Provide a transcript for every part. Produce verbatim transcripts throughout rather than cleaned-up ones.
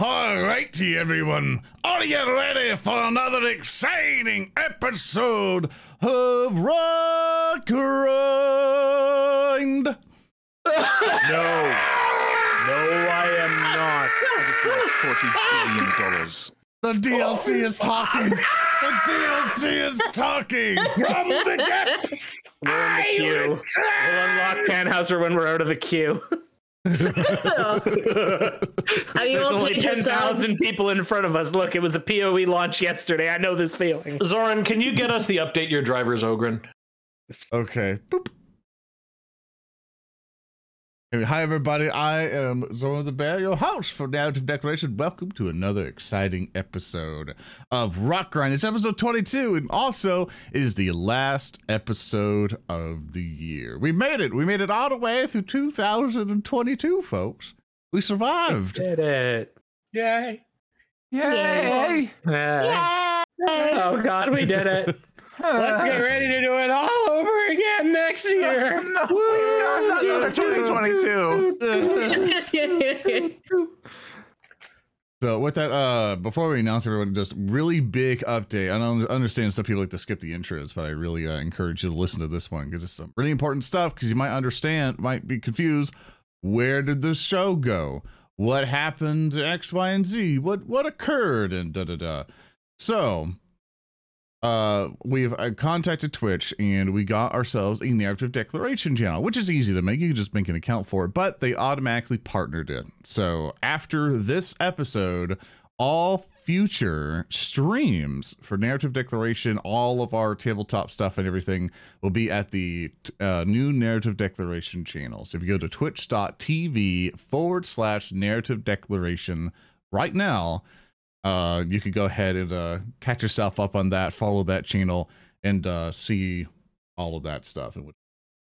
Alrighty, everyone, are you ready for another exciting episode of Rotgrind? No. No, I am not. I just lost forty billion dollars. The D L C is talking. The D L C is talking from the depths. We're in the queue. We'll unlock Tannhauser when we're out of the queue. There's only ten thousand people in front of us. Look, it was a P O E launch yesterday. I know this feeling. Zoran, can you get us the update your driver's Ogrin? Okay. Boop. Hi, everybody. I am Zoran the Bear, your host for Narrative Declaration. Welcome to another exciting episode of Rotgrind. It's episode twenty-two, and also is the last episode of the year. We made it. We made it all the way through two thousand twenty-two, folks. We survived. We did it. Yay. Yay. Yay. Yay. Oh, God, we did it. Let's get ready to do it all over again next year. No, he's got another twenty twenty-two. So with that, uh, before we announce everyone, just really big update. I don't understand some people like to skip the intros, but I really uh, encourage you to listen to this one because it's some really important stuff. Because you might understand, might be confused. Where did the show go? What happened to X, Y, and Z? What what occurred? And da da da. So. Uh, we've uh, contacted Twitch and we got ourselves a narrative declaration channel, which is easy to make. You can just make an account for it, but they automatically partnered it. So after this episode, all future streams for narrative declaration, all of our tabletop stuff and everything will be at the uh, new narrative declaration channel. So if you go to twitch.tv forward slash narrative declaration right now, Uh, you could go ahead and uh, catch yourself up on that, follow that channel, and uh, see all of that stuff and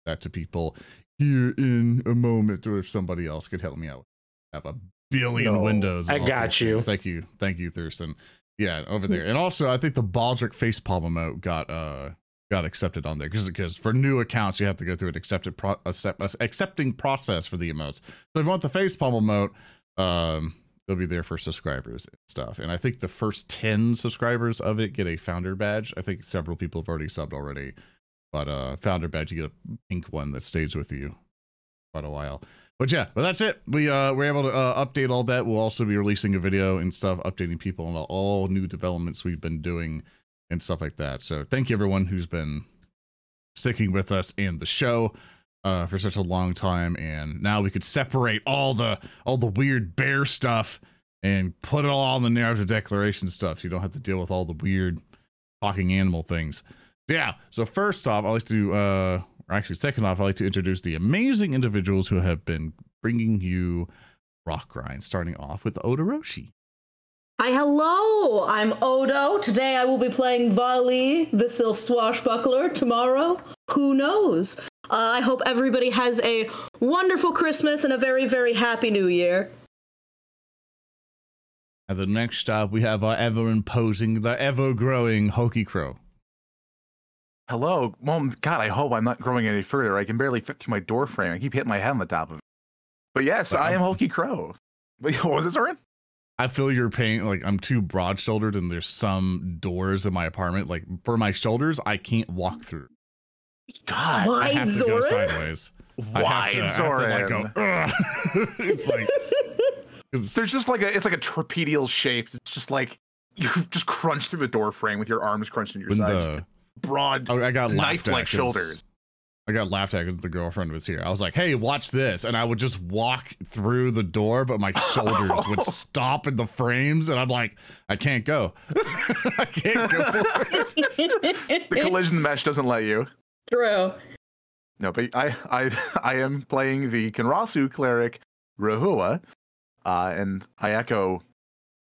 that to people here in a moment, or if somebody else could help me out. I have a billion no, windows. I got you. Things. Thank you. Thank you, Thurston. Yeah, over there. And also, I think the Baldric facepalm emote got uh, got accepted on there because for new accounts, you have to go through an accepted pro- accept, uh, accepting process for the emotes. So if you want the facepalm emote, um, they'll be there for subscribers and stuff. And I think the first ten subscribers of it get a founder badge. I think several people have already subbed already, but uh founder badge, you get a pink one that stays with you quite a while. But yeah, well, that's it. We, uh, we're able to uh, update all that. We'll also be releasing a video and stuff, updating people on all new developments we've been doing and stuff like that. So thank you everyone who's been sticking with us and the show. Uh, for such a long time, and now we could separate all the all the weird bear stuff and put it all on the narrative declaration stuff. You don't have to deal with all the weird talking animal things. Yeah. So first off, I like to, uh, or actually second off, I like to introduce the amazing individuals who have been bringing you Rotgrind. Starting off with Odoroshi. Hi, hello. I'm Odo. Today I will be playing Vali, the Sylph Swashbuckler. Tomorrow, who knows? Uh, I hope everybody has a wonderful Christmas and a very, very happy New Year. And the next stop, we have our ever-imposing, the ever-growing Hulky Crow. Hello. Well, God, I hope I'm not growing any further. I can barely fit through my door frame. I keep hitting my head on the top of it. But yes, but I am Hulky Crow. But what was it, Zoran? I feel your pain. Like, I'm too broad-shouldered, and there's some doors in my apartment. Like, for my shoulders, I can't walk through. God, wide I have to Zoran? Go sideways. Wide Zoran. I have to, I have to, like, go, it's like it's, there's just like a it's like a trapezial shape. It's just like you just crunch through the door frame with your arms crunched in your sides. The, broad, I got knife-like shoulders. I got laughed at because the girlfriend was here. I was like, "Hey, watch this," and I would just walk through the door, but my shoulders oh. would stop in the frames, and I'm like, "I can't go. I can't go forward." The collision mesh doesn't let you. True. No, but I, I, I am playing the Kinrasu cleric Rahua, uh, and I echo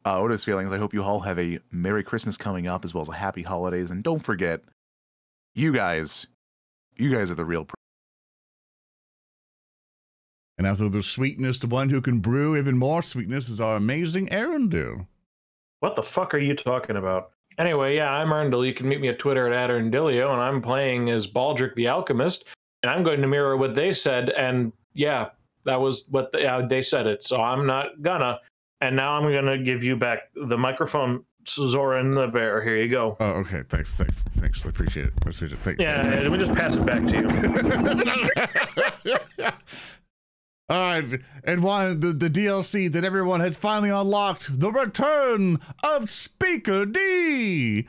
uh, Odo's feelings. I hope you all have a Merry Christmas coming up, as well as a Happy Holidays, and don't forget, you guys, you guys are the real. Pr- And out of the sweetness, the one who can brew even more sweetness is our amazing Earndil. What the fuck are you talking about? Anyway, yeah, I'm Earndil. You can meet me at Twitter at Earndilio, and I'm playing as Baldric the Alchemist, and I'm going to mirror what they said, and yeah, that was what they, uh, they said it, so I'm not gonna. And now I'm gonna give you back the microphone, Zoran the Bear. Here you go. Oh, okay. Thanks, thanks, thanks. I appreciate it. I appreciate it. Thank yeah, let me just pass it back to you. All right, and one the, the D L C that everyone has finally unlocked, the return of Speaker D.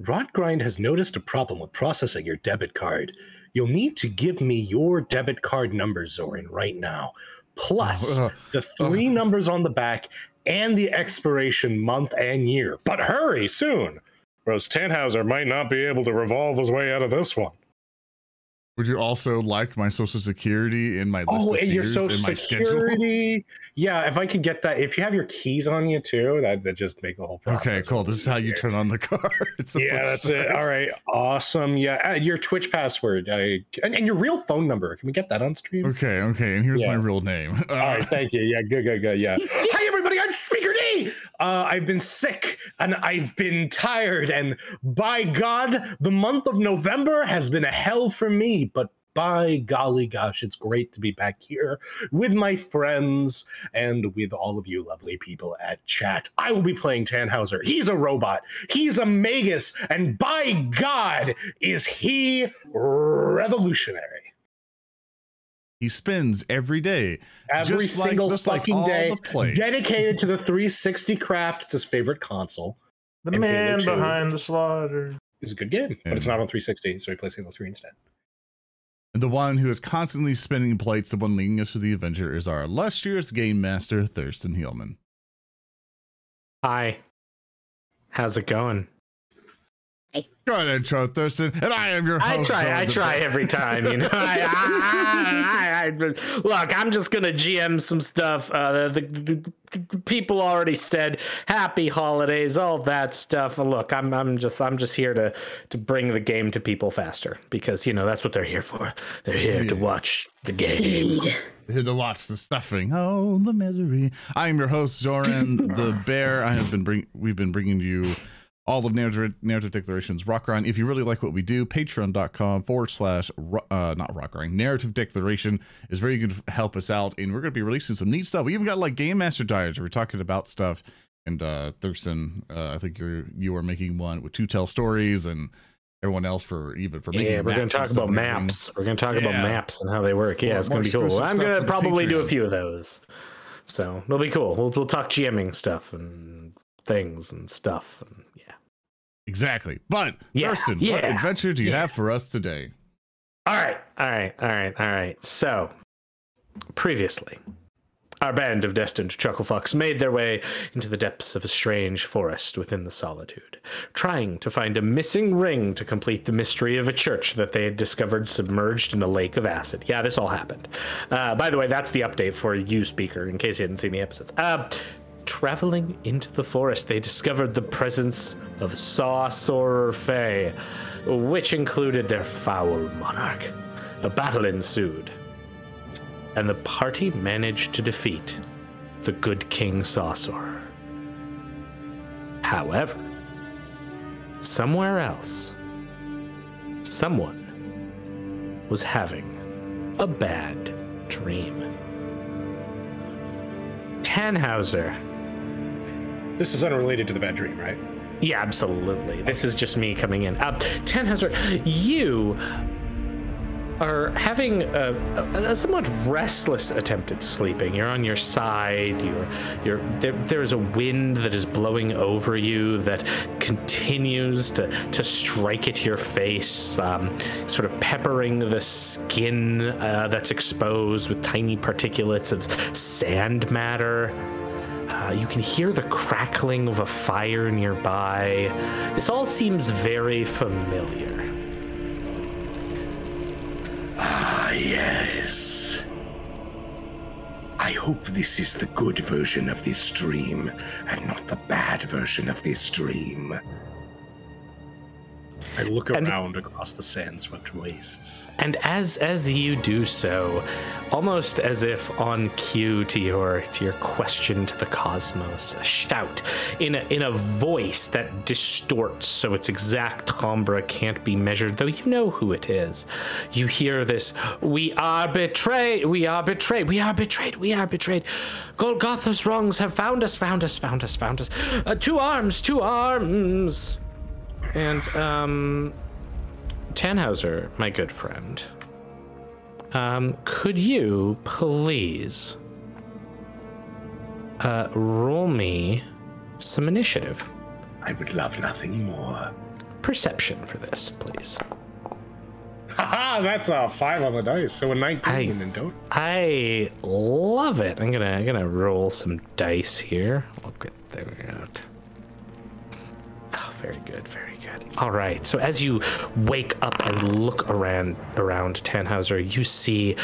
Rotgrind has noticed a problem with processing your debit card. You'll need to give me your debit card number, Zoran, right now, plus uh, the three uh, numbers on the back and the expiration month and year. But hurry soon, or else Tannhauser might not be able to revolve his way out of this one. Would you also like my social security in my list oh, of and your social in my security? Schedule? Yeah, if I could get that. If you have your keys on you too, that that just make the whole process. Okay, cool. This is how you turn on the card. Yeah, that's site. It. All right, awesome. Yeah, uh, your Twitch password uh, and, and your real phone number. Can we get that on stream? Okay, okay. And here's yeah. my real name. All right, thank you. Yeah, good, good, good. Yeah. Hey, everybody, I'm Speaker D. Uh, I've been sick and I've been tired, and by God, the month of November has been a hell for me. But by golly gosh, it's great to be back here with my friends and with all of you lovely people at chat. I will be playing Tannhauser. He's a robot. He's a magus. And by God, is he revolutionary. He spins every day. Every just single like, just fucking like day. Dedicated to the three sixty craft. It's his favorite console. The man behind the slaughter. It's a good game, but yeah. it's not on three sixty, so he plays Halo three instead. The one who is constantly spinning plates, the one leading us through the adventure, is our illustrious game master, Thurston Hillman. Hi. How's it going? Good intro, Thurston, and I am your host. I try, I try every time, you know. I, I, I, I, I, look, I'm just gonna G M some stuff. Uh, the, the, the people already said happy holidays, all that stuff. Look, I'm, I'm just, I'm just here to, to bring the game to people faster because you know that's what they're here for. They're here yeah. to watch the game. Here to watch the stuffing. Oh, the misery! I am your host, Zoran the Bear. I have been bring, we've been bringing you. All of narrative, narrative declarations, Rotgrind. If you really like what we do, patreon.com forward slash, uh, not Rotgrind, narrative declaration is where you can help us out. And we're going to be releasing some neat stuff. We even got like Game Master Diaries where we're talking about stuff. And uh, Thurston, uh, I think you're, you are making one with Two Tell Stories and everyone else for even for making yeah, we're going to talk about maps. We're going to talk yeah. about maps and how they work. Yeah, well, it's going to be cool. I'm going to probably do a few of those. So it'll be cool. We'll, we'll talk GMing stuff and things and stuff. And yeah. Exactly. But yeah, Thurston, yeah, what adventure do you yeah. have for us today? All right. All right. All right. All right. So previously, our band of destined chucklefucks made their way into the depths of a strange forest within the solitude, trying to find a missing ring to complete the mystery of a church that they had discovered submerged in a lake of acid. Yeah, this all happened. Uh, by the way, that's the update for you, Speaker, in case you hadn't seen the episodes. Uh, Traveling into the forest, they discovered the presence of Sausaurer, which included their foul monarch. A battle ensued, and the party managed to defeat the good King Sausaurer. However, somewhere else, someone was having a bad dream. Tannhauser. This is unrelated to the bad dream, right? Yeah, absolutely. This is just me coming in. Uh, Tannhauser, you are having a, a, a somewhat restless attempt at sleeping. You're on your side. You're, you're there. There is a wind that is blowing over you that continues to to strike at your face, um, sort of peppering the skin uh, that's exposed with tiny particulates of sand matter. Uh, you can hear the crackling of a fire nearby. This all seems very familiar. Ah, yes. I hope this is the good version of this dream and not the bad version of this dream. I look around and, across the sand-swept wastes. And as as you do so, almost as if on cue to your to your question to the cosmos, a shout in a, in a voice that distorts so its exact timbre can't be measured, though you know who it is. You hear this: "We are betrayed! We are betrayed! We are betrayed! We are betrayed! Golgotha's wrongs have found us! Found us! Found us! Found us! Uh, two arms! Two arms!" And, um, Tannhauser, my good friend, um, could you please uh, roll me some initiative? I would love nothing more. Perception for this, please. Haha, that's a five on the dice, so a nineteen in total. I love it. I'm gonna, I'm gonna roll some dice here. I'll get them out. Oh, very good, very good. All right, so as you wake up and look around, around Tannhauser, you see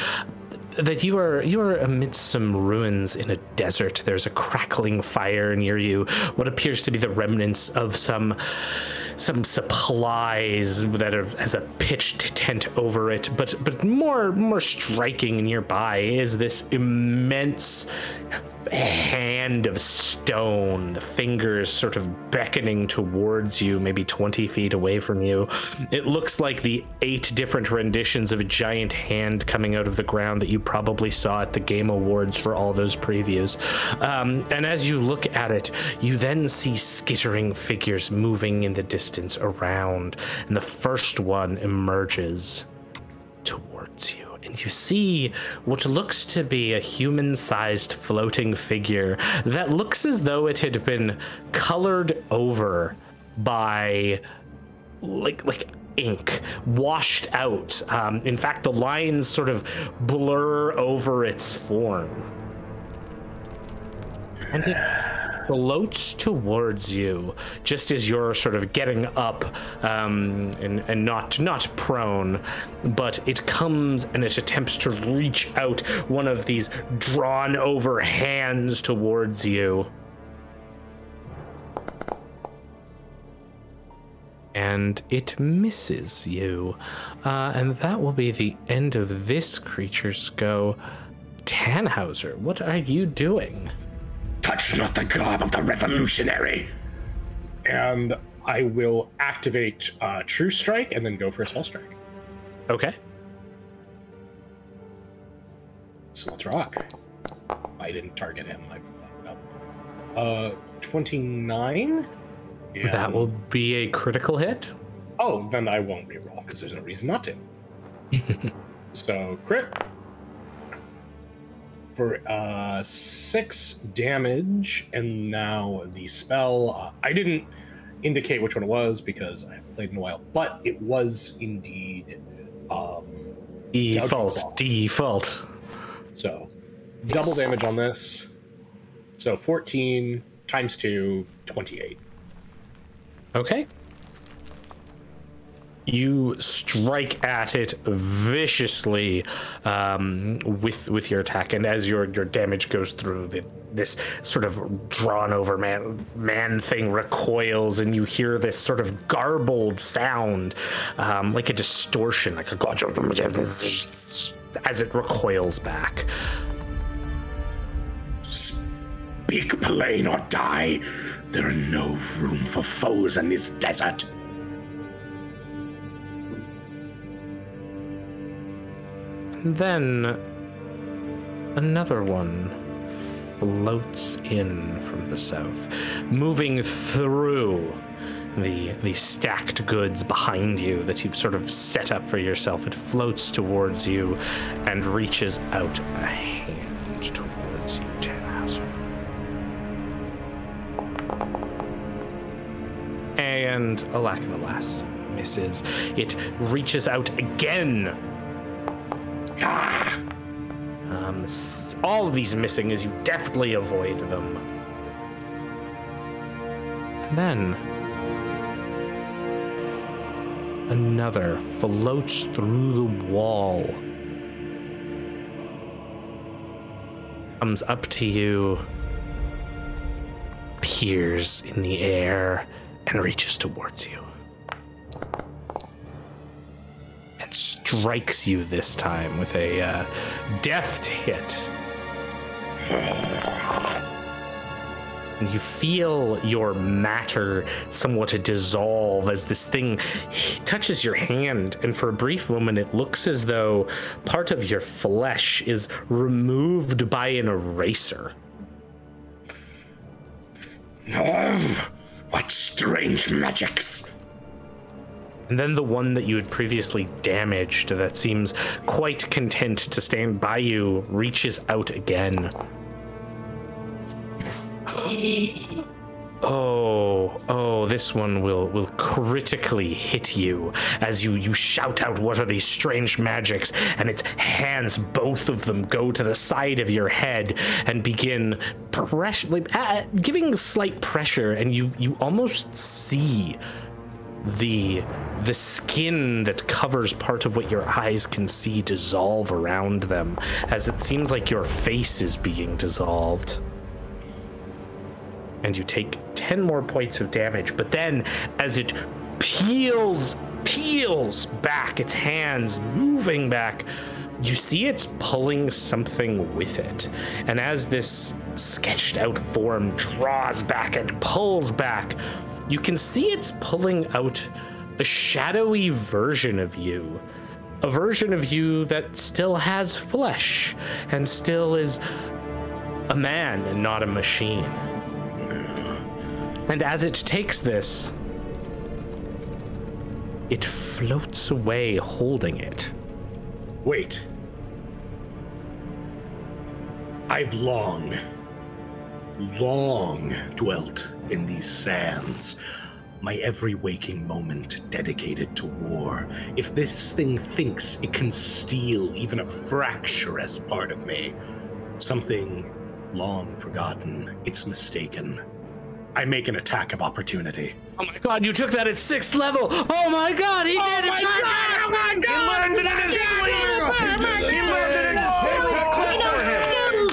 that you are you are amidst some ruins in a desert. There's a crackling fire near you, what appears to be the remnants of some some supplies that are, has a pitched tent over it. But but more more striking nearby is this immense hand of stone, the fingers sort of beckoning towards you, maybe twenty feet away from you. It looks like the eight different renditions of a giant hand coming out of the ground that you probably saw at the Game Awards for all those previews. Um, and as you look at it, you then see skittering figures moving in the distance around, and the first one emerges towards you. And you see what looks to be a human-sized floating figure that looks as though it had been colored over by, like, like ink, washed out. Um, in fact, the lines sort of blur over its form. And it floats towards you just as you're sort of getting up, um, and, and not not prone, but it comes and it attempts to reach out one of these drawn over hands towards you. And it misses you. Uh, and that will be the end of this creature's go. Tannhauser, what are you doing? Touch not the garb of the revolutionary. And I will activate uh, True Strike and then go for a Spell Strike. Okay. So let's rock. I didn't target him. I fucked up. Uh, twenty-nine? Yeah. That will be a critical hit. Oh, then I won't reroll because there's no reason not to. So, crit. For uh, six damage, and now the spell. Uh, I didn't indicate which one it was because I haven't played in a while, but it was indeed um, default. Default. So, yes. Double damage on this. So fourteen times two, twenty-eight. Okay. You strike at it viciously um, with with your attack, and as your, your damage goes through, the, this sort of drawn over man man thing recoils, and you hear this sort of garbled sound, um, like a distortion, like a god, as it recoils back. Speak plain or die. There are no room for foes in this desert. Then another one floats in from the south, moving through the the stacked goods behind you that you've sort of set up for yourself. It floats towards you and reaches out a hand towards you, Tannhauser. And alack and alas, misses. It reaches out again. Ah. Um, all of these missing as you deftly avoid them. And then another floats through the wall, comes up to you, peers in the air, and reaches towards you. strikes you this time with a uh, deft hit. And you feel your matter somewhat to dissolve as this thing touches your hand, and for a brief moment it looks as though part of your flesh is removed by an eraser. Oh, what strange magics! And then the one that you had previously damaged, that seems quite content to stand by you, reaches out again. Oh, oh, this one will, will critically hit you as you, you shout out, what are these strange magics? And its hands, both of them, go to the side of your head and begin press- like, uh, giving slight pressure, and you, you almost see the the skin that covers part of what your eyes can see dissolve around them, as it seems like your face is being dissolved. And you take ten more points of damage, but then as it peels, peels back, its hands moving back, you see it's pulling something with it. And as this sketched out form draws back and pulls back, you can see it's pulling out a shadowy version of you, a version of you that still has flesh and still is a man and not a machine. And as it takes this, it floats away holding it. Wait. I've long... long dwelt in these sands, my every waking moment dedicated to war. If this thing thinks it can steal even a fractious part of me, something long forgotten, it's mistaken. I make an attack of opportunity. Oh my god, you took that at sixth level! Oh my god, he oh did it! My god, god, oh my god! He learned it in his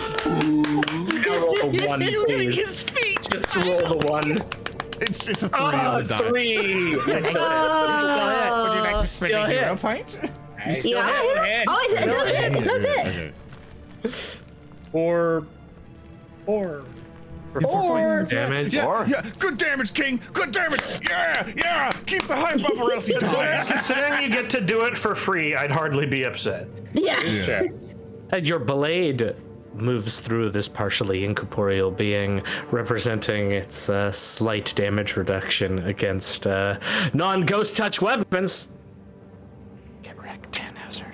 sleep! He learned One, his feet. Just roll the one. It's it's a three. Oh, on the three. I still uh, Would you like to spend a hero point? I still yeah, hit. Oh, it's another hit. It's another hit. Okay. Or, or, or four damage. Yeah, or. yeah. Good damage, King. Good damage. Yeah, yeah. Keep the hype up, or else he dies. Considering you get to do it for free, I'd hardly be upset. Yeah. yeah. And you're belayed. Moves through this partially incorporeal being, representing its uh, slight damage reduction against uh, non-ghost touch weapons. Get wrecked, Tannhauser.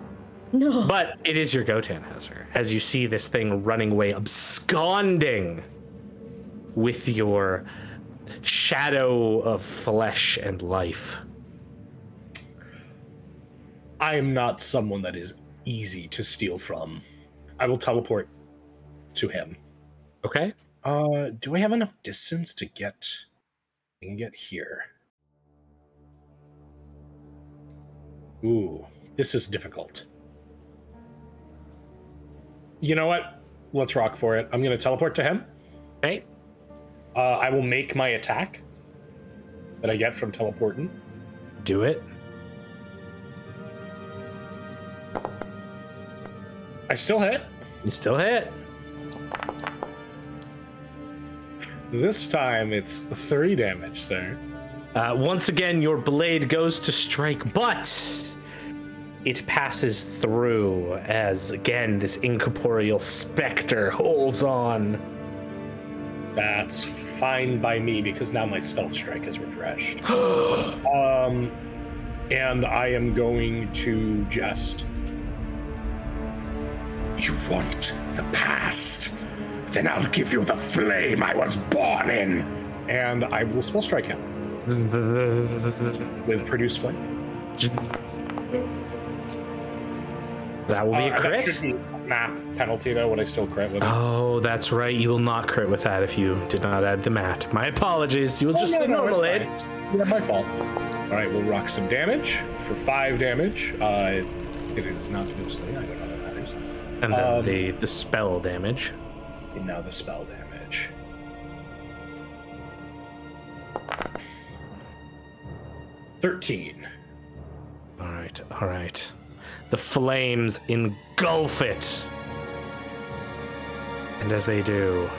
No. But it is your go, Tannhauser, as you see this thing running away, absconding with your shadow of flesh and life. I am not someone that is easy to steal from. I will teleport to him. Okay. Uh, do I have enough distance to get? I can get here. Ooh, this is difficult. You know what? Let's rock for it. I'm gonna teleport to him. Okay. Uh, I will make my attack that I get from teleporting. Do it. I still hit. You still hit. This time it's three damage, sir. Uh, once again, your blade goes to strike, but it passes through as, again, this incorporeal specter holds on. That's fine by me, because now my spell strike is refreshed. um, and I am going to just... You want the past? Then I'll give you the flame I was born in. And I will spell strike him. With produce flame. That will be a uh, crit. That should be a map penalty though, when I still crit with it. Oh, that's right. You will not crit with that if you did not add the mat. My apologies. You will oh, just no, no, normal it. Yeah, my fault. All right, we'll rock some damage for five damage. Uh, it is not produce flame. I don't know. And then um, the, the spell damage. And now the spell damage. thirteen. All right, all right. The flames engulf it. And as they do,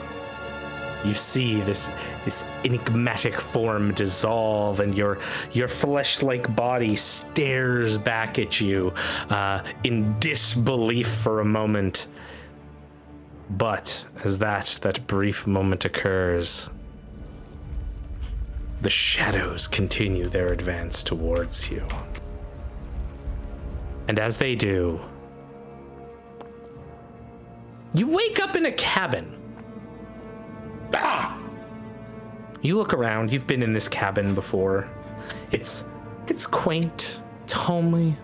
you see this this enigmatic form dissolve, and your your flesh-like body stares back at you uh, in disbelief for a moment. But as that that brief moment occurs, the shadows continue their advance towards you. And as they do, you wake up in a cabin. Ah! You look around. You've been in this cabin before. It's it's quaint. It's homely.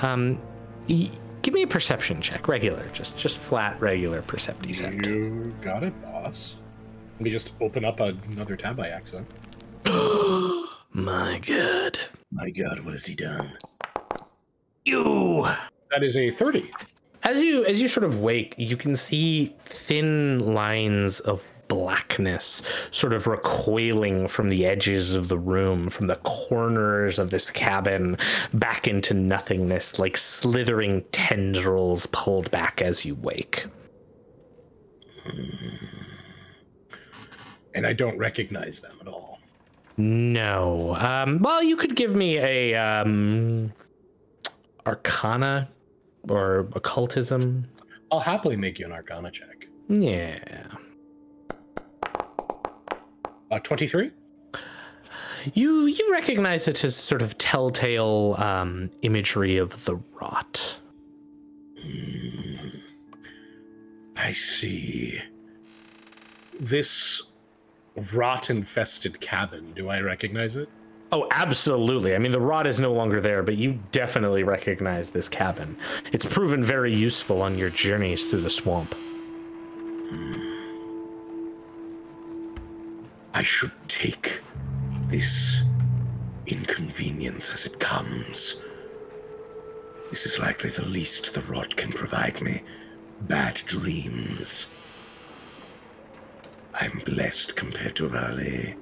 Um, y- give me a perception check, regular, just just flat regular percepty. You got it, boss. Let me just open up another tab by accident. My God! My God! What has he done? You. That is a thirty. As you as you sort of wake, you can see thin lines of blackness sort of recoiling from the edges of the room, from the corners of this cabin, back into nothingness, like slithering tendrils pulled back as you wake. And I don't recognize them at all. No. Um, well, you could give me a um, Arcana or Occultism. I'll happily make you an Arcana check. Yeah. Uh, twenty-three? You you recognize it as sort of telltale um, imagery of the rot. Mm, I see. This rot-infested cabin, do I recognize it? Oh, absolutely. I mean, the rot is no longer there, but you definitely recognize this cabin. It's proven very useful on your journeys through the swamp. Mm. I should take this inconvenience as it comes. This is likely the least the rot can provide me. Bad dreams. I'm blessed compared to Vali.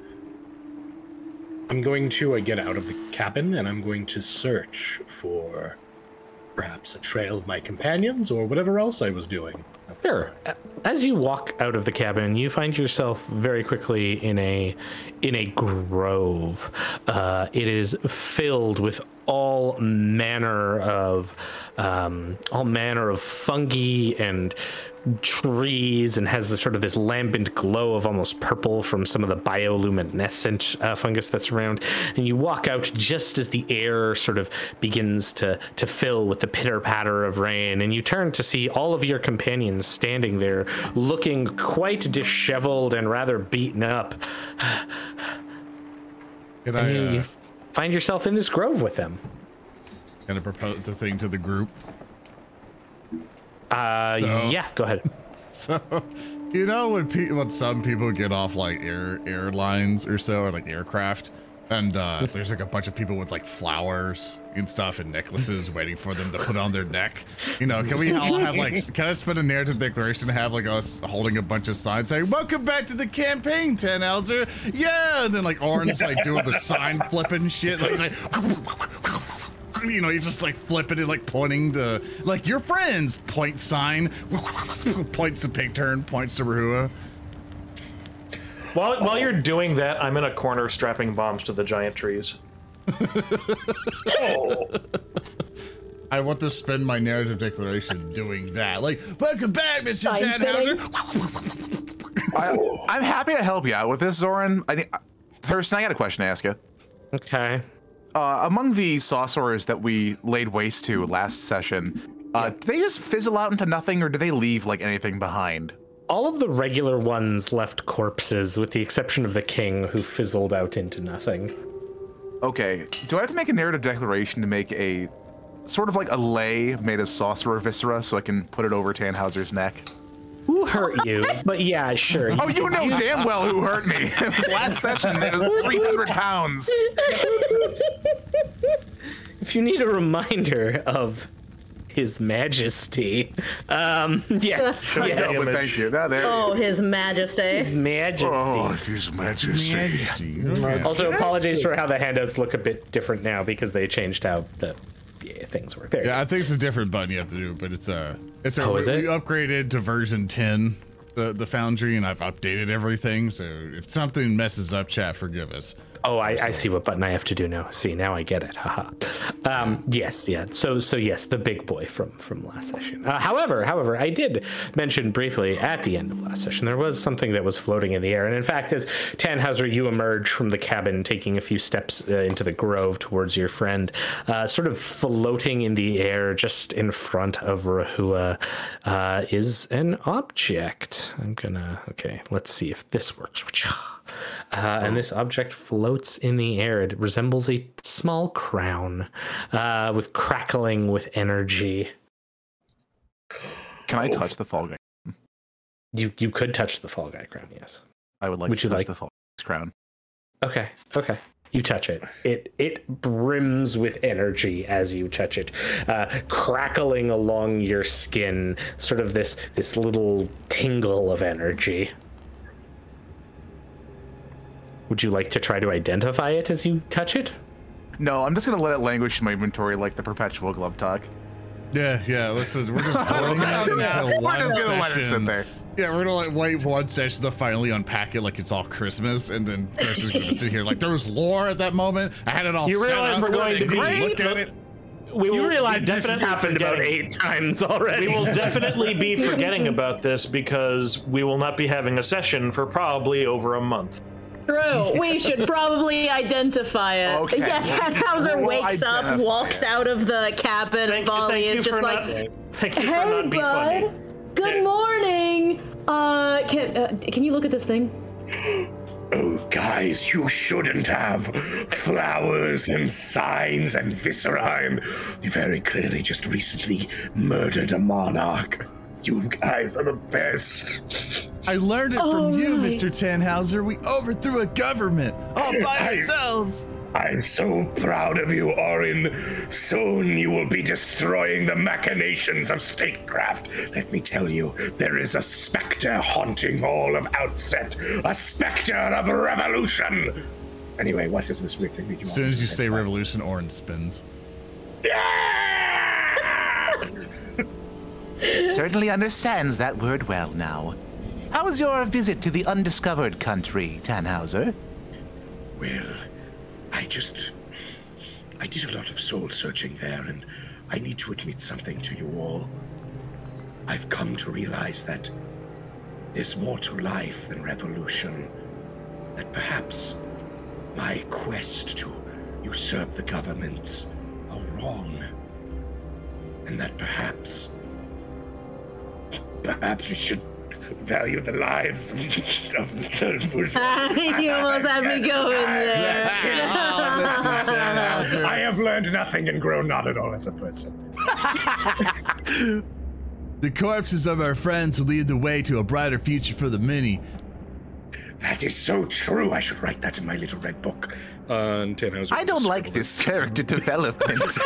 I'm going to uh, get out of the cabin, and I'm going to search for perhaps a trail of my companions or whatever else I was doing. Sure. As you walk out of the cabin, you find yourself very quickly in a in a grove. Uh, it is filled with all manner of um, all manner of fungi and trees, and has this sort of this lambent glow of almost purple from some of the bioluminescent uh, fungus that's around. And you walk out just as the air sort of begins to to fill with the pitter patter of rain, and you turn to see all of your companions standing there, looking quite disheveled and rather beaten up. Can and I, you, uh, you find yourself in this grove with them. Gonna propose a thing to the group. Uh, so, yeah, go ahead. So, you know, when, pe- when some people get off like air airlines or so, or like aircraft, and uh, there's like a bunch of people with like flowers and stuff and necklaces waiting for them to put on their neck. You know, can we all have like, can I spend a narrative declaration to have like us holding a bunch of signs saying, "Welcome back to the campaign, Tannhauser." Yeah. And then like Orin's like doing the sign flipping shit. Like, like you know, he's just like flipping it, like pointing to like your friends, point sign, points to Pictern, points to Rahua. While oh. while you're doing that, I'm in a corner strapping bombs to the giant trees. oh. I want to spend my narrative declaration doing that. Like, welcome back, Mister Tannhauser. I'm happy to help you out with this, Zoran. I think, Thurston, I got a question to ask you. Okay. Uh, among the Sausaurers that we laid waste to last session, uh, do they just fizzle out into nothing, or do they leave like anything behind? All of the regular ones left corpses, with the exception of the king, who fizzled out into nothing. Okay, do I have to make a narrative declaration to make a sort of like a lay made of Sausaur viscera so I can put it over Tannhauser's neck? Who hurt you? But yeah, sure. You oh, you know you... damn well who hurt me. It was last session. It was three hundred pounds. If you need a reminder of His Majesty, um, yes. yes. yes. Thank you. No, there oh, you His Majesty. His Majesty. Oh, His Majesty. Majesty. Also, apologies for how the handouts look a bit different now because they changed out the I P A things work. There yeah, I think it's a different button you have to do, but it's a it's a oh, is it? We upgraded to version ten the the Foundry, and I've updated everything. So if something messes up, chat, forgive us. Oh, I, I see what button I have to do now. See, now I get it. Haha. Um, yes, yeah. So, so yes, the big boy from from last session. Uh, however, however, I did mention briefly at the end of last session there was something that was floating in the air, and in fact, as Tannhauser, you emerge from the cabin, taking a few steps uh, into the grove towards your friend, uh, sort of floating in the air, just in front of Rahua, uh, is an object. I'm gonna. Okay, let's see if this works. Uh, and this object floats in the air. It resembles a small crown, uh, with crackling with energy. Can I oh. touch the Fall Guy? You you could touch the Fall Guy crown, yes. I would like would to touch like? the Fall Guy's crown. Okay, okay. You touch it. It it brims with energy as you touch it, uh, crackling along your skin, sort of this this little tingle of energy. Would you like to try to identify it as you touch it? No, I'm just going to let it languish in my inventory like the perpetual glove talk. Yeah, yeah, let's just, we're just holding it until one session. We're just going to let it sit there. Yeah, we're going to like wait one session to finally unpack it like it's all Christmas, and then Thurston's going to sit here like, there was lore at that moment. I had it all you set up. You realize we're going to great? Look at it. We will, you realize this has happened forgetting. about eight times already. We will definitely be forgetting about this because we will not be having a session for probably over a month. True. We should probably identify it. Okay. Yeah, Tannhauser we'll wakes up, walks it. out of the cabin, and Vali is just like, not, thank you "Hey, for not bud. Funny. Good yeah. morning. Uh, can uh, can you look at this thing?" Oh, guys, you shouldn't have flowers and signs and viscera. And you very clearly just recently murdered a monarch. You guys are the best. I learned it from oh you, Mister Tannhauser. We overthrew a government all by I, ourselves. I'm so proud of you, Orin. Soon you will be destroying the machinations of statecraft. Let me tell you, there is a specter haunting all of Outset, a specter of revolution. Anyway, what is this weird thing that you want? As soon as you say about? revolution, Orin spins. Yeah! Certainly understands that word well now. How was your visit to the undiscovered country, Tannhauser? Well, I just... I did a lot of soul-searching there, and I need to admit something to you all. I've come to realize that there's more to life than revolution. That perhaps my quest to usurp the governments are wrong. And that perhaps... Perhaps we should value the lives of the bourgeois. You almost had me go in there. Oh, I have learned nothing and grown not at all as a person. The corpses of our friends will lead the way to a brighter future for the many. That is so true. I should write that in my little red book. Uh, Tannhauser, I don't like this character development.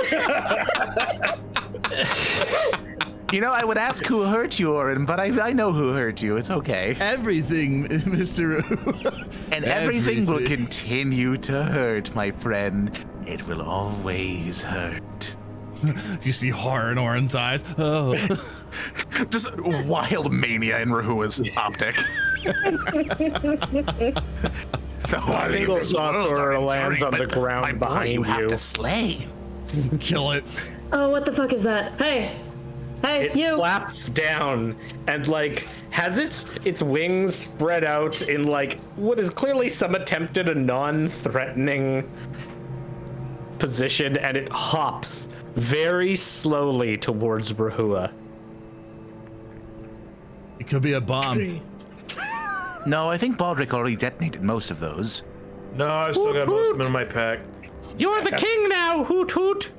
You know, I would ask who hurt you, Orin, but I, I know who hurt you. It's okay. Everything, Mister And everything, everything will continue to hurt, my friend. It will always hurt. You see horror in Orin's eyes. Oh. Just wild mania in Rahua's optic. A single Sausaurer lands on the ground behind you. You have to slay. Kill it. Oh, what the fuck is that? Hey! Hey, it you. flaps down and like has its its wings spread out in like what is clearly some attempt at a non-threatening position, and it hops very slowly towards Rahua. It could be a bomb. No, I think Baldric already detonated most of those. No, I've still hoot, got most hoot. of them in my pack. You're the king now, hoot hoot.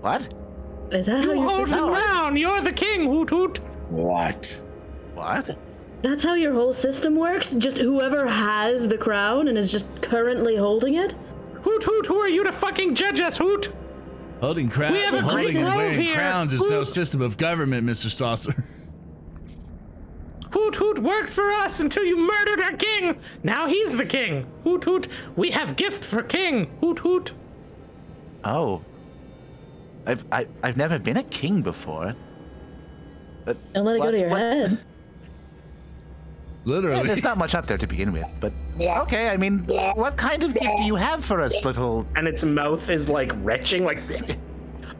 What? Is that you how you hold the crown? You're the king, hoot hoot. What? What? That's how your whole system works? Just whoever has the crown and is just currently holding it? Hoot hoot, who are you to fucking judge us, hoot? Holding crown, we have a holding and wearing here. crowns hoot. is no system of government, Mister Sausaurer. Hoot hoot worked for us until you murdered our king. Now he's the king. Hoot hoot, we have gift for king. Hoot hoot. Oh. I've I, I've never been a king before. But Don't let it what, go to your what? head. Literally. Yeah, there's not much up there to begin with, but okay, I mean, what kind of gift do you have for us, little... And its mouth is, like, retching, like...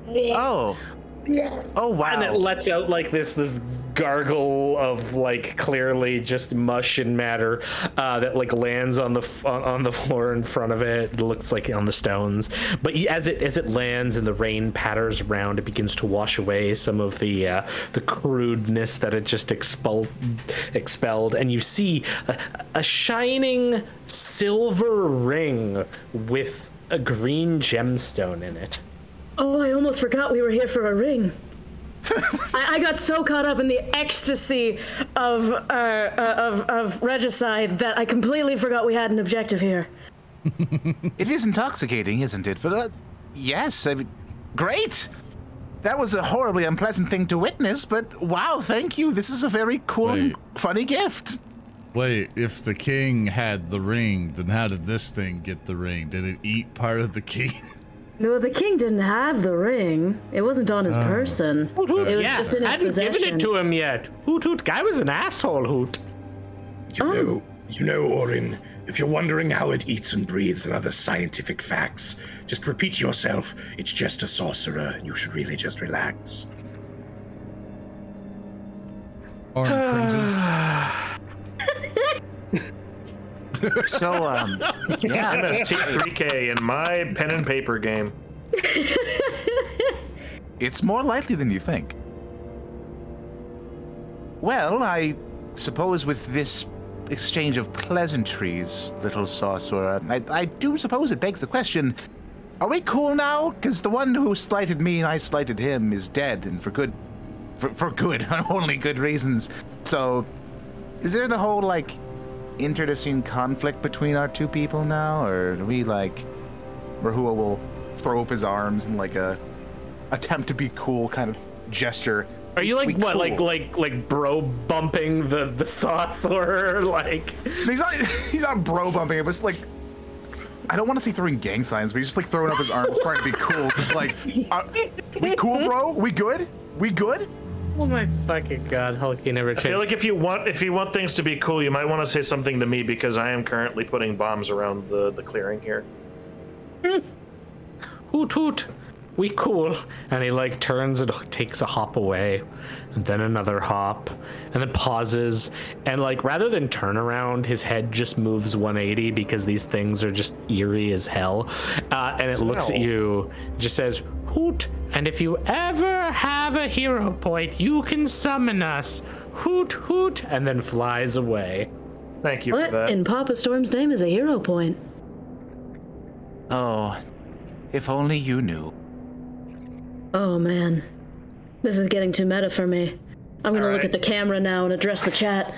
Oh. Oh, wow. And it lets out, like, this this gargle of, like, clearly just mush and matter uh, that, like, lands on the on the floor in front of it. It looks like on the stones. But as it as it lands and the rain patters around, it begins to wash away some of the uh, the crudeness that it just expelled, expelled. And you see a, a shining silver ring with a green gemstone in it. Oh, I almost forgot we were here for a ring. I, I got so caught up in the ecstasy of, uh, uh, of of regicide that I completely forgot we had an objective here. It is intoxicating, isn't it? But uh, yes, I mean, great. That was a horribly unpleasant thing to witness, but wow, thank you. This is a very cool, Wait. and funny gift. Wait, if the king had the ring, then how did this thing get the ring? Did it eat part of the king? No, the king didn't have the ring. It wasn't on his oh. person. Hoot, hoot, it was yeah. just in his I hadn't possession. Given it to him yet. Hoot, hoot, guy was an asshole, hoot. You oh. know, you know, Orin, if you're wondering how it eats and breathes and other scientific facts, just repeat yourself, it's just a sorcerer, and you should really just relax. Orin cringes. So, um, yeah. M S T three K in my pen and paper game. It's more likely than you think. Well, I suppose with this exchange of pleasantries, little sorcerer, I, I do suppose it begs the question, are we cool now? Because the one who slighted me and I slighted him is dead, and for good, for, for good, only good reasons. So, is there the whole, like, internecine conflict between our two people now, or do we, like, Rahua will throw up his arms in, like, a attempt to be cool kind of gesture? Are you like we what cool. like like like bro bumping the the Sausaurer? Like, he's not he's not bro bumping it, but it's like, I don't want to say throwing gang signs, but he's just like throwing up his arms trying to be cool, just like, uh, we cool, bro? We good? We good? Oh my fucking god, Hulky never changed. I feel like if you want if you want things to be cool, you might want to say something to me, because I am currently putting bombs around the, the clearing here. Mm. Hoot hoot, we cool. And he like turns and takes a hop away, and then another hop, and then pauses, and like rather than turn around, his head just moves one eighty because these things are just eerie as hell. Uh, and it looks at you, just says, hoot. And if you ever have a hero point, you can summon us. Hoot, hoot, and then flies away. Thank you what for that. What in Papa Storm's name is a hero point? Oh, if only you knew. Oh, man. This is getting too meta for me. I'm going right. to look at the camera now and address the chat.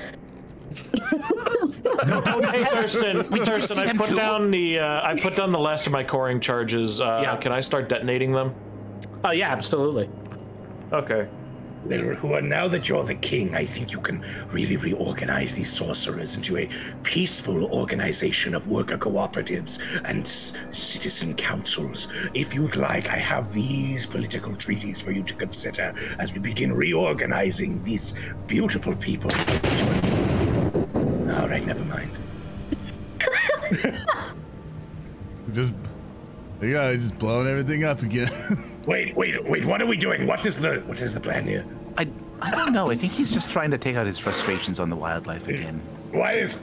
No, hey Thurston, Thurston, I put down the uh, I put down the last of my coring charges. Uh, yeah. Can I start detonating them? Oh, yeah, absolutely. Okay. Well, Rahua, now that you're the king, I think you can really reorganize these sorcerers into a peaceful organization of worker cooperatives and s- citizen councils. If you'd like, I have these political treaties for you to consider as we begin reorganizing these beautiful people. All right, never mind. Just... Yeah, he's just blowing everything up again. Wait, wait, wait! What are we doing? What is the what is the plan here? I I don't know. I think he's just trying to take out his frustrations on the wildlife again. Why is?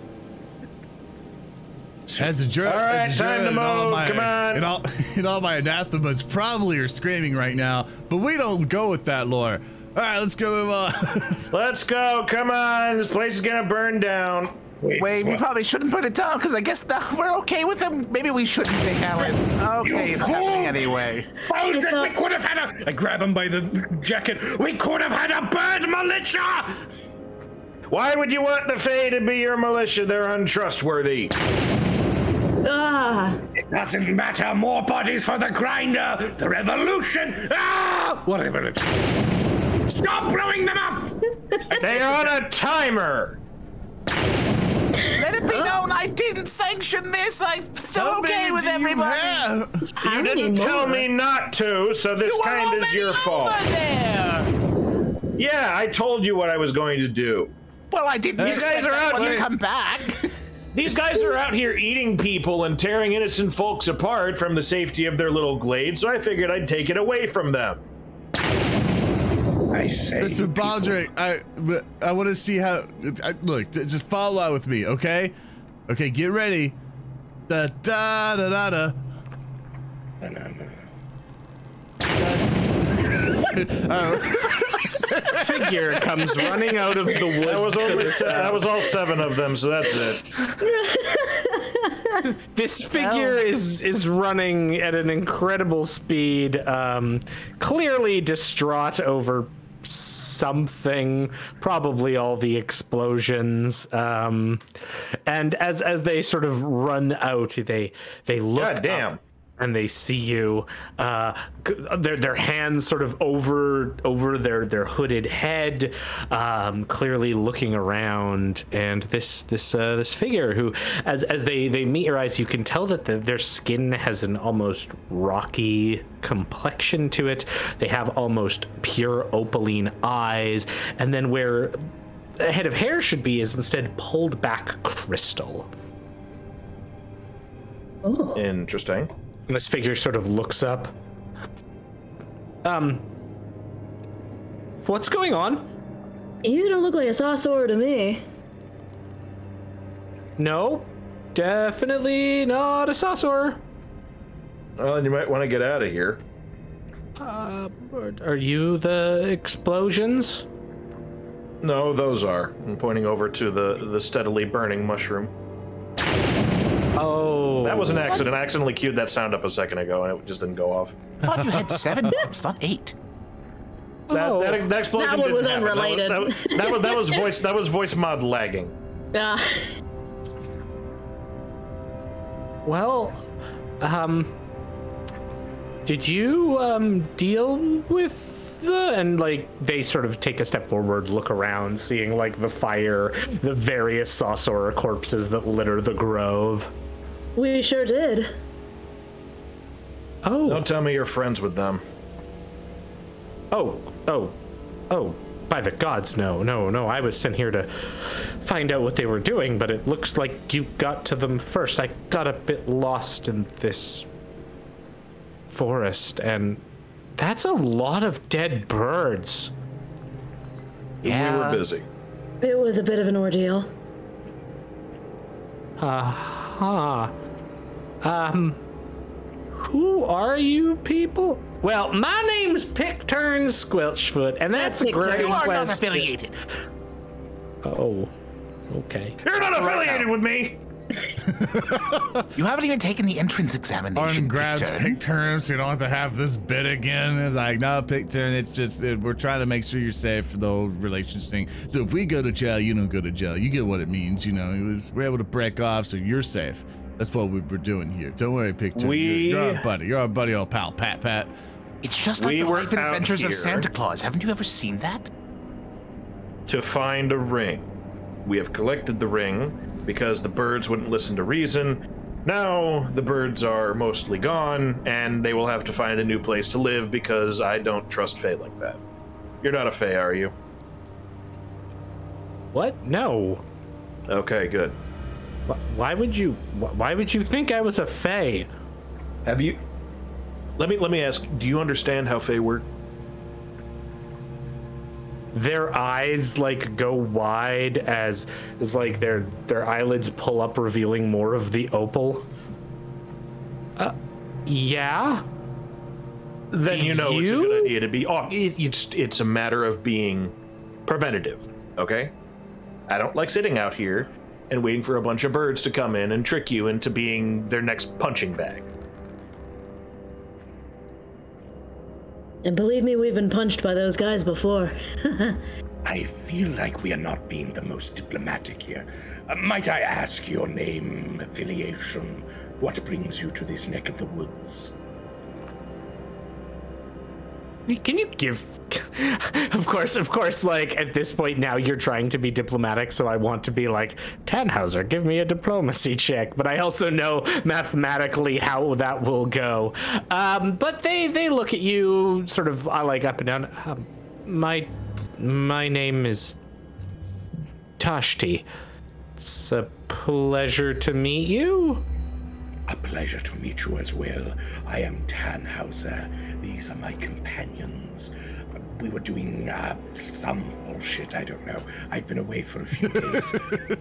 As a judge, all right, as a time to move. Come on! And all, and all my anathemas probably are screaming right now, but we don't go with that lore. All right, let's go move on. Let's go! Come on! This place is gonna burn down. Wait, Wait we probably shouldn't put it down, because I guess the, we're okay with him. Maybe we shouldn't take Alan. Okay, you it's fool. happening anyway. Oh, we could have had a... I grab him by the jacket. We could have had a bird militia! Why would you want the Fae to be your militia? They're untrustworthy. Ah. It doesn't matter. More bodies for the grinder. The revolution. Ah! Whatever it is. Stop blowing them up! They are on a timer. Let it be be known I didn't sanction this. I'm still how okay with everybody. You, you didn't more? tell me not to, so this you kind is your fault. There. Yeah, I told you what I was going to do. Well, I didn't. These guys are out when you come back. These guys are out here eating people and tearing innocent folks apart from the safety of their little glade, so I figured I'd take it away from them. I say, Mister Baldric, I I want to see how. I, look, just follow along with me, okay? Okay, get ready. Da da da da da. No, no, no. Oh. Figure comes running out of the woods. That was, only se- that was all seven of them, so that's it. This figure well. is is running at an incredible speed, um, clearly distraught over something, probably all the explosions. Um, and as as they sort of run out, they they look God damn. up. And they see you, uh, their their hands sort of over over their, their hooded head, um, clearly looking around. And this this uh, this figure, who, as as they, they meet your eyes, you can tell that the, their skin has an almost rocky complexion to it. They have almost pure opaline eyes, and then where a head of hair should be is instead pulled back crystal. Ooh. Interesting. And this figure sort of looks up. Um, what's going on? You don't look like a Sausaurer to me. No, definitely not a Sausaurer. Well, you might want to get out of here. Uh, are you the explosions? No, those are. I'm pointing over to the, the steadily burning mushroom. Oh, that was an accident. What? I accidentally queued that sound up a second ago, and it just didn't go off. I thought you had seven bombs, not eight. That, oh. that, that explosion that one didn't was happen. Unrelated. That was, that, that, was, that was voice. That was voice mod lagging. Yeah. Well, um, did you um deal with? The, and like they sort of take a step forward, look around, seeing like the fire, the various Sausaurer corpses that litter the grove. We sure did. Oh. Don't tell me you're friends with them. Oh, oh, oh, by the gods, no, no, no. I was sent here to find out what they were doing, but it looks like you got to them first. I got a bit lost in this forest, and that's a lot of dead birds. Yeah. We were busy. It was a bit of an ordeal. Uh-huh. Um, who are you people? Well, my name's Pictern Squilchfoot, and that's a great question. You are not affiliated. Oh, okay. You're not affiliated with me! You haven't even taken the entrance examination. Orin grabs Pictern, so you don't have to have this bit again. It's like, no, Pictern, it's just it, we're trying to make sure you're safe for the whole relationship thing. So if we go to jail, you don't go to jail. You get what it means, you know. It was, we're able to break off, so you're safe. That's what we were doing here. Don't worry, Pictern. We... You're, you're our buddy. You're our buddy, old pal, Pat, Pat. It's just like we the Life and Adventures here. of Santa Claus. Haven't you ever seen that? To find a ring. We have collected the ring. Because the birds wouldn't listen to reason. Now the birds are mostly gone, and they will have to find a new place to live because I don't trust Fae like that. You're not a Fae, are you? What? No. Okay, good. Why would you? Why would you think I was a Fae? Have you? Let me let me ask. Do you understand how Fae work? Their eyes like go wide as as like their their eyelids pull up, revealing more of the opal. Uh, yeah. Then you know you? It's a good idea to be. Oh, it, it's it's a matter of being preventative. Okay. I don't like sitting out here and waiting for a bunch of birds to come in and trick you into being their next punching bag. And believe me, we've been punched by those guys before. I feel like we are not being the most diplomatic here. Uh, might I ask your name, affiliation? What brings you to this neck of the woods? Can you give... Of course, of course, like, at this point now you're trying to be diplomatic, so I want to be like, Tannhauser, give me a diplomacy check. But I also know mathematically how that will go. Um, but they, they look at you sort of, I like, up and down. Um, my, my name is Tashti. It's a pleasure to meet you. A pleasure to meet you as well. I am Tannhauser. These are my companions. We were doing uh, some bullshit, I don't know. I've been away for a few days.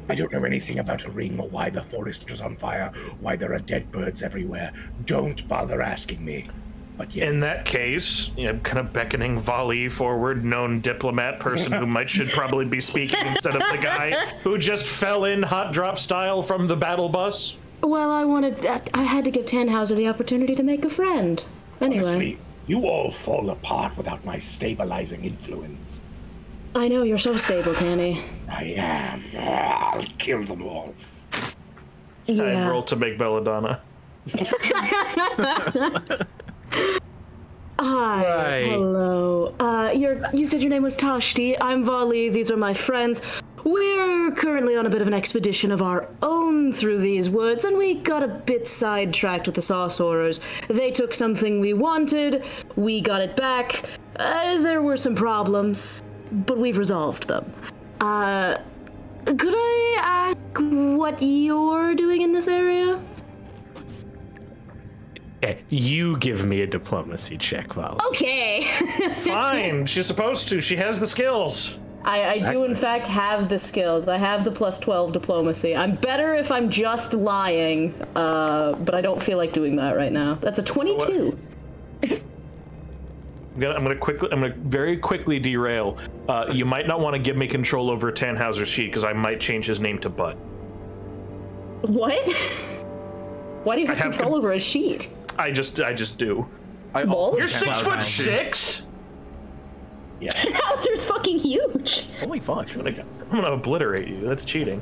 I don't know anything about a ring or why the forest was on fire, why there are dead birds everywhere. Don't bother asking me. But yes. In that case, you know, kind of beckoning Vali forward, known diplomat person who might should probably be speaking instead of the guy who just fell in hot drop style from the battle bus. Well, I wanted, I had to give Tannhauser the opportunity to make a friend. Anyway. Honestly, you all fall apart without my stabilizing influence. I know, you're so stable, Tanny. I am. I'll kill them all. Yeah. I roll to make Belladonna. Hi, right. Hello. Uh, you're, you said your name was Tashti. I'm Vali. These are my friends. We're currently on a bit of an expedition of our own through these woods, and we got a bit sidetracked with the Sausaurers. They took something we wanted, we got it back. Uh, there were some problems, but we've resolved them. Uh, could I ask what you're doing in this area? You give me a diplomacy check, Val. Okay. Fine. She's supposed to. She has the skills. I, I do, in fact, have the skills. I have the plus twelve diplomacy. I'm better if I'm just lying, uh, but I don't feel like doing that right now. That's a twenty-two. I'm gonna, I'm gonna quickly, I'm gonna very quickly derail. Uh, you might not want to give me control over Tannhauser's sheet because I might change his name to Butt. What? Why do you have, have control con- over a sheet? I just, I just do. I also You're six foot six. Too. Yeah. Tannhauser's fucking huge. Holy fuck! I'm gonna, I'm gonna obliterate you. That's cheating.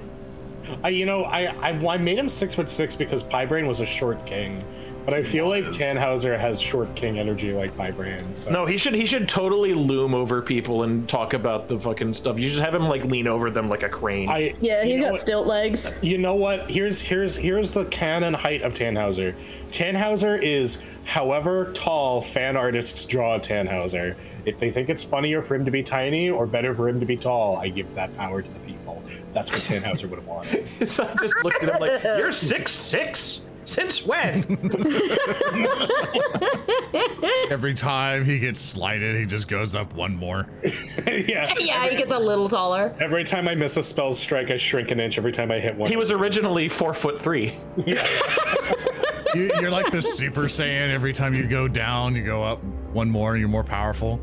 I, you know, I, I, I made him six foot six because Pybrain was a short king, but I feel yes. like Tannhauser has short king energy like Pybrain. So. No, he should, he should totally loom over people and talk about the fucking stuff. You just have him like lean over them like a crane. I, yeah, he's got what, stilt legs. You know what? Here's, here's, here's the canon height of Tannhauser. Tannhauser is however tall fan artists draw Tannhauser. If they think it's funnier for him to be tiny or better for him to be tall, I give that power to the people. That's what Tannhauser would have wanted. So I just looked at him like, you're six six? Since when? Every time he gets slighted, he just goes up one more. yeah, yeah, he gets a little taller. Every time I miss a spell strike, I shrink an inch. Every time I hit one. He was originally four foot three. Yeah. You, you're like the Super Saiyan. Every time you go down, you go up one more, and you're more powerful.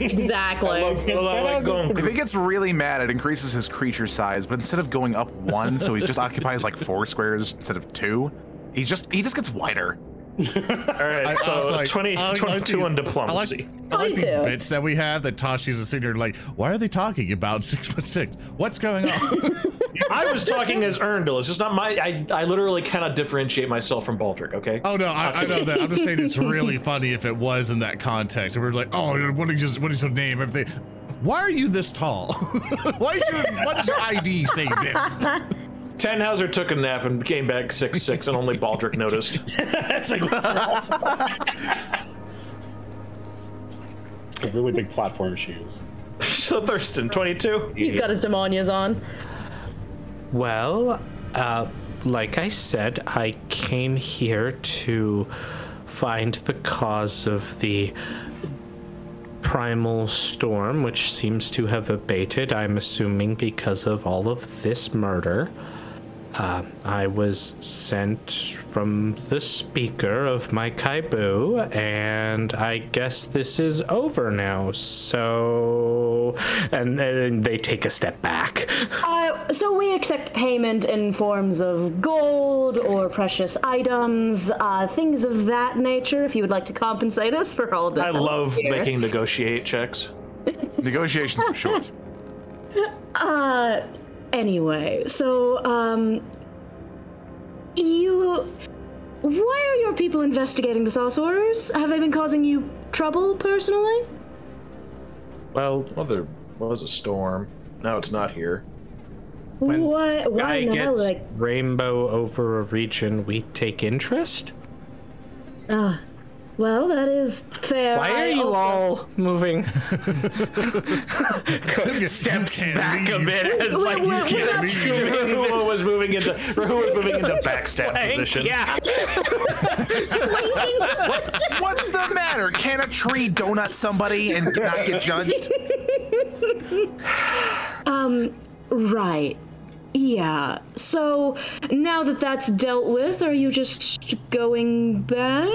Exactly. I love, I love, I love. If he gets really mad, it increases his creature size, but instead of going up one, so he just occupies like four squares instead of two, he just he just gets wider. All right, I, so I was like, twenty, I like, twenty-two like these, on diplomacy. I like, I like these do. Bits that we have that Tashi's a senior, like, why are they talking about six foot six? What's going on? I was talking as Earndil. It's just not my. I, I literally cannot differentiate myself from Baldric, okay? Oh, no, I, I know that. I'm just saying it's really funny if it was in that context. And we were like, oh, what is your, what is your name? Everything. Why are you this tall? Why is your, why does your I D say this? Tannhauser took a nap and came back six six, and only Baldric noticed. That's like, what's wrong? It's a really big platform shoes. So Thurston, twenty-two. He's got his demonias on. Well, uh, like I said, I came here to find the cause of the primal storm, which seems to have abated, I'm assuming, because of all of this murder. Uh, I was sent from the speaker of my Kaibu, and I guess this is over now, so... And then they take a step back. Uh, so we accept payment in forms of gold or precious items, uh, things of that nature, if you would like to compensate us for all that. I love here. Making negotiate checks. Negotiations for sure. Uh... Anyway, so, um, you, Why are your people investigating the Sausaurers? Have they been causing you trouble personally? Well, well, there was a storm. Now it's not here. When why, sky why now, gets like... rainbow over a region, we take interest? Ah, well, that is fair. Why are I you also... all moving? Steps back leave. a bit as we're, like we're, you can't leave. Rahua was moving into Rahua was moving into backstab like, position. Yeah. what's, what's the matter? Can a tree donut somebody and not get judged? um. Right. Yeah. So now that that's dealt with, are you just going back?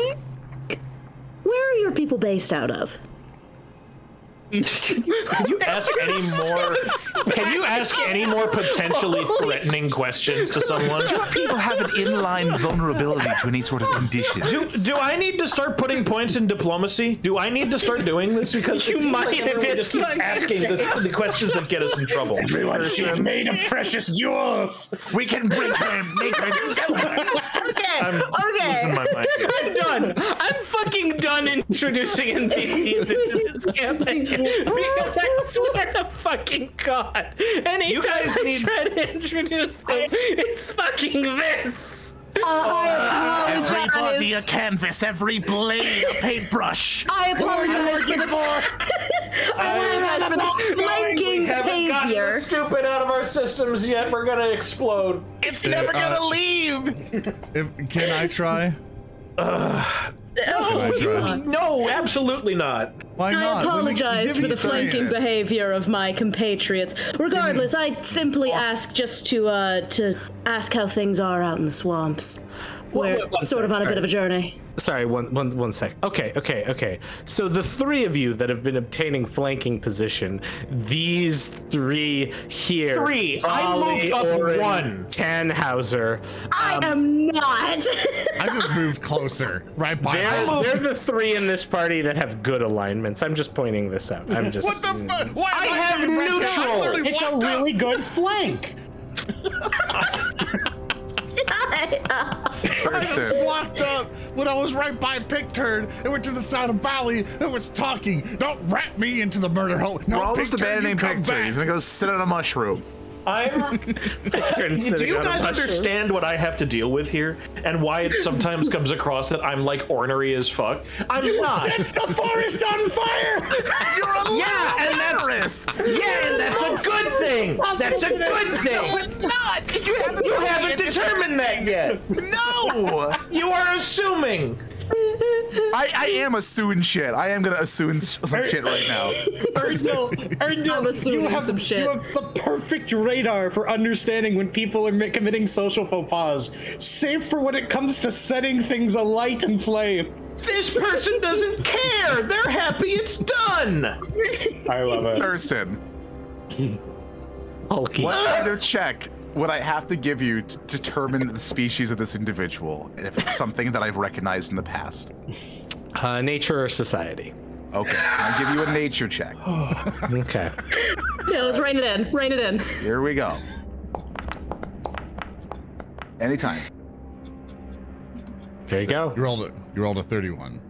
Where are your people based out of? Can you ask any more? Can you ask any more potentially threatening questions to someone? Do people have an inline vulnerability to any sort of condition? Do Do I need to start putting points in diplomacy? Do I need to start doing this? Because you might like we just keep asking this, the questions that get us in trouble. Everyone, she's made of precious jewels. We can break her and make her silver. Okay. I'm okay. My mind here. I'm done. I'm fucking done introducing N P Cs into this campaign. Because I swear to fucking God, anytime I need... try to introduce them, it's fucking this. Uh, I apologize. Every body a canvas, every blade a paintbrush. I apologize for the more. I apologize for the flanking behavior. Stupid out of our systems yet. We're gonna explode. It's never uh, gonna uh, leave. If, can I try? Uh, No, you, no, absolutely not. Why not? I apologize for the flanking behavior of my compatriots. Regardless, I simply ask just to uh, to ask how things are out in the swamps. We're well, well, sort of on a bit of a journey. Sorry, one, one, one sec. Okay, okay, okay. So the three of you that have been obtaining flanking position, these three here. Three. Vali, I moved up Orin, one. Tannhauser. I um, am not. I just moved closer, right by. They're, they're the three in this party that have good alignments. I'm just pointing this out. I'm just. What the fuck? Why I, I have neutral. I it's a really up. good flank. I just walked up when I was right by Pictern and went to the side of Vali and was talking. Don't rat me into the murder hole. No, well, Pictern, the bad name Pictern. He's gonna go sit on a mushroom. I'm. Do you guys understand what I have to deal with here and why it sometimes comes across that I'm like ornery as fuck? I'm you not. Set the forest on fire. You're a yeah, and that's yeah, and that's a good thing. That's a good thing. No, it's not. You haven't, you haven't determined that yet. No. You are assuming. I, I am assuming shit. I am gonna assume some er, shit right now. Earndil, Earndil, you have some shit. You have the perfect radar for understanding when people are committing social faux pas, save for when it comes to setting things alight and flame. This person doesn't care. They're happy it's done. I love it. Thurston, Hulky. What kind of check would I have to give you to determine the species of this individual, and if it's something that I've recognized in the past? Uh, nature or society? Okay, I'll give you a nature check. Okay. Yeah, let's rein it in, rein it in. Here we go. Anytime. There you go. You rolled a, you rolled a thirty-one.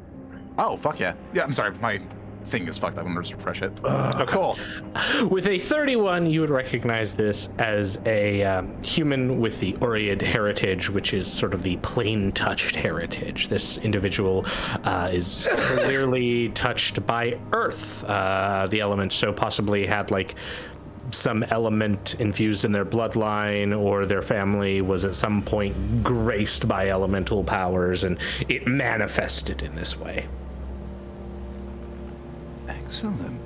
Oh, fuck yeah. Yeah, I'm sorry, my thing is fucked up. I'm gonna just refresh it. Uh, okay. Cool. With a thirty-one, you would recognize this as a um, human with the Oread heritage, which is sort of the plain-touched heritage. This individual uh, is clearly touched by earth, uh, the element, so possibly had like some element infused in their bloodline, or their family was at some point graced by elemental powers, and it manifested in this way. Excellent.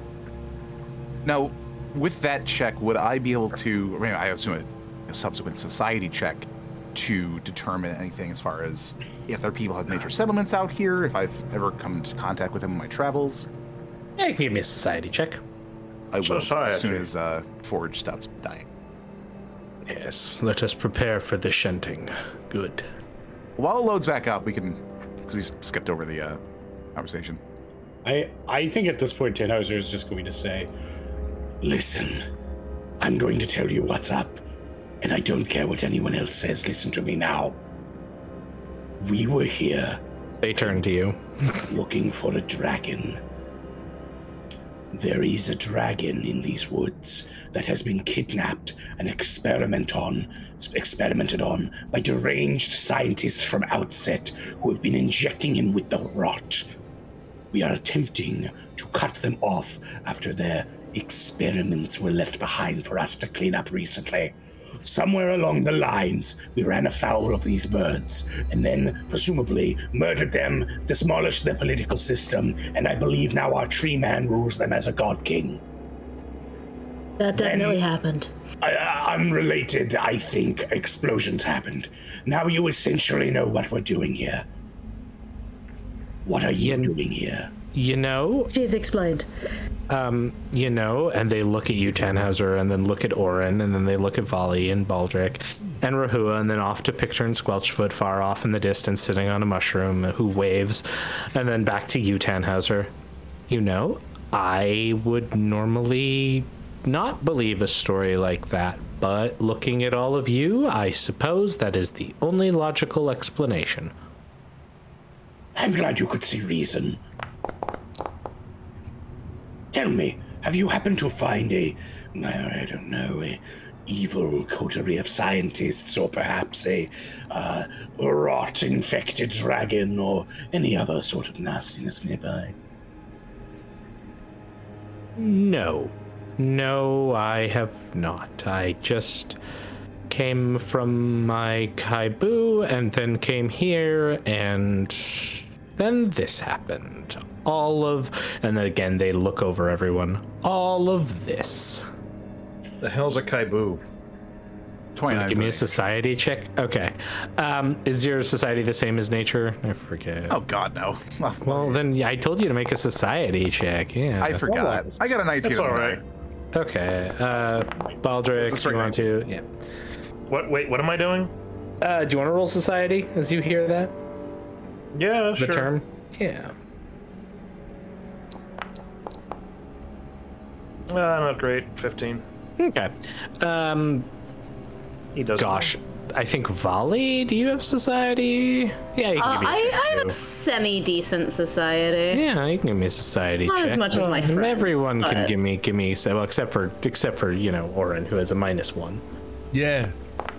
Now, with that check, would I be able to, I mean, I assume a, a subsequent society check to determine anything as far as if there are people who have major settlements out here, if I've ever come into contact with them in my travels? Yeah, give me a society check. I will, society. as soon as uh, Forge stops dying. Yes, let us prepare for the shunting. Good. While it loads back up, we can, because we skipped over the uh, conversation. I, I think at this point, Tannhauser is just going to say, listen, I'm going to tell you what's up, and I don't care what anyone else says. Listen to me now. We were here. They turn to you. Looking for a dragon. There is a dragon in these woods that has been kidnapped and experiment on, experimented on by deranged scientists from Outset who have been injecting him with the rot. We are attempting to cut them off after their experiments were left behind for us to clean up recently. Somewhere along the lines, we ran afoul of these birds, and then, presumably, murdered them, demolished their political system, and I believe now our tree man rules them as a god king. That definitely then, happened. Uh, unrelated, I think, explosions happened. Now you essentially know what we're doing here. What are you, you doing here? You know... She's explained. Um, you know, and they look at you, Tannhauser, and then look at Orin, and then they look at Vali and Baldric and Rahua, and then off to Pictern Squilchfoot far off in the distance, sitting on a mushroom, who waves, and then back to you, Tannhauser. You know, I would normally not believe a story like that, but looking at all of you, I suppose that is the only logical explanation. I'm glad you could see reason. Tell me, have you happened to find a, I don't know, a evil coterie of scientists, or perhaps a uh, rot-infected dragon, or any other sort of nastiness nearby? No. No, I have not. I just came from my Kaibu, and then came here, and then this happened. All of, and then again they look over everyone. All of this. The hell's a Kaibu? twenty-nine. Give me a society check. Okay. Um, is your society the same as nature? I forget. Oh God, no. Well, then I told you to make a society check. Yeah. I forgot. Oh, I got a nineteen. That's all right. Okay. Uh, Baldric, do you want to? Yeah. What? Wait. What am I doing? Uh, do you want to roll society as you hear that? Yeah. Sure. The term. Yeah. Uh, not great. fifteen. Okay. Um, he does. Gosh, know. I think Vali. Do you have society? Yeah, you can uh, give me. I, check I have a semi-decent society. Yeah, you can give me a society. Not check. As much well, as my friends. Everyone but... can give me, give me. Well, except for, except for you know, Orin, who has a minus one. Yeah.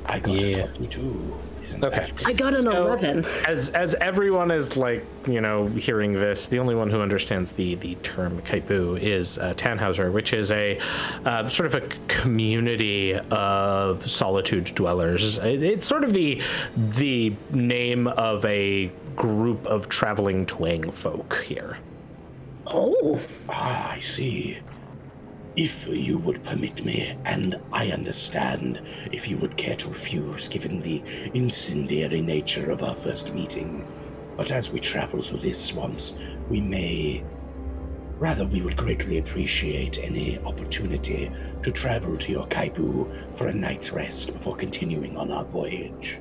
I got yeah. a twenty-two. Okay. I got an so, eleven. As as everyone is like, you know, hearing this, the only one who understands the the term Kaibu is uh, Tannhauser, which is a uh, sort of a community of solitude dwellers. It, it's sort of the the name of a group of traveling Twang folk here. Oh, ah, I see. If you would permit me, and I understand if you would care to refuse, given the incendiary nature of our first meeting, but as we travel through these swamps, we may... Rather, we would greatly appreciate any opportunity to travel to your Kaibu for a night's rest before continuing on our voyage.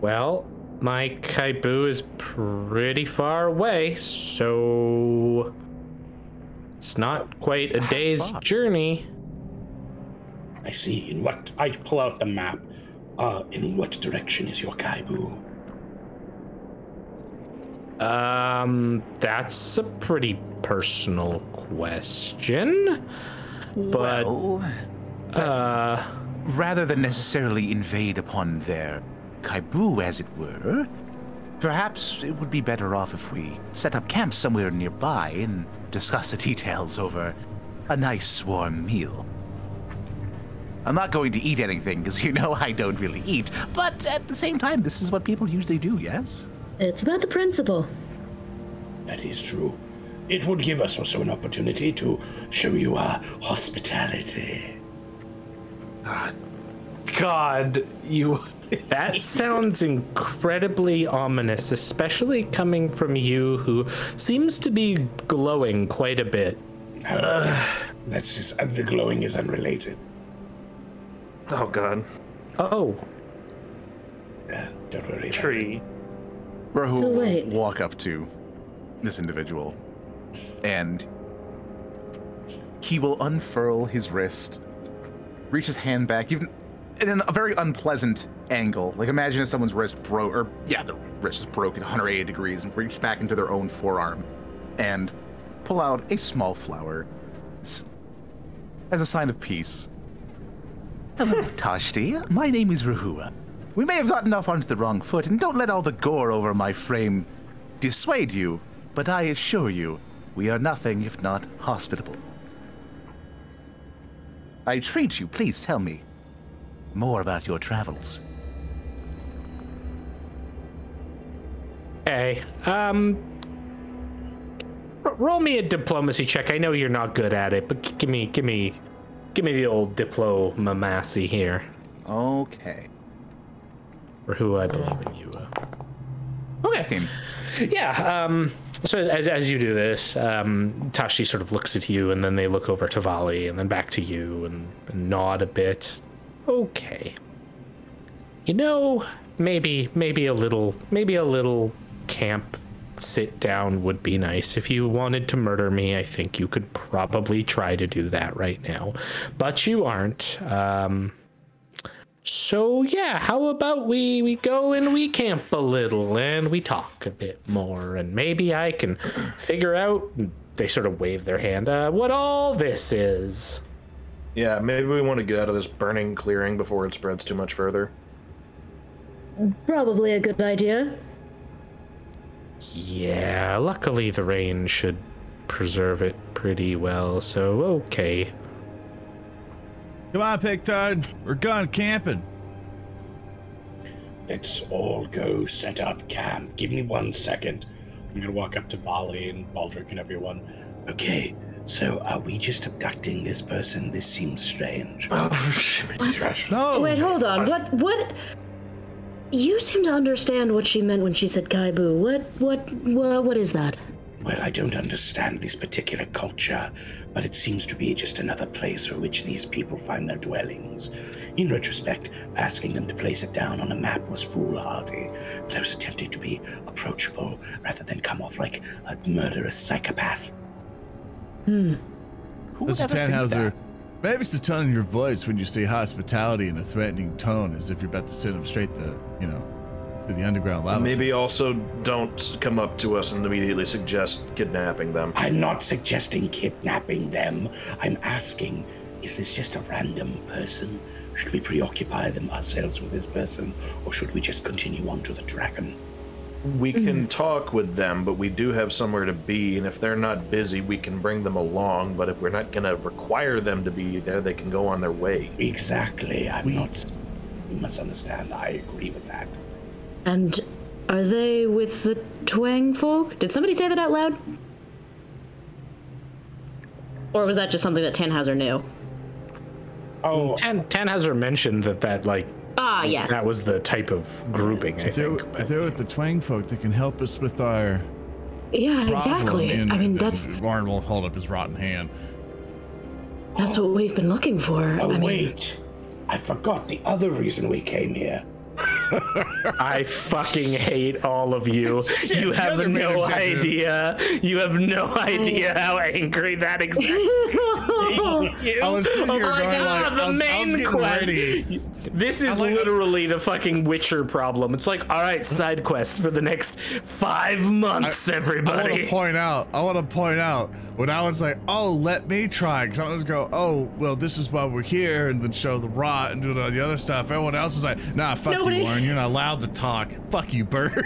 Well, my Kaibu is pretty far away, so... It's not quite a day's journey. I see. In what I pull out the map. Uh, in what direction is your Kaibu? Um, that's a pretty personal question. But well, uh, rather than necessarily invade upon their Kaibu, as it were, perhaps it would be better off if we set up camp somewhere nearby and discuss the details over a nice warm meal. I'm not going to eat anything because you know I don't really eat, but at the same time, this is what people usually do, yes? It's about the principle. That is true. It would give us also an opportunity to show you our hospitality. God. God, you... That sounds incredibly ominous, especially coming from you, who seems to be glowing quite a bit. Uh, That's just, the glowing is unrelated. Oh, God. Oh. Uh, don't worry. Tree. Rahul will walk up to this individual, and he will unfurl his wrist, reach his hand back, even... in a very unpleasant angle. Like, imagine if someone's wrist broke, or yeah, the wrist is broken one hundred eighty degrees, and reach back into their own forearm and pull out a small flower as a sign of peace. Hello, Tashti. My name is Rahua. We may have gotten off onto the wrong foot, and don't let all the gore over my frame dissuade you, but I assure you, we are nothing if not hospitable. I entreat you, please tell me more about your travels. Hey, um, r- roll me a diplomacy check. I know you're not good at it, but g- give me, give me, give me the old diplomacy here. Okay. Or who I believe in you. Uh... Okay. sixteen. Yeah. Um. So as as you do this, um, Tashti sort of looks at you, and then they look over to Vali, and then back to you, and, and nod a bit. Okay. You know, maybe maybe a little maybe a little camp sit down would be nice. If you wanted to murder me, I think you could probably try to do that right now, but you aren't. Um, so yeah, how about we we go and we camp a little and we talk a bit more, and maybe I can figure out. They sort of wave their hand. Uh, what all this is. Yeah, maybe we want to get out of this burning clearing before it spreads too much further. Probably a good idea. Yeah, luckily the rain should preserve it pretty well, so okay. Come on, Pictern. We're gone camping. Let's all go set up camp. Give me one second. I'm going to walk up to Vali and Baldric and everyone. Okay. So, are we just abducting this person? This seems strange. Oh, shit. No. Wait, hold on. What? What? You seem to understand what she meant when she said Kaibu. What? What? What, what is that? Well, I don't understand this particular culture, but it seems to be just another place for which these people find their dwellings. In retrospect, asking them to place it down on a map was foolhardy, but I was attempting to be approachable rather than come off like a murderous psychopath. Hmm. Mister Tannhauser, maybe it's the tone in your voice when you say hospitality in a threatening tone, as if you're about to send them straight to, you know, to the underground lava. Maybe pits. Also don't come up to us and immediately suggest kidnapping them. I'm not suggesting kidnapping them. I'm asking, is this just a random person? Should we preoccupy them ourselves with this person, or should we just continue on to the dragon? We can mm. talk with them, but we do have somewhere to be, and if they're not busy, we can bring them along, but if we're not going to require them to be there, they can go on their way. Exactly. I'm we... not... You must understand, I agree with that. And are they with the Twang Folk? Did somebody say that out loud? Or was that just something that Tannhauser knew? Oh, Tan- Tannhauser mentioned that that, like, Ah, yes. That was the type of grouping, I think. If they're with the Twang Folk, that can help us with our... Yeah, exactly. I mean, that's... Warren won't hold up his rotten hand. That's what we've been looking for. Oh, I mean... wait. I forgot the other reason we came here. I fucking hate all of you. Shit, you have no idea. You have no idea how angry that exactly is. You. I was sitting here oh my going God, like, the I was, main I was quest. Ready. This is like, literally the fucking Witcher problem. It's like, all right, side quests for the next five months, I, everybody. I want to point out. I want to point out when I was like, oh, let me try. Because I was going, oh, well, this is why we're here, and then show the rot and do all the other stuff. Everyone else was like, nah, fuck Nobody. you, Orin. You're not allowed to talk. Fuck you, Bird.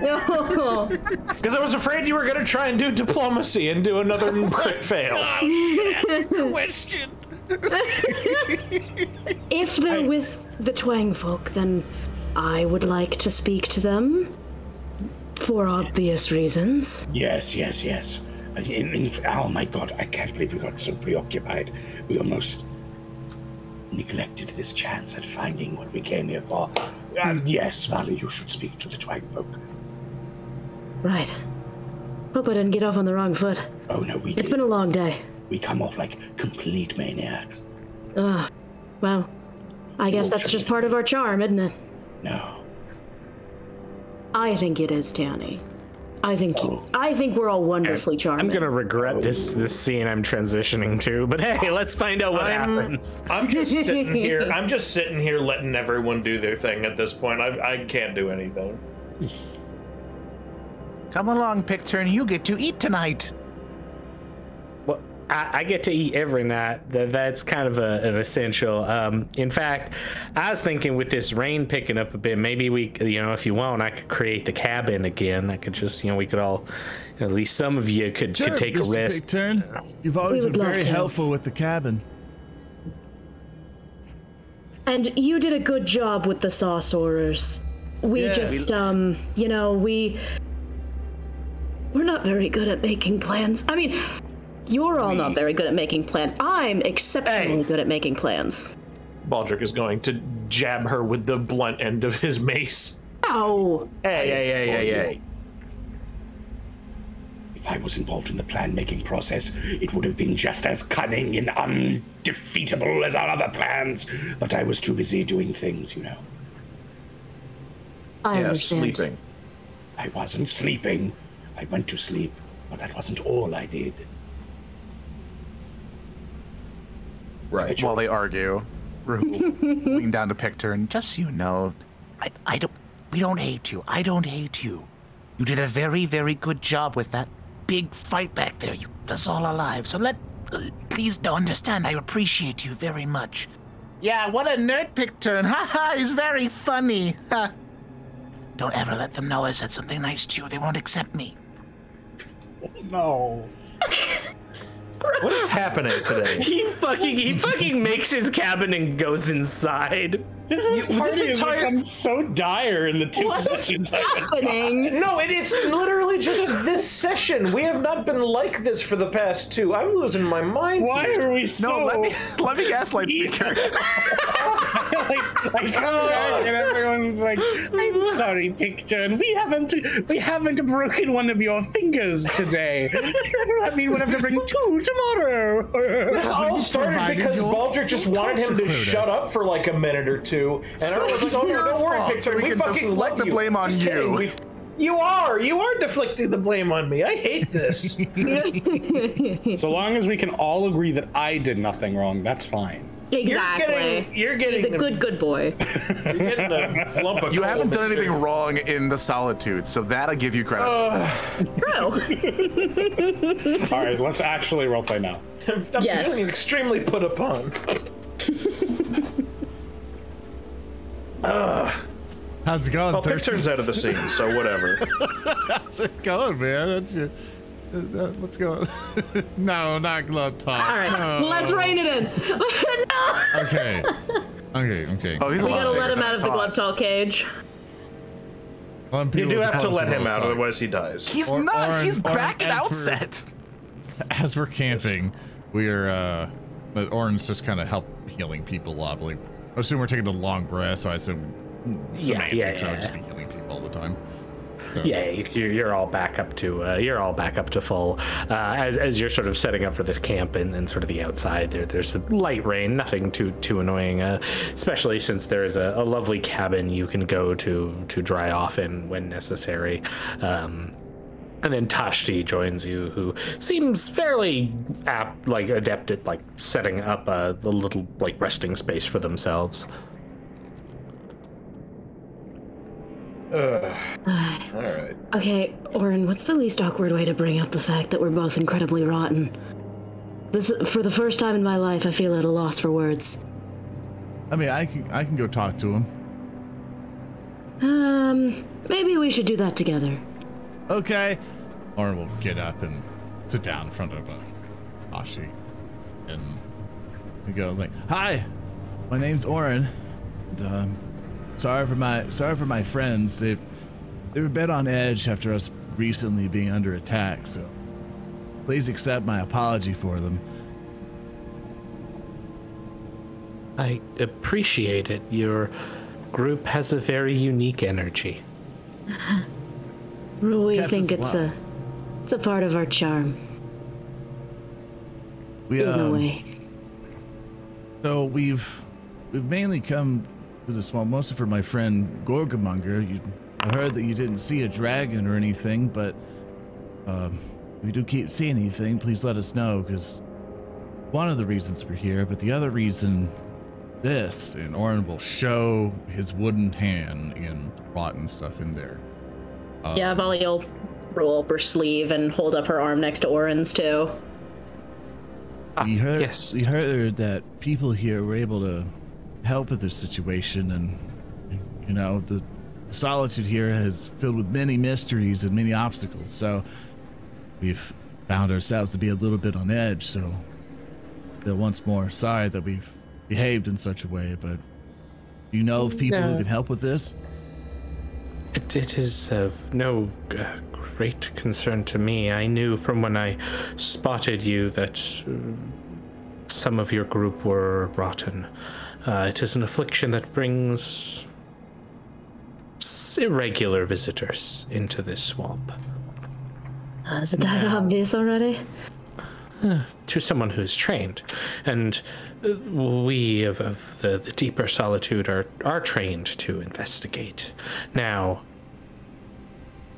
No. Because I was afraid you were gonna try and do diplomacy and do another crit fail. God, yes. Question. If they're I... with the Twang Folk, then I would like to speak to them for obvious reasons. Yes, yes, yes. In, in, oh my God, I can't believe we got so preoccupied. We almost neglected this chance at finding what we came here for. And yes, Vali, you should speak to the Twang Folk. Right. Hope I didn't get off on the wrong foot. Oh no, we did. It's been a long day. We come off like complete maniacs. Ah, uh, well, I guess that's just part of our charm, isn't it? No. I think it is, Tanny. I think I think we're all wonderfully charming. I'm gonna regret this this scene I'm transitioning to, but hey, let's find out what I'm, happens. I'm just sitting here. I'm just sitting here letting everyone do their thing at this point. I I can't do anything. Come along, Pictern. You get to eat tonight. Well, I, I get to eat every night. That that's kind of a, an essential. Um, in fact, I was thinking with this rain picking up a bit, maybe we, you know, if you want, I could create the cabin again. I could just, you know, we could all, at least some of you could, sure, could take Mister a rest. Pictern, you've always been very helpful with the cabin. And you did a good job with the Sausaurers. We yeah, just, we... um, you know, we... We're not very good at making plans. I mean, you're all we... not very good at making plans. I'm exceptionally hey. good at making plans. Baldric is going to jab her with the blunt end of his mace. Ow! Hey, hey, hey, hey, hey. If I was involved in the plan-making process, it would have been just as cunning and undefeatable as our other plans. But I was too busy doing things, you know. I yeah, understand. Sleeping. I wasn't sleeping. I went to sleep, but that wasn't all I did. Right. While they argue, Rahul lean down to Pictern. Just so you know, I, I don't. We don't hate you. I don't hate you. You did a very, very good job with that big fight back there. You kept us all alive. So let, uh, please don't understand. I appreciate you very much. Yeah, what a nerd, Pictern. Ha ha. He's very funny. Ha. Don't ever let them know I said something nice to you. They won't accept me. No. What is happening today? He fucking he fucking makes his cabin and goes inside. This is party has become so dire in the two what sessions. What is happening? No, it, it's literally just this session. We have not been like this for the past two. I'm losing my mind. Why here. are we so? No, let me let me gaslight speaker. like, like oh, and everyone's like, I'm sorry, Pictern. We haven't we haven't broken one of your fingers today. I mean, we'll have to bring two tomorrow. This all started because Baldric just wanted him to shut up for like a minute or two. And so I was like, oh, no, don't worry, Pictern. We, we fucking love you. the blame on Just you. We, you are. You are deflecting the blame on me. I hate this. So long as we can all agree that I did nothing wrong, that's fine. Exactly. You're getting, you're getting He's a the, good, good boy. You're getting a lump of You haven't done anything shit. wrong in the Solitude, so that'll give you credit. Uh, true. All right, let's actually roleplay now. I'm, I'm yes. feeling extremely put upon. Uh, How's it going, well, Thurston? Pictern's out of the scene, so whatever. How's it going, man? That's your, that, what's going on? No, not glove talk. All right, no. Let's rein it in. No. Okay. Okay, okay. Oh, he's we gotta let him out of the glove talk cage. You do have to let him out, otherwise he dies. He's or, not. Or he's or back at Outset. As we're camping, yes. we are, uh, but Orin's just kind of help healing people up, like, I assume we're taking a long rest, so I assume semantics. Yeah, yeah, yeah. I would just be healing people all the time. So. Yeah, you're, you're all back up to uh, you're all back up to full. Uh, as as you're sort of setting up for this camp and, and sort of the outside, there there's a light rain, nothing too too annoying. Uh, especially since there is a, a lovely cabin you can go to to dry off in when necessary. Um, And then Tashti joins you, who seems fairly apt, like adept at like setting up a, a little like resting space for themselves. Uh, all right. Okay, Orin, what's the least awkward way to bring up the fact that we're both incredibly rotten? This, for the first time in my life, I feel at a loss for words. I mean, I can I can go talk to him. Um, maybe we should do that together. Okay. Orin will get up and sit down in front of uh, Ashi, and we go like, "Hi, my name's Orin. And, um, sorry for my sorry for my friends. They they were a bit on edge after us recently being under attack. So please accept my apology for them." I appreciate it. Your group has a very unique energy. We it's think it's alive. a it's a part of our charm. We, um, in a way. So we've we've mainly come to this. Well, mostly for my friend Gorgamonger. You I heard that you didn't see a dragon or anything, but um, if you do keep seeing anything, please let us know, because one of the reasons we're here, but the other reason this, and Orin will show his wooden hand and rotten stuff in there. Um, yeah, Vali will roll up her sleeve and hold up her arm next to Orin's too. Ah, he heard, yes. He heard that people here were able to help with their situation, and you know, the solitude here is filled with many mysteries and many obstacles, so we've found ourselves to be a little bit on edge, so they're once more sorry that we've behaved in such a way, but do you know of people no. who can help with this? It, it is of no uh, great concern to me. I knew from when I spotted you that uh, some of your group were rotten. Uh, it is an affliction that brings irregular visitors into this swamp. Uh, is it that yeah. obvious already? Uh, to someone who's trained, and we of, of the, the deeper solitude are, are trained to investigate. Now,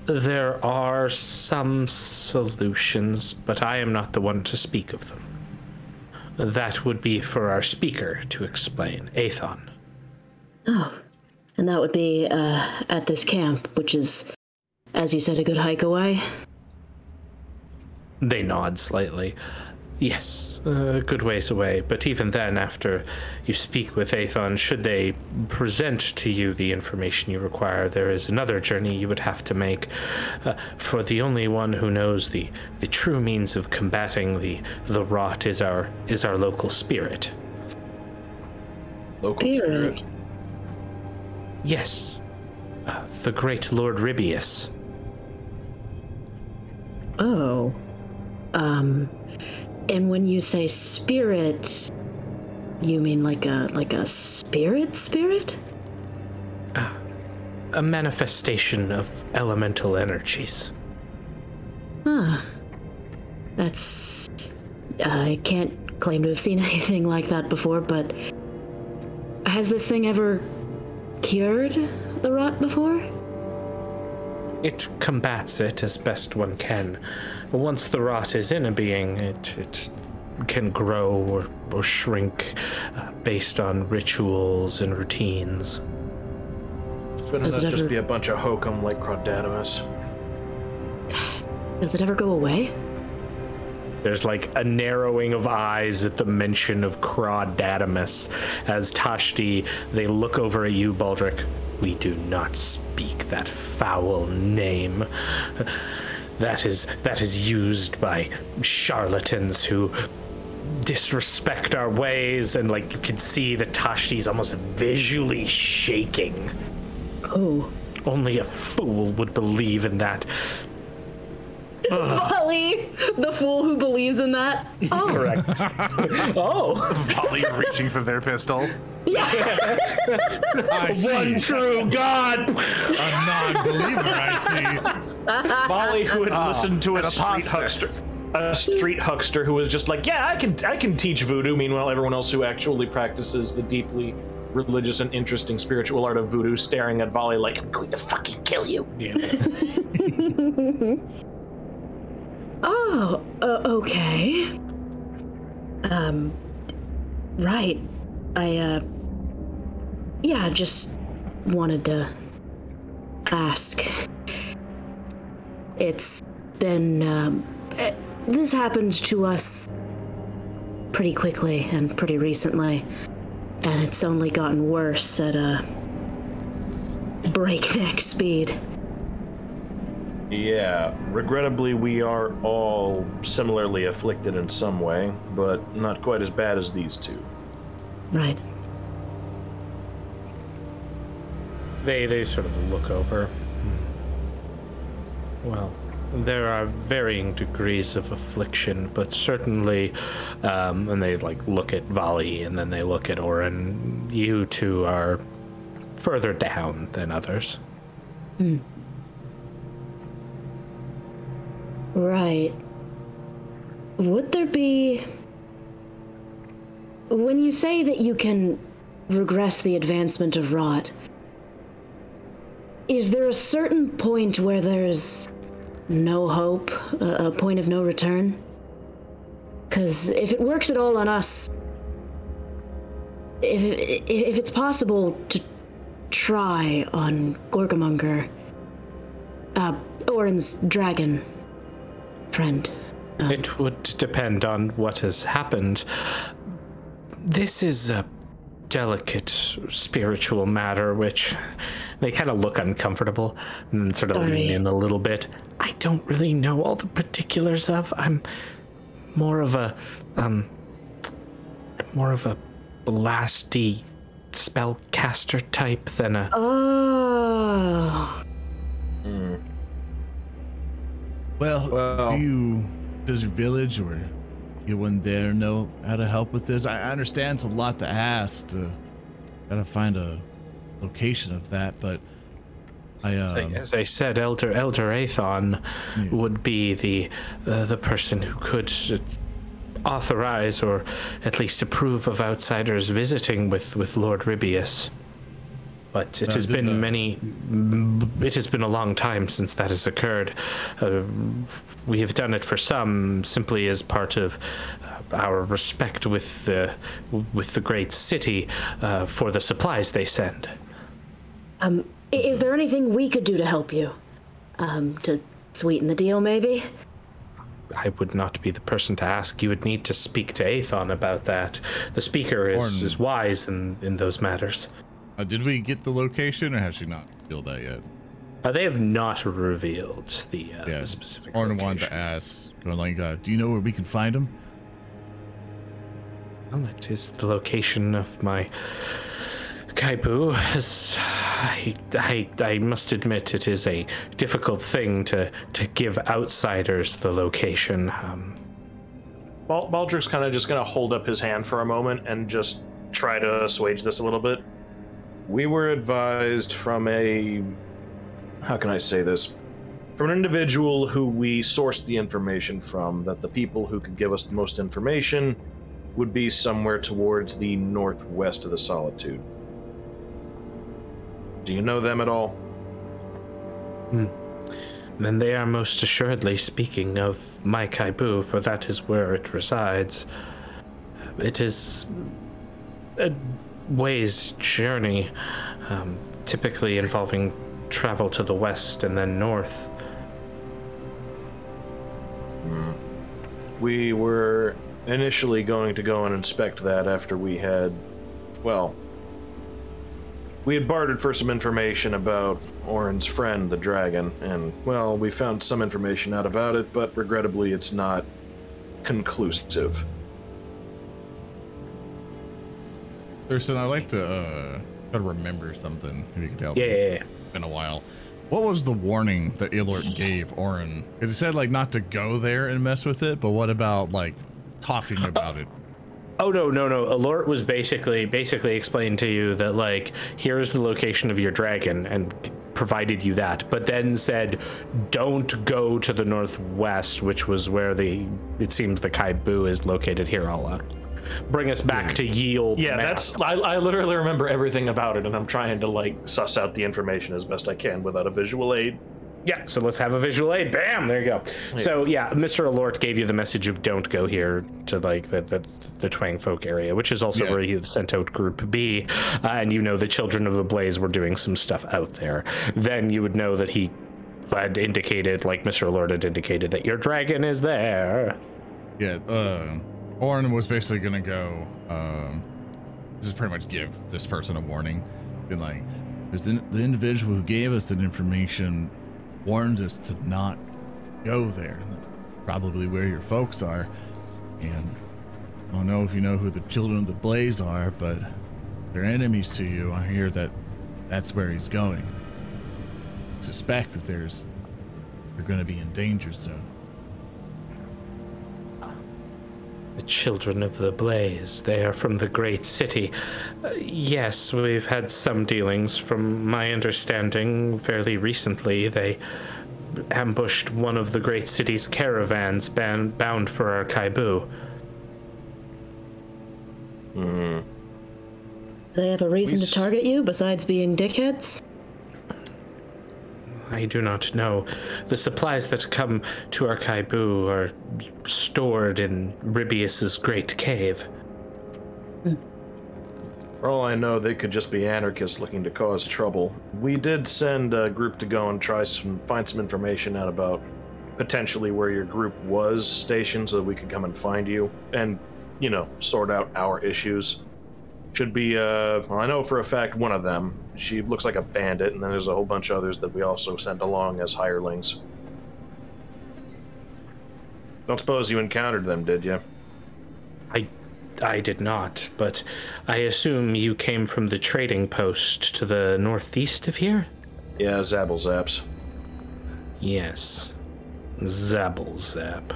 there are some solutions, but I am not the one to speak of them. That would be for our speaker to explain, Aethon. Oh, and that would be uh, at this camp, which is, as you said, a good hike away? They nod slightly. Yes, a uh, good ways away, but even then, after you speak with Aethon, should they present to you the information you require, there is another journey you would have to make. Uh, for the only one who knows the, the true means of combating the, the rot is our is our local spirit. Local spirit? spirit. Yes, uh, the great Lord Ribius. Oh, um, and when you say spirit, you mean like a like a spirit spirit? Uh, a manifestation of elemental energies. Huh. That's, I can't claim to have seen anything like that before, but has this thing ever cured the rot before? It combats it as best one can. Once the rot is in a being, it it can grow or, or shrink uh, based on rituals and routines. Shouldn't that just ever... be a bunch of hokum like Crawdadimus? Does it ever go away? There's like a narrowing of eyes at the mention of Crawdadimus. As Tashti, they look over at you, Baldric. We do not speak that foul name. That is that is used by charlatans who disrespect our ways, and like you can see that Tashti's almost visually shaking. Oh. Only a fool would believe in that. Vali, the fool who believes in that. Oh. Correct. Oh. Vali reaching for their pistol. Yeah. I see. One true God. A non-believer, I see. Vali, who had oh, listened to a street huckster, a street huckster who was just like, yeah, I can, I can teach voodoo. Meanwhile, everyone else who actually practices the deeply religious and interesting spiritual art of voodoo, staring at Vali like, I'm going to fucking kill you. Yeah. Oh, uh, okay. Um, right. I, uh, yeah, just wanted to ask. It's been, um, it, this happened to us pretty quickly and pretty recently, and it's only gotten worse at a breakneck speed. Yeah, regrettably we are all similarly afflicted in some way, but not quite as bad as these two. Right. They they sort of look over. Well, there are varying degrees of affliction, but certainly, um, and they like look at Vali and then they look at Orin, you two are further down than others. Hmm. Right. Would there be... When you say that you can regress the advancement of rot, Is there a certain point where there's no hope, a, a point of no return? Because if it works at all on us, if, if if it's possible to try on Gorgamonger, uh, Orin's dragon friend. Um, it would depend on what has happened. This is a delicate spiritual matter, which they kind of look uncomfortable and sort of sorry. lean in a little bit. I don't really know all the particulars of. I'm more of a, um, more of a blasty spellcaster type than a. Oh. Mm. Well, well, do you, does your village or anyone there know how to help with this? I understand it's a lot to ask to kind of find a location of that, but I, um, as I said, Elder Elder Aethon yeah. would be the uh, the person who could authorize or at least approve of outsiders visiting with, with Lord Ribius. But it no, has been that. many. It has been a long time since that has occurred. Uh, we have done it for some simply as part of our respect with the with the great city uh, for the supplies they send. Um, is there anything we could do to help you, um, to sweeten the deal, maybe? I would not be the person to ask. You would need to speak to Aethon about that. The speaker is, is wise in, in those matters. Uh, did we get the location, or has she not revealed that yet? Uh, they have not revealed the, uh, yeah. the specific Orin location. Orin wanted to ask, going like, uh, do you know where we can find him? Well, it is the location of my Kaibu. I, I, I must admit it is a difficult thing to, to give outsiders the location. Um, Bal- Baldric's kind of just going to hold up his hand for a moment and just try to assuage this a little bit. We were advised from a, how can I say this, from an individual who we sourced the information from, that the people who could give us the most information would be somewhere towards the northwest of the Solitude. Do you know them at all? Hmm. Then they are most assuredly speaking of my Kaibu, for that is where it resides. It is a way's journey, um, typically involving travel to the west and then north. Hmm. We were initially going to go and inspect that after we had, well, we had bartered for some information about Orin's friend, the dragon, and, well, we found some information out about it, but regrettably it's not conclusive. Thurston, I'd like to uh, try to remember something, if you could help. Yeah, yeah, yeah. It's been a while. What was the warning that Elort gave Orin? Because he said, like, not to go there and mess with it, but what about, like, talking about it? Oh, no, no, no. Elort was basically, basically explained to you that, like, here's the location of your dragon, and provided you that, but then said, don't go to the northwest, which was where the, it seems the Kaibu is located here, Allah. Bring us back yeah. to yield. Yeah, map. that's. I, I literally remember everything about it, and I'm trying to like suss out the information as best I can without a visual aid. Yeah, so let's have a visual aid. Bam, there you go. Yeah. So yeah, Mister Elort gave you the message of don't go here to like the the, the Twang Folk area, which is also yeah. where you've sent out Group B, uh, and you know the Children of the Blaze were doing some stuff out there. Then you would know that he had indicated, like Mister Elort had indicated, that your dragon is there. Yeah. Uh... Orin was basically gonna go, um, this is pretty much give this person a warning. Been like, there's the, the individual who gave us that information warned us to not go there. Probably where your folks are. And I don't know if you know who the Children of the Blaze are, but they're enemies to you. I hear that that's where he's going. I suspect that there's, you're gonna be in danger soon. The Children of the Blaze, they are from the great city. Uh, yes, we've had some dealings. From my understanding, fairly recently, they ambushed one of the great city's caravans ban- bound for our Kaibu. Mm. They have a reason we to target you besides being dickheads? I do not know. The supplies that come to our Kaibu are stored in Ribius's great cave. Mm. For all I know, they could just be anarchists looking to cause trouble. We did send a group to go and try some, find some information out about potentially where your group was stationed so that we could come and find you and, you know, sort out our issues. Should be, uh, well, I know for a fact one of them. She looks like a bandit, and then there's a whole bunch of others that we also sent along as hirelings. Don't suppose you encountered them, did you? I, I did not, but I assume you came from the trading post to the northeast of here? Yeah, Zabble Zaps. Yes. Zabble Zap.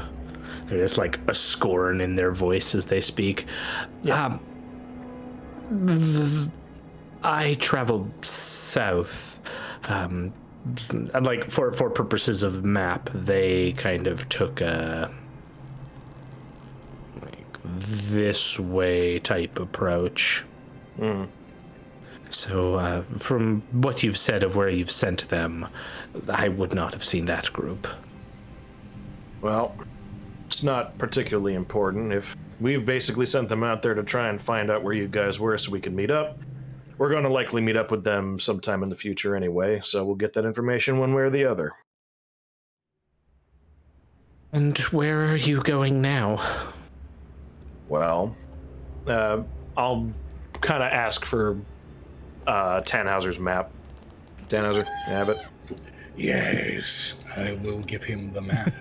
There's like a scorn in their voice as they speak. Yeah. Um, I traveled south, um, like for, for purposes of map, they kind of took a like this way type approach. Mm. So uh, from what you've said of where you've sent them, I would not have seen that group. Well, it's not particularly important if... We've basically sent them out there to try and find out where you guys were so we can meet up. We're going to likely meet up with them sometime in the future anyway, so we'll get that information one way or the other. And where are you going now? Well, uh, I'll kind of ask for uh, Tannhauser's map. Tannhauser, have it. Yes, I will give him the map.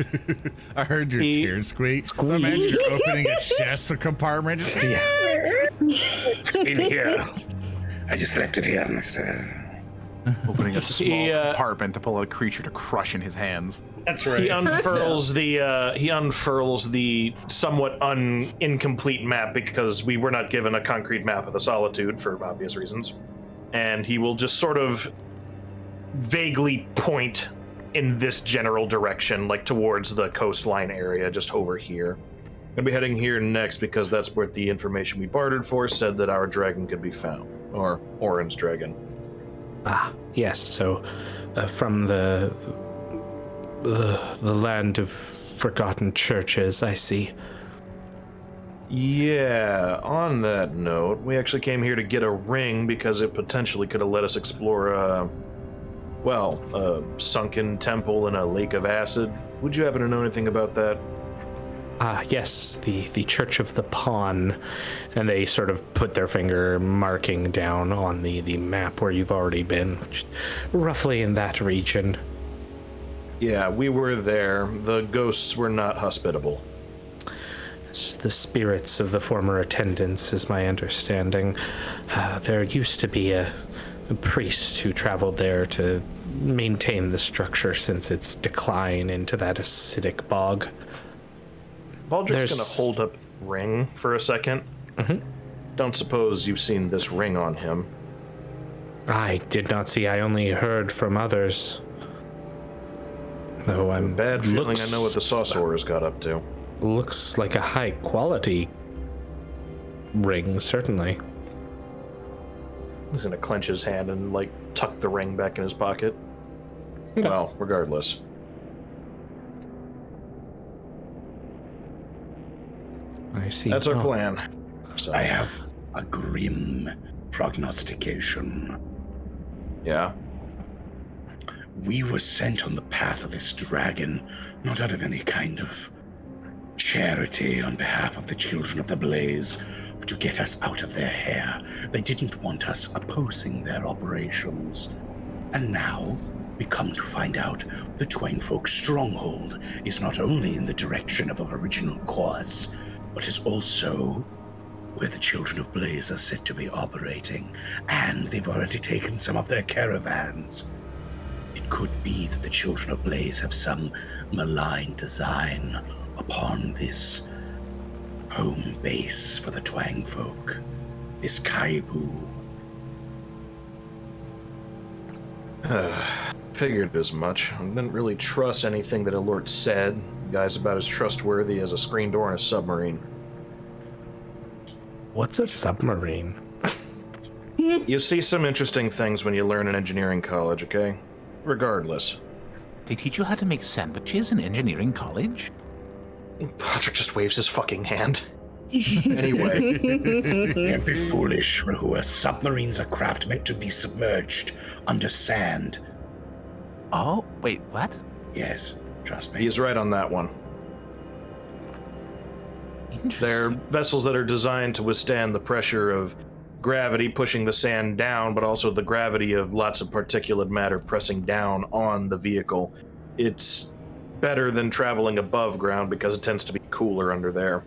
I heard your tears squeak. Squeak. So imagine you're opening a chest, a compartment. Just yeah. It's in here. I just left it here, mister. Opening a small he, uh, compartment to pull out a creature to crush in his hands. That's right. He unfurls the uh, he unfurls the somewhat un incomplete map because we were not given a concrete map of the Solitude for obvious reasons, and he will just sort of vaguely point in this general direction, like towards the coastline area, just over here. Gonna be heading here next because that's where the information we bartered for said that our dragon could be found, or Orin's dragon. Ah, yes. So, uh, from the, the the land of forgotten churches, I see. Yeah, on that note, we actually came here to get a ring because it potentially could have let us explore uh, Well, a sunken temple in a lake of acid. Would you happen to know anything about that? Ah, uh, yes, the, the Church of the Pawn. And they sort of put their finger marking down on the, the map where you've already been, roughly in that region. Yeah, we were there. The ghosts were not hospitable. It's the spirits of the former attendants, is my understanding. Uh, there used to be a... A priest who traveled there to maintain the structure since its decline into that acidic bog. Baldric's gonna hold up the ring for a second. Mm-hmm. Don't suppose you've seen this ring on him? I did not see. I only heard from others. Though I'm bad feeling looks, I know what the Sausaurer's got up to. Looks like a high quality ring, certainly. He's gonna clench his hand and, like, tuck the ring back in his pocket. Yeah. Well, regardless. I see. That's our oh. plan. So. I have a grim prognostication. Yeah? We were sent on the path of this dragon, not out of any kind of charity on behalf of the children of the Blaze, to get us out of their hair. They didn't want us opposing their operations. And now we come to find out the Twang Folk's stronghold is not only in the direction of our original course, but is also where the Children of Blaze are said to be operating, and they've already taken some of their caravans. It could be that the Children of Blaze have some malign design upon this home base for the Twang Folk, this Kaibu. Uh, figured as much. I didn't really trust anything that Elort said. The guy's about as trustworthy as a screen door in a submarine. What's a submarine? You see some interesting things when you learn in engineering college, okay? Regardless. They teach you how to make sandwiches in engineering college? Patrick just waves his fucking hand. Anyway. Don't be foolish, Rahua. Submarines are craft meant to be submerged under sand. Oh, wait, what? Yes, trust me. He is right on that one. They're vessels that are designed to withstand the pressure of gravity pushing the sand down, but also the gravity of lots of particulate matter pressing down on the vehicle. It's better than traveling above ground because it tends to be cooler under there.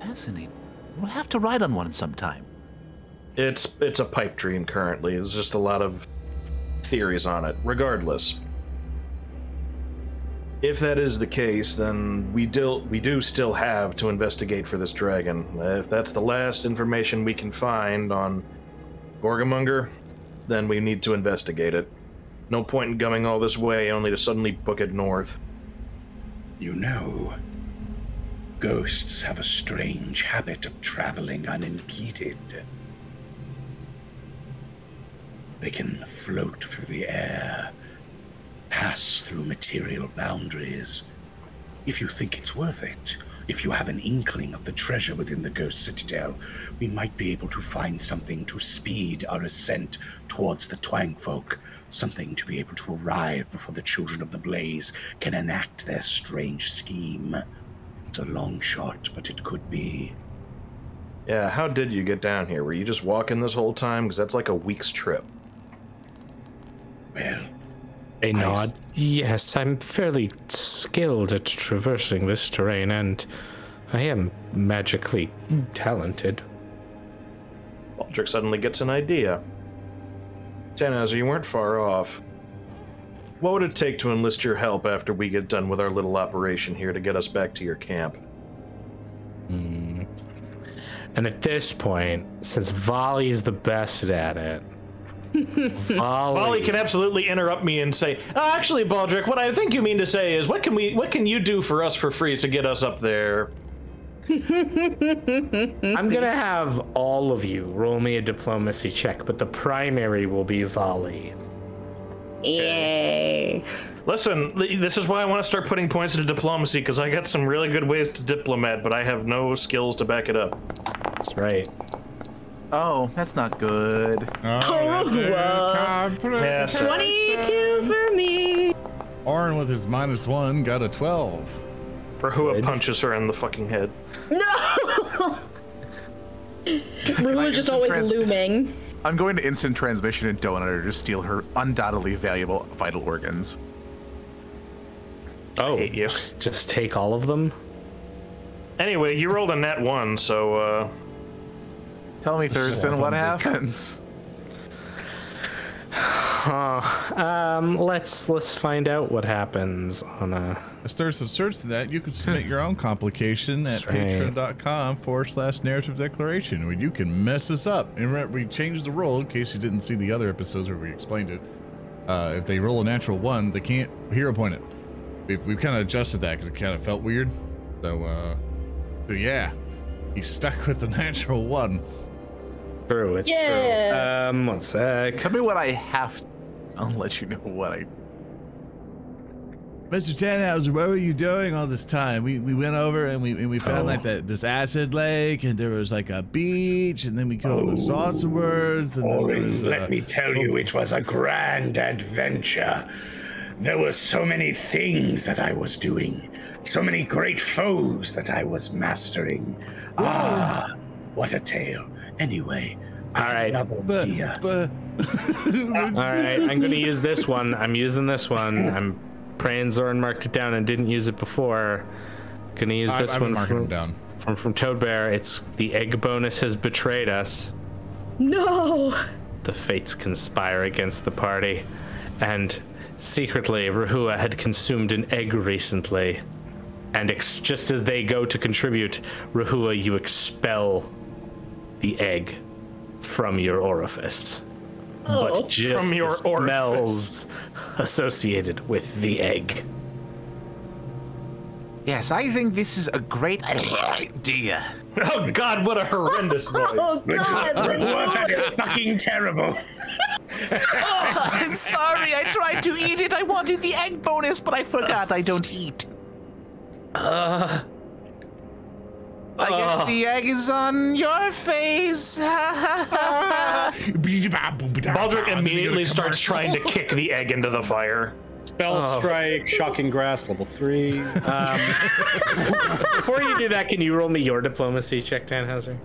Fascinating. We'll have to ride on one sometime. It's it's a pipe dream currently. There's just a lot of theories on it. Regardless, if that is the case, then we do, we do still have to investigate for this dragon. If that's the last information we can find on Gorgamonger, then we need to investigate it. No point in going all this way only to suddenly book it north. You know, ghosts have a strange habit of traveling unimpeded. They can float through the air, pass through material boundaries. If you think it's worth it, if you have an inkling of the treasure within the Ghost Citadel, we might be able to find something to speed our ascent towards the Twang Folk, something to be able to arrive before the Children of the Blaze can enact their strange scheme. It's a long shot, but it could be. Yeah, how did you get down here? Were you just walking this whole time? Because that's like a week's trip. Well... A nod. I've... Yes, I'm fairly skilled at traversing this terrain, and I am magically talented. Baldric suddenly gets an idea. Tannhauser, you weren't far off. What would it take to enlist your help after we get done with our little operation here to get us back to your camp? Mm. And at this point, since Vali's the best at it, Vali. Vali can absolutely interrupt me and say, oh, actually, Baldric, what I think you mean to say is, what can we, what can you do for us for free to get us up there? I'm going to have all of you roll me a diplomacy check, but the primary will be Vali. Yay. Okay. Listen, this is why I want to start putting points into diplomacy, because I got some really good ways to diplomat, but I have no skills to back it up. That's right. Oh, that's not good. Oh, yeah, twenty-two for me. Orin with his minus one got a twelve. Rahua punches her in the fucking head. No! Rahua's just always trans- looming. I'm going to instant transmission and donut her to steal her undoubtedly valuable vital organs. Oh, you. Just, just take all of them? Anyway, you rolled a nat one, so... uh Tell me, Thurston, what happens? Huh. Um, let's let's find out what happens on a. As Thurston searches that, you can submit your own complication at right. patreon.com forward slash narrative declaration, where you can mess us up. And we changed the rule in case you didn't see the other episodes where we explained it. Uh, if they roll a natural one, they can't hero point it. We've, we've kind of adjusted that because it kind of felt weird. So, uh, so yeah, he's stuck with the natural one. True, it's yeah. true. Um, one sec. Tell me what I have to... I'll let you know what I... Mister Tannhauser, what were you doing all this time? We we went over and we and we found oh. like that this acid lake, and there was like a beach, and then we go oh. to Sausaurer. Orin, uh, let me tell you, it was a grand adventure. There were so many things that I was doing, so many great foes that I was mastering. Wow. Ah... What a tale. Anyway, all right. But, but. all right, I'm going to use this one. I'm using this one. I'm praying Zoran marked it down and didn't use it before. Going to use this I've, one I've from, down. from from Toadbear. It's the egg bonus has betrayed us. No. The fates conspire against the party, and secretly Rahua had consumed an egg recently. And ex- just as they go to contribute, Rahua, you expel the egg from your orifice. Oh. But just from your the smells orifice. Associated with the egg. Yes, I think this is a great idea. Oh, God, what a horrendous voice. Oh, God. That is fucking terrible. Oh, I'm sorry. I tried to eat it. I wanted the egg bonus, but I forgot I don't eat. Uh, I guess uh, the egg is on your face. Baldric immediately starts trying to kick the egg into the fire. Spell oh. Strike, Shocking Grasp, level three. Um, before you do that, can you roll me your diplomacy check, Tannhauser?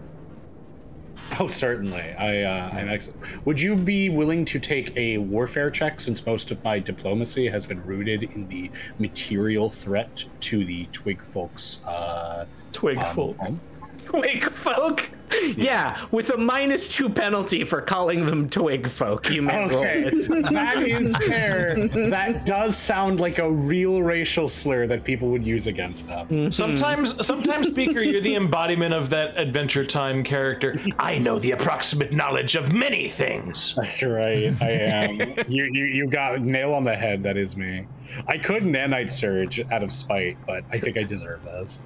Oh, certainly. I, uh, I'm excellent. Would you be willing to take a warfare check, since most of my diplomacy has been rooted in the material threat to the Twig Folk's uh, Twig um, Folk. Home? Twig Folk? Yeah. yeah, with a minus two penalty for calling them Twig Folk. You may okay. roll it. That is fair. That does sound like a real racial slur that people would use against them. Mm-hmm. Sometimes, sometimes, Speaker, you're the embodiment of that Adventure Time character. I know the approximate knowledge of many things. That's right, I am. you, you, you got nail on the head, that is me. I could Nanite Surge out of spite, but I think I deserve this.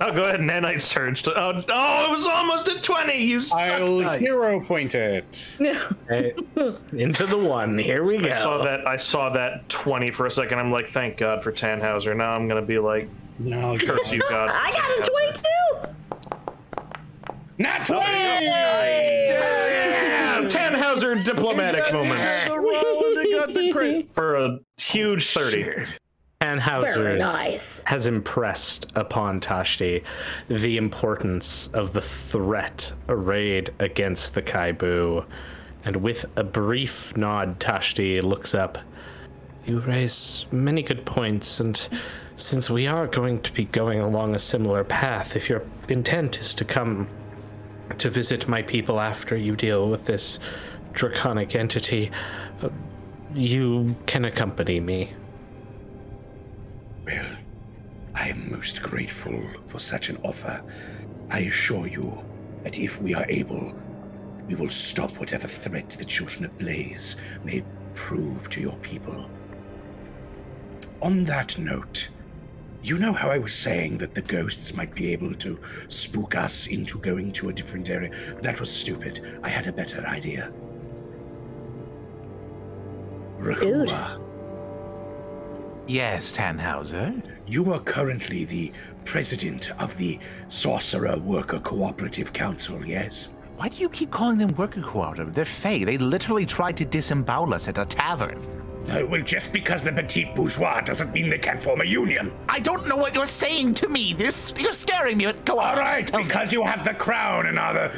Oh, go ahead, Nanite Surge. Oh, oh, it was almost at twenty. You suck. I'll dice. Hero point it. Right. Into the one. Here we go. I saw that. I saw that twenty for a second. I'm like, thank God for Tannhauser. Now I'm gonna be like, no, curse you, God. I got a twenty-two. Not twenty. Oh, yeah. yeah. Tannhauser diplomatic got, moments. The roll, they got the crit for a huge thirty. Shit. Tannhauser nice. Has impressed upon Tashti the importance of the threat arrayed against the Kaibu, and with a brief nod, Tashti looks up. You raise many good points, and since we are going to be going along a similar path, if your intent is to come to visit my people after you deal with this draconic entity, uh, you can accompany me. Well, I am most grateful for such an offer. I assure you that if we are able, we will stop whatever threat the Children of Blaze may prove to your people. On that note, you know how I was saying that the ghosts might be able to spook us into going to a different area? That was stupid. I had a better idea. Rahua. Yes, Tannhauser? You are currently the president of the Sorcerer Worker Cooperative Council, yes? Why do you keep calling them Worker Cooperative? They're fake. They literally tried to disembowel us at a tavern. No, well, just because the petite bourgeois doesn't mean they can't form a union. I don't know what you're saying to me. You're, you're scaring me with co-operatives. All right, because you have the crown and are the,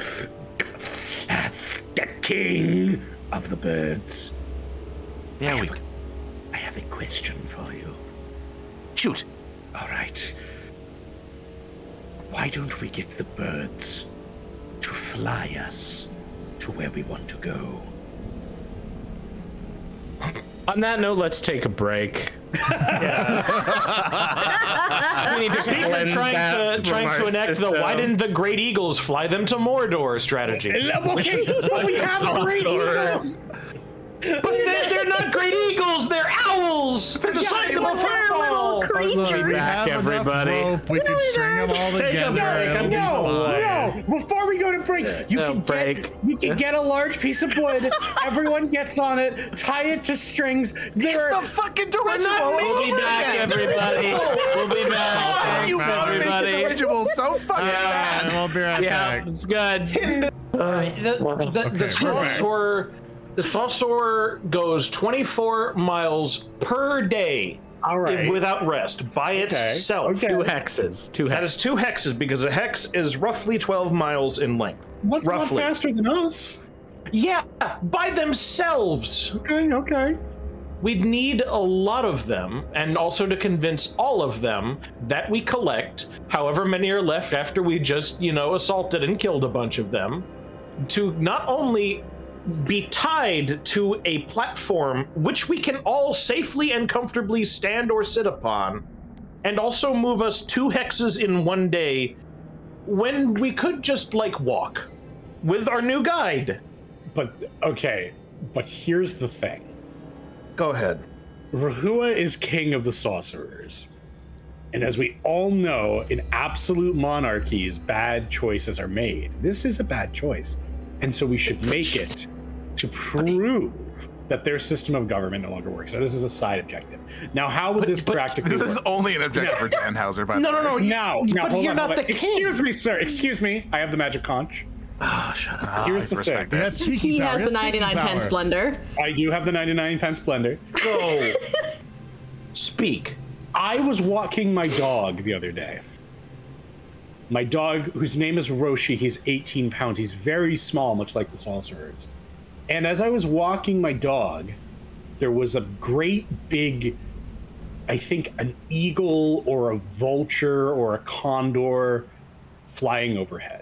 the king of the birds. There we go. I have a question for you. Shoot. All right. Why don't we get the birds to fly us to where we want to go? On that note, let's take a break. Yeah. We need to trying to, trying to enact system. The why didn't the great eagles fly them to Mordor strategy? Okay, but we have great eagles. But they're, they're not great eagles, they're owls! They're decidable yeah, for all! Creatures! We have everybody. Rope. We can string them all together. No, no, no! Before we go to break, you, no, can break. Get, you can get a large piece of wood, everyone gets on it, tie it to strings. They're, it's the fucking dirigible! We'll be back, everybody. We'll be back. You want to make the dirigible so fucking bad. We'll be right back. It's good. The trolls were... The Sausaurer goes twenty-four miles per day. All right. Without rest, by okay. itself. Okay. Two hexes. Two hexes. That is two hexes, because a hex is roughly twelve miles in length. What's roughly. Not faster than us? Yeah, by themselves. Okay, okay. We'd need a lot of them, and also to convince all of them that we collect however many are left after we just, you know, assaulted and killed a bunch of them, to not only be tied to a platform which we can all safely and comfortably stand or sit upon, and also move us two hexes in one day when we could just like walk with our new guide. But okay, but here's the thing. Go ahead. Rahua is king of the Sorcerers. And as we all know, in absolute monarchies, bad choices are made. This is a bad choice. And so we should make it to prove that their system of government no longer works. So this is a side objective. Now, how would but, this but practically This work? Is only an objective no. for Tannhauser, by no, the way. No, no, no. No, but hold you're on, not hold the on. King. Excuse me, sir. Excuse me. I have the magic conch. Oh, shut up. Here's the thing. That's he power. has That's the ninety-nine pence blender. I do have the ninety-nine pence blender. So, speak. I was walking my dog the other day. My dog, whose name is Roshi, he's eighteen pounds. He's very small, much like the Sausaurer is. And as I was walking my dog, there was a great big, I think an eagle or a vulture or a condor flying overhead.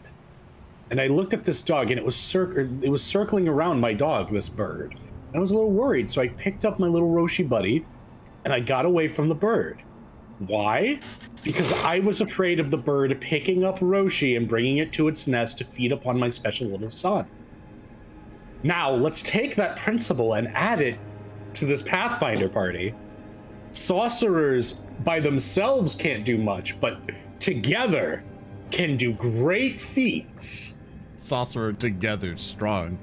And I looked at this dog and it was circ- it was circling around my dog, this bird. And I was a little worried, so I picked up my little Roshi buddy and I got away from the bird. Why? Because I was afraid of the bird picking up Roshi and bringing it to its nest to feed upon my special little son. Now, let's take that principle and add it to this Pathfinder party. Saucerers by themselves can't do much, but together can do great feats. Saucerer together strong.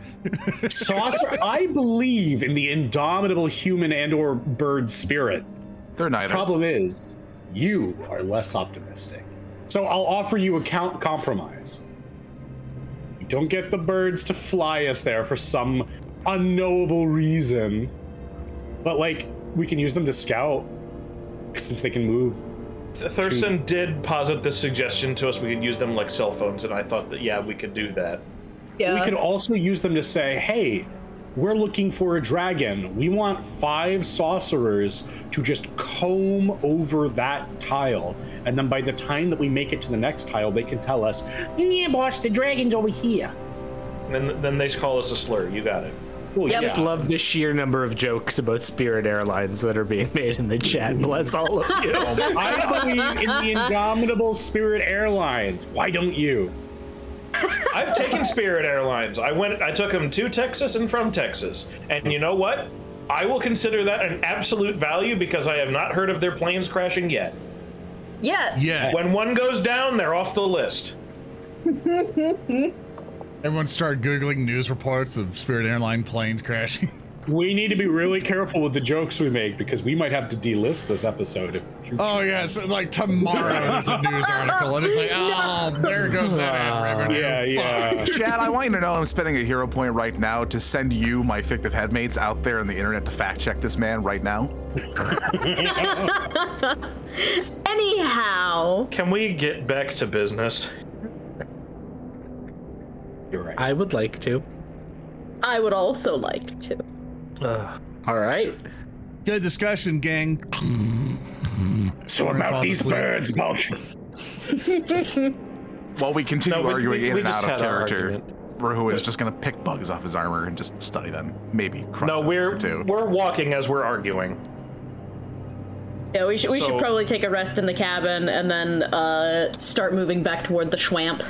Saucer, I believe in the indomitable human and or bird spirit. They're neither. The problem is, you are less optimistic. So I'll offer you a count compromise. Don't get the birds to fly us there for some unknowable reason. But, like, we can use them to scout, since they can move. Thurston to... did posit this suggestion to us. We could use them like cell phones, and I thought that, yeah, we could do that. Yeah. We could also use them to say, hey, we're looking for a dragon. We want five Saucerers to just comb over that tile. And then by the time that we make it to the next tile, they can tell us, yeah, boss, the dragon's over here. And then, then they call us a slur. You got it. Well, yep. I just love the sheer number of jokes about Spirit Airlines that are being made in the chat. Bless all of you. I believe in the indomitable Spirit Airlines. Why don't you? I've taken Spirit Airlines. I went. I took them to Texas and from Texas. And you know what? I will consider that an absolute value because I have not heard of their planes crashing yet. Yeah. Yeah. When one goes down, they're off the list. Everyone started Googling news reports of Spirit Airline planes crashing. We need to be really careful with the jokes we make because we might have to delist this episode. Oh yeah, so like tomorrow there's a news article and it's like, oh, there goes that ad revenue. Yeah, yeah. Chad, I want you to know I'm spending a hero point right now to send you, my fictive headmates, out there on the internet to fact check this man right now. Anyhow. Can we get back to business? You're right. I would like to. I would also like to. Uh, all right. Good discussion, gang. So Orin about these asleep. Birds, Vulture. While we continue no, we, arguing we, we in and out of character, Rahua is just going to pick bugs off his armor and just study them. Maybe crunch no, we're too. We're walking as we're arguing. Yeah, we should we so, should probably take a rest in the cabin and then uh, start moving back toward the swamp.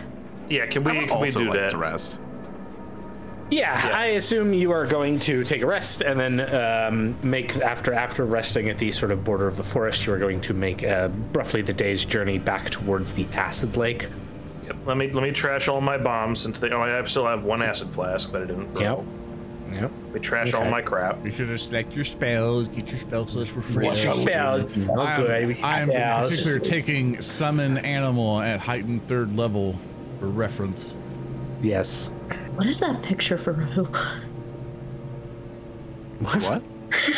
Yeah, can we? I would can also we do like that? To rest. Yeah, yeah, I assume you are going to take a rest and then um, make, after after resting at the sort of border of the forest, you are going to make uh, roughly the day's journey back towards the acid lake. Yep. Let me let me trash all my bombs since they. Oh, I still have one acid flask that I didn't. Yep. Yep. We trash okay. all my crap. You should have select your spells. Get your spell slots for free. What's your spells? I am particularly taking summon animal at heightened third level for reference. Yes. What is that picture for Rahua? What? what?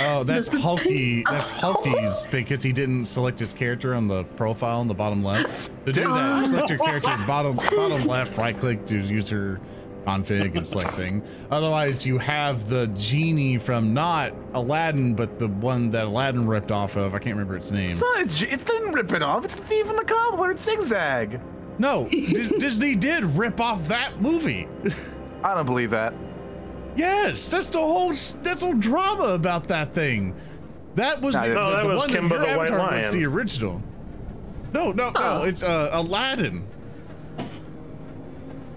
Oh, that's Hulky. That's Hulky's thing because he didn't select his character on the profile in the bottom left. To do that, select your character bottom bottom left, right click to user config and select thing. Otherwise, you have the genie from not Aladdin, but the one that Aladdin ripped off of. I can't remember its name. It's not a g- it didn't rip it off. It's the Thief and the Cobbler. It's Zigzag. No, D- Disney did rip off that movie. I don't believe that. Yes, that's the whole that's all drama about that thing. That was no, the, no, the, that the was one Kimba the White Lion. Was the original. No, no, oh. no, it's uh, Aladdin.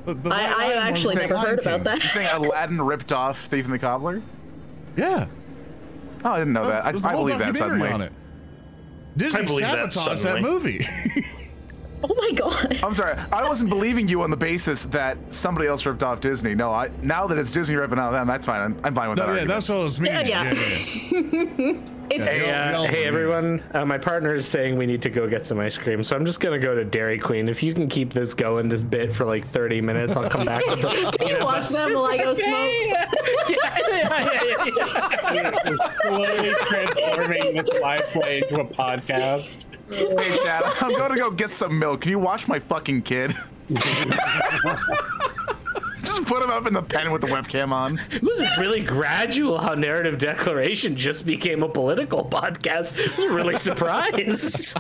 The, the I, I actually never heard King. About that. You're saying Aladdin ripped off Thief and the Cobbler? Yeah. Oh, I didn't know that. that. I, I believe that suddenly. On it. Disney sabotaged that, that movie. Oh my god. I'm sorry. I wasn't believing you on the basis that somebody else ripped off Disney. No, I now that it's Disney ripping off them, that's fine. I'm, I'm fine with no, that. Yeah, argument. That's all it's me. Yeah, yeah. yeah, yeah. It's hey, uh, hey everyone. Uh, my partner is saying we need to go get some ice cream, so I'm just gonna go to Dairy Queen. If you can keep this going, this bit for like thirty minutes, I'll come back. With the, can you, you know, watch them while I go smoke? yeah, yeah, yeah, yeah. yeah. We're slowly transforming this live play into a podcast. Hey Chad, I'm gonna go get some milk. Can you watch my fucking kid? Just put him up in the pen with the webcam on. It was really gradual how Narrative Declaration just became a political podcast. I was really surprised.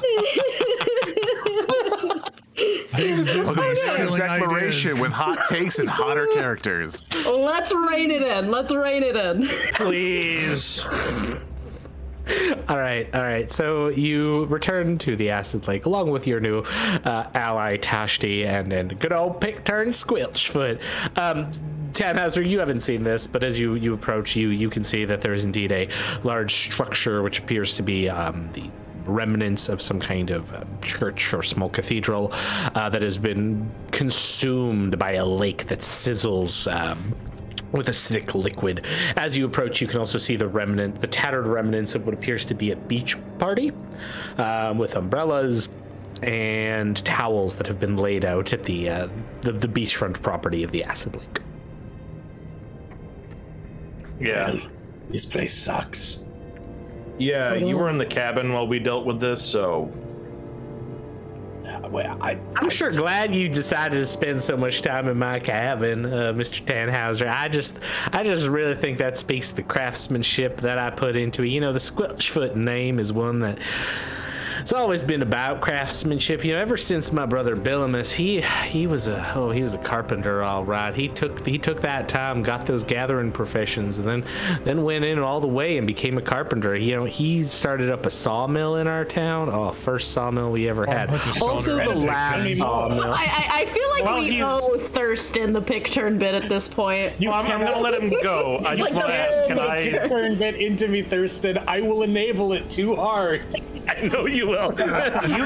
Narrative Declaration with hot takes and hotter characters. Let's rein it in. Let's rein it in. Please. All right, all right. So you return to the Acid Lake along with your new uh, ally Tashti and and good old Pictern Squilchfoot. Um, Tannhauser, you haven't seen this, but as you, you approach, you you can see that there is indeed a large structure which appears to be um, the remnants of some kind of uh, church or small cathedral uh, that has been consumed by a lake that sizzles. Um, with acidic liquid. As you approach, you can also see the remnant, the tattered remnants of what appears to be a beach party um, with umbrellas and towels that have been laid out at the, uh, the the beachfront property of the Acid Lake. Yeah. Well, this place sucks. Yeah, what you else? Were in the cabin while we dealt with this, so... Well, I, I'm I, sure glad you decided to spend so much time in my cabin, uh, Mister Tannhauser. I just, I just really think that speaks to the craftsmanship that I put into it. You know, the Squilchfoot name is one that it's always been about craftsmanship. You know, ever since my brother Bilimus, he, he was a, oh, he was a carpenter, all right. He took, he took that time, got those gathering professions, and then, then went in all the way and became a carpenter. You know, he started up a sawmill in our town. Oh, first sawmill we ever had. Oh, also, the last sawmill. I, I, I feel like well, we owe Thurston the Pictern bit at this point. You, well, I'm, I'm gonna let him go. I just want to ask, can I? Pictern bit into me, Thurston. I will enable it too hard. I know you will. You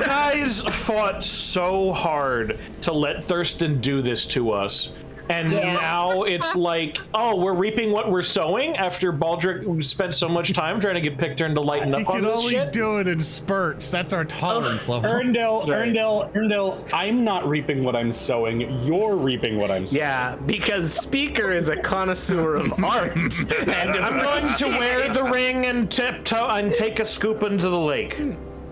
guys fought so hard to let Thurston do this to us. And yeah. Now it's like, oh, we're reaping what we're sowing after Baldric spent so much time trying to get Pictern to lighten up on this shit. You can only do it in spurts. That's our tolerance um, level. Earndil, Earndil, Earndil, I'm not reaping what I'm sowing. You're reaping what I'm sowing. Yeah, because Speaker is a connoisseur of art. And I'm going to wear the ring and tiptoe and take a scoop into the lake.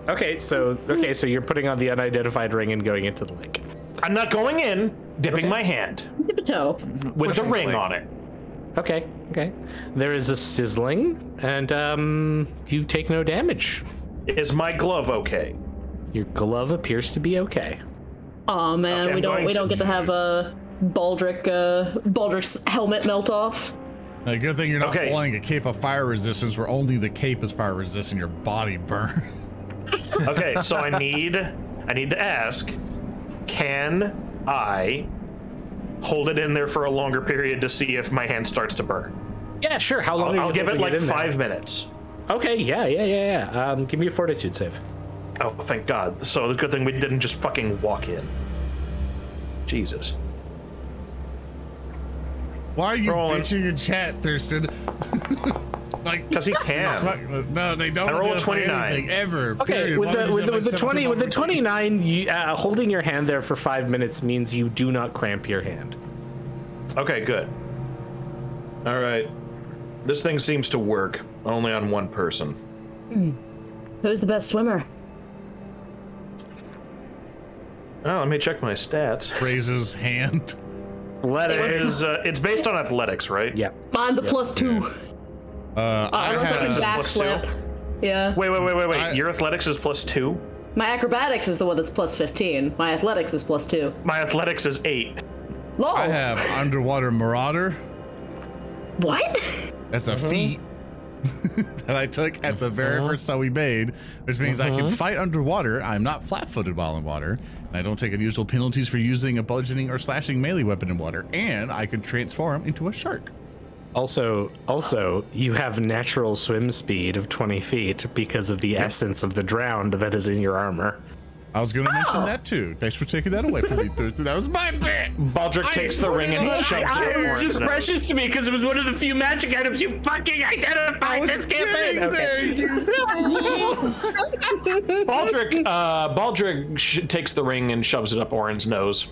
Okay, so okay, so you're putting on the unidentified ring and going into the lake. I'm not going in, dipping okay. my hand. Dip a toe. With the ring on it. Okay, okay. There is a sizzling, and um, you take no damage. Is my glove okay? Your glove appears to be okay. Oh man, okay, we don't we to... don't get to have a Baldric uh, Baldric's helmet melt off. Now, good thing you're not okay. pulling a cape of fire resistance, where only the cape is fire resistant. Your body burns. Okay, so I need I need to ask. Can I hold it in there for a longer period to see if my hand starts to burn? Yeah, sure. How long? I'll, are you I'll give it like five there? minutes. Okay. Yeah. Yeah. Yeah. Yeah. Um, give me a fortitude save. Oh, thank God. So the good thing we didn't just fucking walk in. Jesus. Why are you Rolling. bitching in chat, Thurston? Like, because he can. No, they don't. I roll twenty-nine. Ever. Okay, with the, with, the, with the twenty, with the twenty-nine, you, uh, holding your hand there for five minutes means you do not cramp your hand. Okay, good. All right, this thing seems to work only on one person. Mm. Who's the best swimmer? Oh, let me check my stats. Raises hand. Letters. Uh, it's based on athletics, right? Yeah. Mine's a yep. plus two. Yeah. Uh, I don't know if I can backflip. Yeah. Wait, wait, wait, wait, wait. I, Your athletics is plus two? My acrobatics is the one that's plus fifteen. My athletics is plus two. My athletics is eight. Lol. I have underwater marauder. What? That's a mm-hmm. feat that I took at the very mm-hmm. first time we made, which means mm-hmm. I can fight underwater. I'm not flat-footed while in water. And I don't take unusual penalties for using a bludgeoning or slashing melee weapon in water. And I can transform into a shark. Also, also, you have natural swim speed of twenty feet because of the essence of the drowned that is in your armor. I was going to mention oh. that too. Thanks for taking that away from me, Thurston. That was my bit. Baldric takes the ring and shoves it. I, I, it was just precious to me because it was one of the few magic items you fucking identified this campaign. Okay. Baldric, uh, Baldric sh- takes the ring and shoves it up Orin's nose.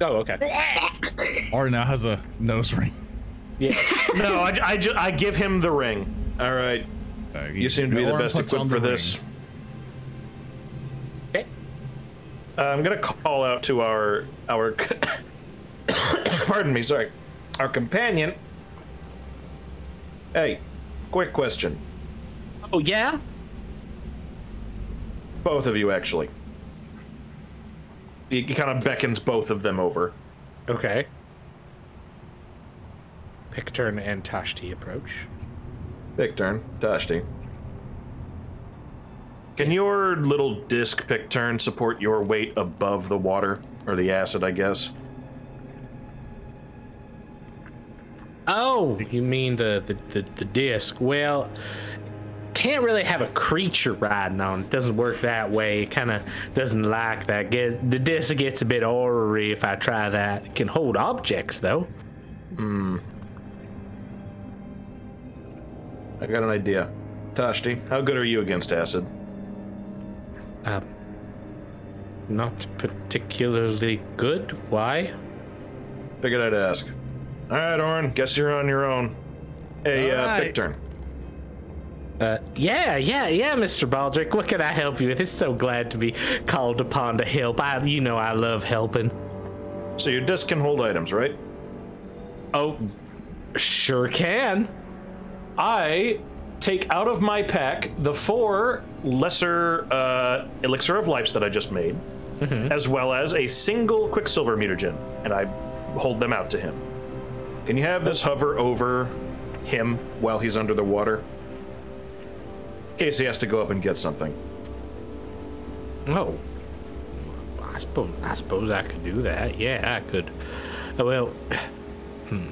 Oh, okay. Orin now has a nose ring. Yeah. No, I, I, ju- I give him the ring. All right. Uh, you, you seem to be the best equipped for this. Okay. Uh, I'm gonna call out to our our. pardon me, sorry. Our companion. Hey, quick question. Oh yeah. Both of you, actually. He, he kind of beckons both of them over. Okay. Pictern and Tashti approach. Pictern, Tashti. Can your little disc Pictern support your weight above the water? Or the acid, I guess. Oh, you mean the, the, the, the disc. Well, can't really have a creature riding on. It doesn't work that way. It kind of doesn't like that. The disc gets a bit orrery if I try that. It can hold objects, though. Hmm. I got an idea. Tashti, how good are you against acid? Uh, not particularly good. Why? Figured I'd ask. All right, Orin, guess you're on your own. Hey, All uh, right. Pictern. Uh, yeah, yeah, yeah, Mister Baldric. What can I help you with? It's so glad to be called upon to help. I, you know I love helping. So your disc can hold items, right? Oh, sure can. I take out of my pack the four lesser uh, elixir of life that I just made, mm-hmm. as well as a single quicksilver mutagen, and I hold them out to him. Can you have this hover over him while he's under the water? In case he has to go up and get something. Oh, I suppose I suppose I could do that. Yeah, I could. Well, hmm.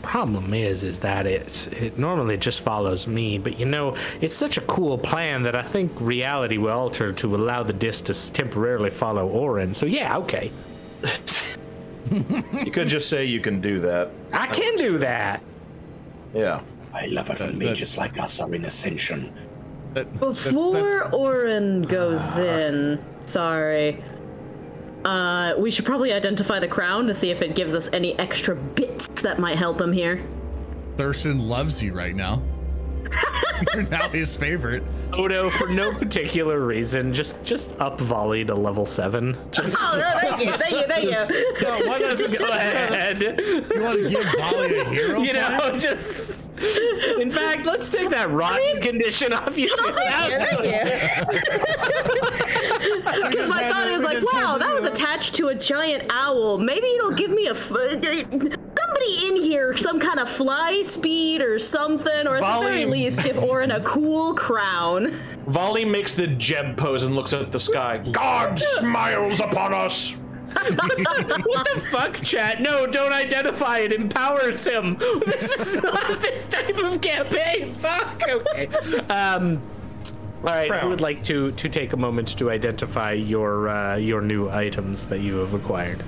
Problem is, is that it's it normally just follows me, but you know, it's such a cool plan that I think reality will alter to allow the disc to temporarily follow Orin. So yeah, okay. You could just say you can do that. I can do that. Yeah. I love it when mages like us are in ascension. That, Before that's, that's... Orin goes ah. in, sorry. Uh, we should probably identify the crown to see if it gives us any extra bits that might help him here. Thurston loves you right now. You're now his favorite. Odo, for no particular reason, just just up volley to level seven. Just, oh, just, thank you, thank you, thank just, you. Just, no, just, go ahead. You want to give volley a hero? You know, plan? just. In fact, let's take that rotten I mean, condition off you. Oh, thank you, thank you. Because my thought is like, wow, that was attached to a giant owl. Maybe it'll give me a. F- Somebody in here, some kind of fly speed or something, or at Volley. the very least, give Orin a cool crown. Vali makes the Jeb pose and looks at the sky. God smiles upon us. What the fuck, chat? No, don't identify it. Empowers him. This is not this type of campaign. Fuck. Okay. Um. All right. Crown. I would like to to take a moment to identify your uh, your new items that you have acquired.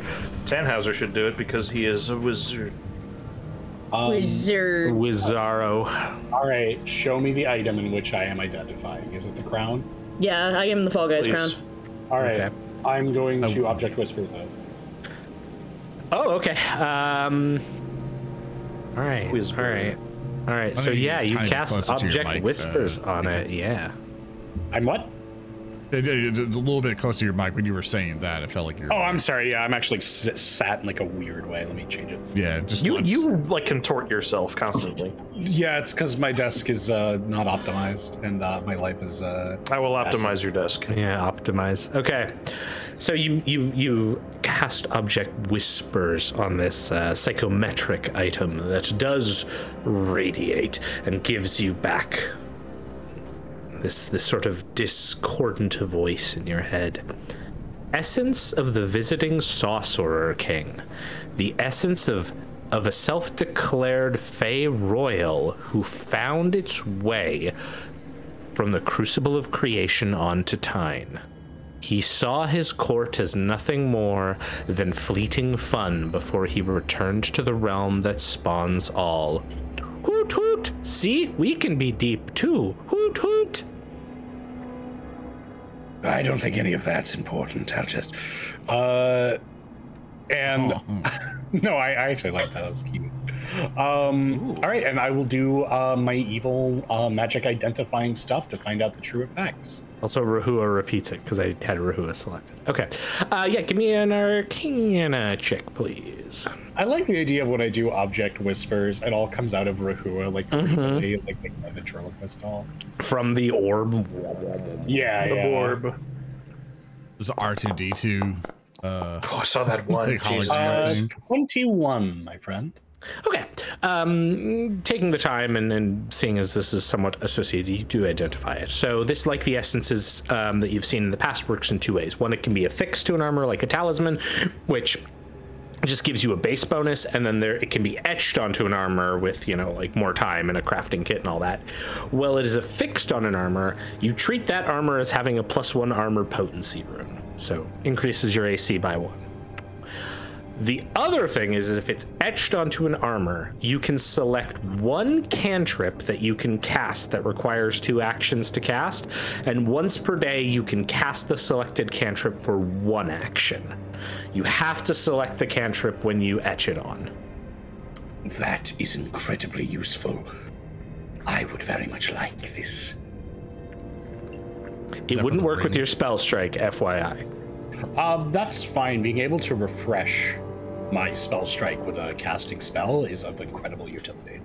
Tannhauser should do it because he is a wizard. Um, wizard. Wizarro. All right. Show me the item in which I am identifying. Is it the crown? Yeah, I am the Fall Guys Please. crown. All right. Okay. I'm going oh. to object whisper though. Oh, okay. Um. All right. Wizard. All right. All right. So yeah, you cast object whispers uh, on yeah. it. Yeah. I'm what? A little bit closer to your mic when you were saying that. It felt like you're. Oh, I'm sorry. Yeah, I'm actually s- sat in like a weird way. Let me change it. Yeah, just you. Once. You like contort yourself constantly. Yeah, it's because my desk is uh, not optimized, and uh, my life is. Uh, I will optimize acid. your desk. Yeah, optimize. Okay, so you you you cast object whispers on this uh, psychometric item that does radiate and gives you back. This this sort of discordant voice in your head. Essence of the visiting Sausaurer King. The essence of, of a self-declared Fey Royal who found its way from the crucible of creation onto Tyne. He saw his court as nothing more than fleeting fun before he returned to the realm that spawns all. Hoot hoot! See, we can be deep too. Hoot hoot! I don't think any of that's important. I'll just, uh, and oh. no, I, I actually like that. That was cute. Um, all right, and I will do uh, my evil uh, magic identifying stuff to find out the true effects. Also, Rahua repeats it because I had Rahua selected. Okay, uh, yeah, give me an Arcana check, please. I like the idea of when I do object whispers, it all comes out of Rahua, like mm-hmm. like, like the ventriloquist doll. From the orb. Yeah, the yeah. orb. This is R two D two. Uh, oh, I saw that one. uh, twenty-one, my friend. Okay, um, taking the time and, and seeing as this is somewhat associated, you do identify it. So this, like the essences um, that you've seen in the past, works in two ways. One, it can be affixed to an armor like a talisman, which just gives you a base bonus, and then there it can be etched onto an armor with, you know, like more time and a crafting kit and all that. Well, it is affixed on an armor. You treat that armor as having a plus one armor potency rune, so increases your A C by one. The other thing is, is if it's etched onto an armor, you can select one cantrip that you can cast that requires two actions to cast, and once per day you can cast the selected cantrip for one action. You have to select the cantrip when you etch it on. That is incredibly useful. I would very much like this. It wouldn't work with your spell strike, F Y I. Um, that's fine. Being able to refresh my spell strike with a casting spell is of incredible utility.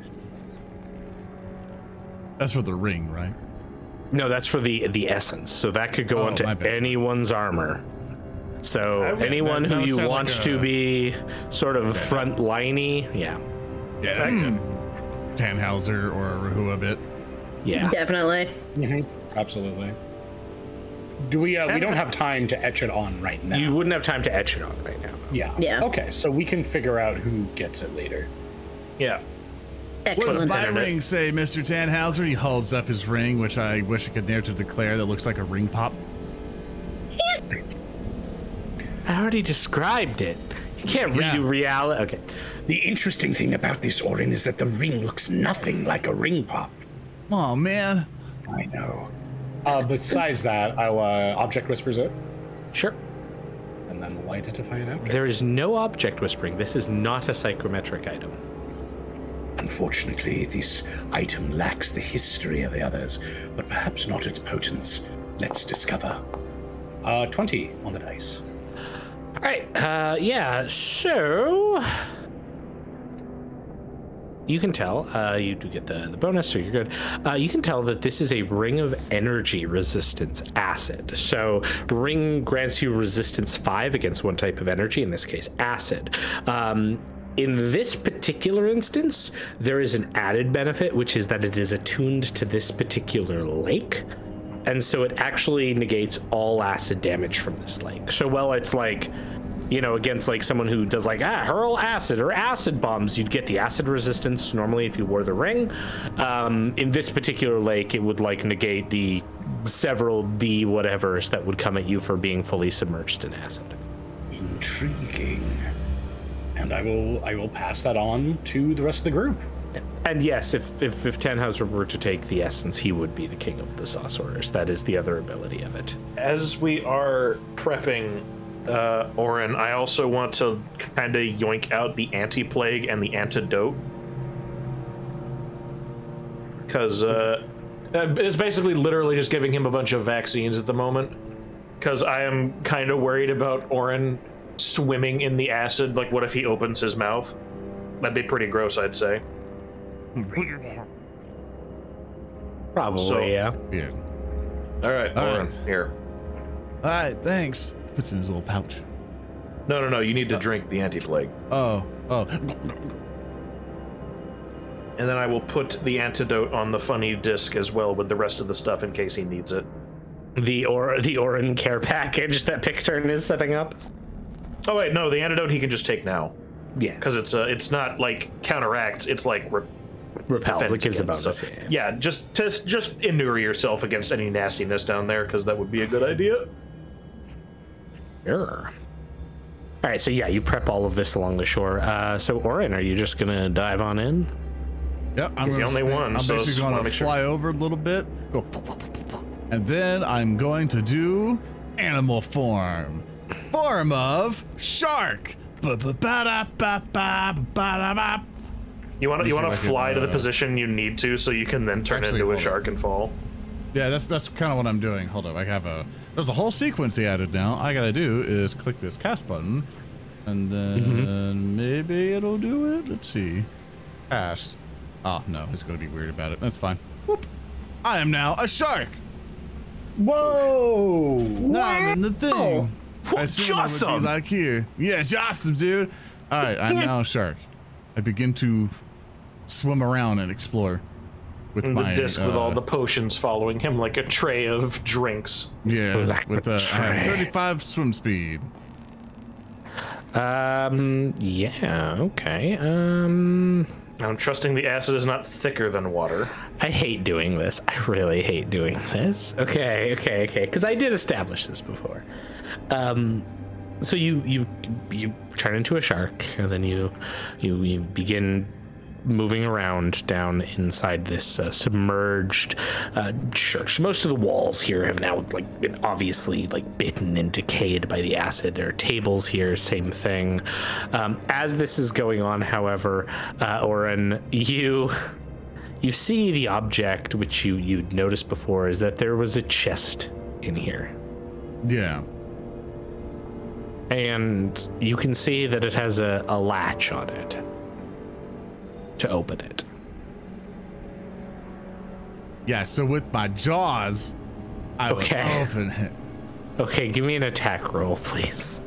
That's for the ring, right? No, that's for the the essence. So that could go oh, onto anyone's armor. So I mean, anyone that, that who you want like a... to be sort of okay. front-liney, yeah. Yeah, that mm. could. Tannhauser or Rahua a bit. Yeah. Definitely. Mm-hmm. Absolutely. Do we? Uh, we don't have time to etch it on right now. You wouldn't have time to etch it on right now. Yeah. Yeah. Okay, so we can figure out who gets it later. Yeah. Excellent. What does my ring say, Mister Tannhauser? He holds up his ring, which I wish I could narrative declare that looks like a ring pop. I already described it. You can't redo yeah. reality. Okay. The interesting thing about this, Orin, is that the ring looks nothing like a ring pop. Oh man. I know. Uh, besides that, I'll uh, object whispers it. Sure. And then we'll identify it out. There is no object whispering. This is not a psychometric item. Unfortunately, this item lacks the history of the others, but perhaps not its potence. Let's discover. Uh, twenty on the dice. All right. Uh, yeah. So you can tell, uh, you do get the, the bonus, so you're good. Uh, you can tell that this is a Ring of Energy Resistance Acid. So Ring grants you resistance five against one type of energy, in this case, acid. Um, in this particular instance, there is an added benefit, which is that it is attuned to this particular lake. And so it actually negates all acid damage from this lake. So while it's like, you know, against like someone who does like ah hurl acid or acid bombs, you'd get the acid resistance normally if you wore the ring. Um, in this particular lake, it would like negate the several D whatevers that would come at you for being fully submerged in acid. Intriguing. And I will I will pass that on to the rest of the group. And yes, if if, if Tannhauser were to take the essence, he would be the king of the Sausaurers. That is the other ability of it. As we are prepping, Uh, Orin, I also want to kind of yoink out the anti-plague and the antidote, because uh, it's basically literally just giving him a bunch of vaccines at the moment, because I am kind of worried about Orin swimming in the acid. Like, what if he opens his mouth? That'd be pretty gross, I'd say. Probably, so, yeah. yeah. All right, All Orin, right. here. All right, thanks. Puts in his little pouch. No, no, no. You need to uh, drink the anti-plague. Oh, oh. And then I will put the antidote on the funny disc as well with the rest of the stuff in case he needs it. The or the Orin care package that Pictern is setting up. Oh wait, no. The antidote he can just take now. Yeah, because it's uh, it's not like counteracts. It's like re- repels. It gives a bonus. Yeah, yeah. yeah, just just just inure yourself against any nastiness down there, because that would be a good idea. Sure. All right, so yeah, you prep all of this along the shore. Uh, so, Orin, are you just gonna dive on in? Yeah, I'm He's the only stay. one. I'm so basically gonna to fly sure. over a little bit, go, and then I'm going to do animal form, form of shark. You want to you want to fly to the position you need to, so you can then turn into a shark and fall. Yeah, that's that's kind of what I'm doing. Hold up, I have a. There's a whole sequence he added now. All I gotta do is click this cast button, and then mm-hmm. maybe it'll do it. Let's see. Cast. Oh, no, it's gonna be weird about it. That's fine. Whoop. I am now a shark. Whoa. Now I'm in the thing. That's awesome. Like here. Yeah, it's awesome, dude. All right, I'm now a shark. I begin to swim around and explore. With my, the disc uh, with all the potions following him like a tray of drinks. Yeah, like with uh, I have thirty-five swim speed. Um, yeah, okay. Um, I'm trusting the acid is not thicker than water. I hate doing this. I really hate doing this. Okay, okay, okay. Because I did establish this before. Um, so you you you turn into a shark, and then you you you begin. Moving around down inside this uh, submerged uh, church. Most of the walls here have now like been obviously like bitten and decayed by the acid. There are tables here, same thing. Um, as this is going on, however, uh, Orin, you you see the object which you you'd noticed before is that there was a chest in here. Yeah. And you can see that it has a, a latch on it. To open it. Yeah, so with my jaws, I okay. will open it. Okay, give me an attack roll, please,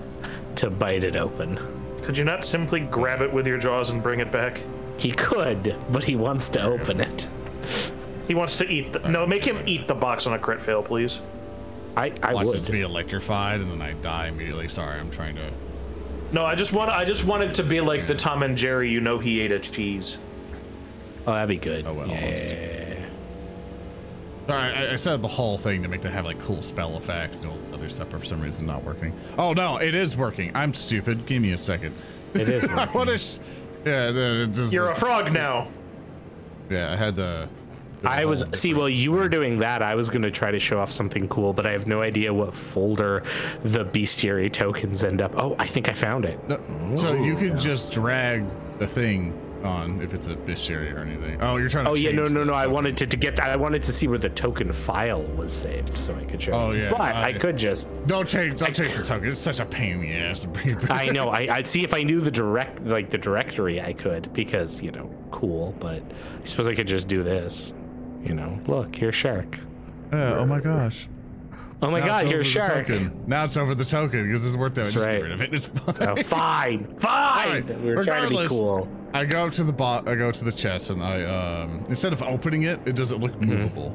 to bite it open. Could you not simply grab it with your jaws and bring it back? He could, but he wants to open it. He wants to eat the... No, make him eat the box on a crit fail, please. I, I Watch would. Watch this be electrified, and then I die immediately. Sorry, I'm trying to... No, I just want—I just wanted to be like the Tom and Jerry. You know, he ate a cheese. Oh, that'd be good. Oh well. Yeah. Just... All right, I, I set up a whole thing to make them have like cool spell effects and all other stuff. For some reason, not working. Oh no, it is working. I'm stupid. Give me a second. It is working. What is? Yeah. It just, You're a frog now. Yeah, I had to. I was see while you were doing that, I was gonna try to show off something cool, but I have no idea what folder the bestiary tokens end up. Oh, I think I found it. No, so you could yeah. just drag the thing on if it's a bestiary or anything. Oh, you're trying to. Oh yeah, no, no, no. I wanted to, to get that. I wanted to see where the token file was saved, so I could show. Oh yeah. But I, I could just don't change. Don't change the token. It's such a pain in the ass to bring. I know. I I'd see if I knew the direct like the directory, I could because you know cool. But I suppose I could just do this. You know, look, you're a shark. Yeah, oh my gosh. Oh my now god, you're a shark. Now it's over the token because it's worth it. That's I just right. get rid of it. It's fine. Oh, fine, fine. Right. We were trying to be cool. I go up to the bot. I go to the chest, and I um instead of opening it, it doesn't look mm-hmm. movable.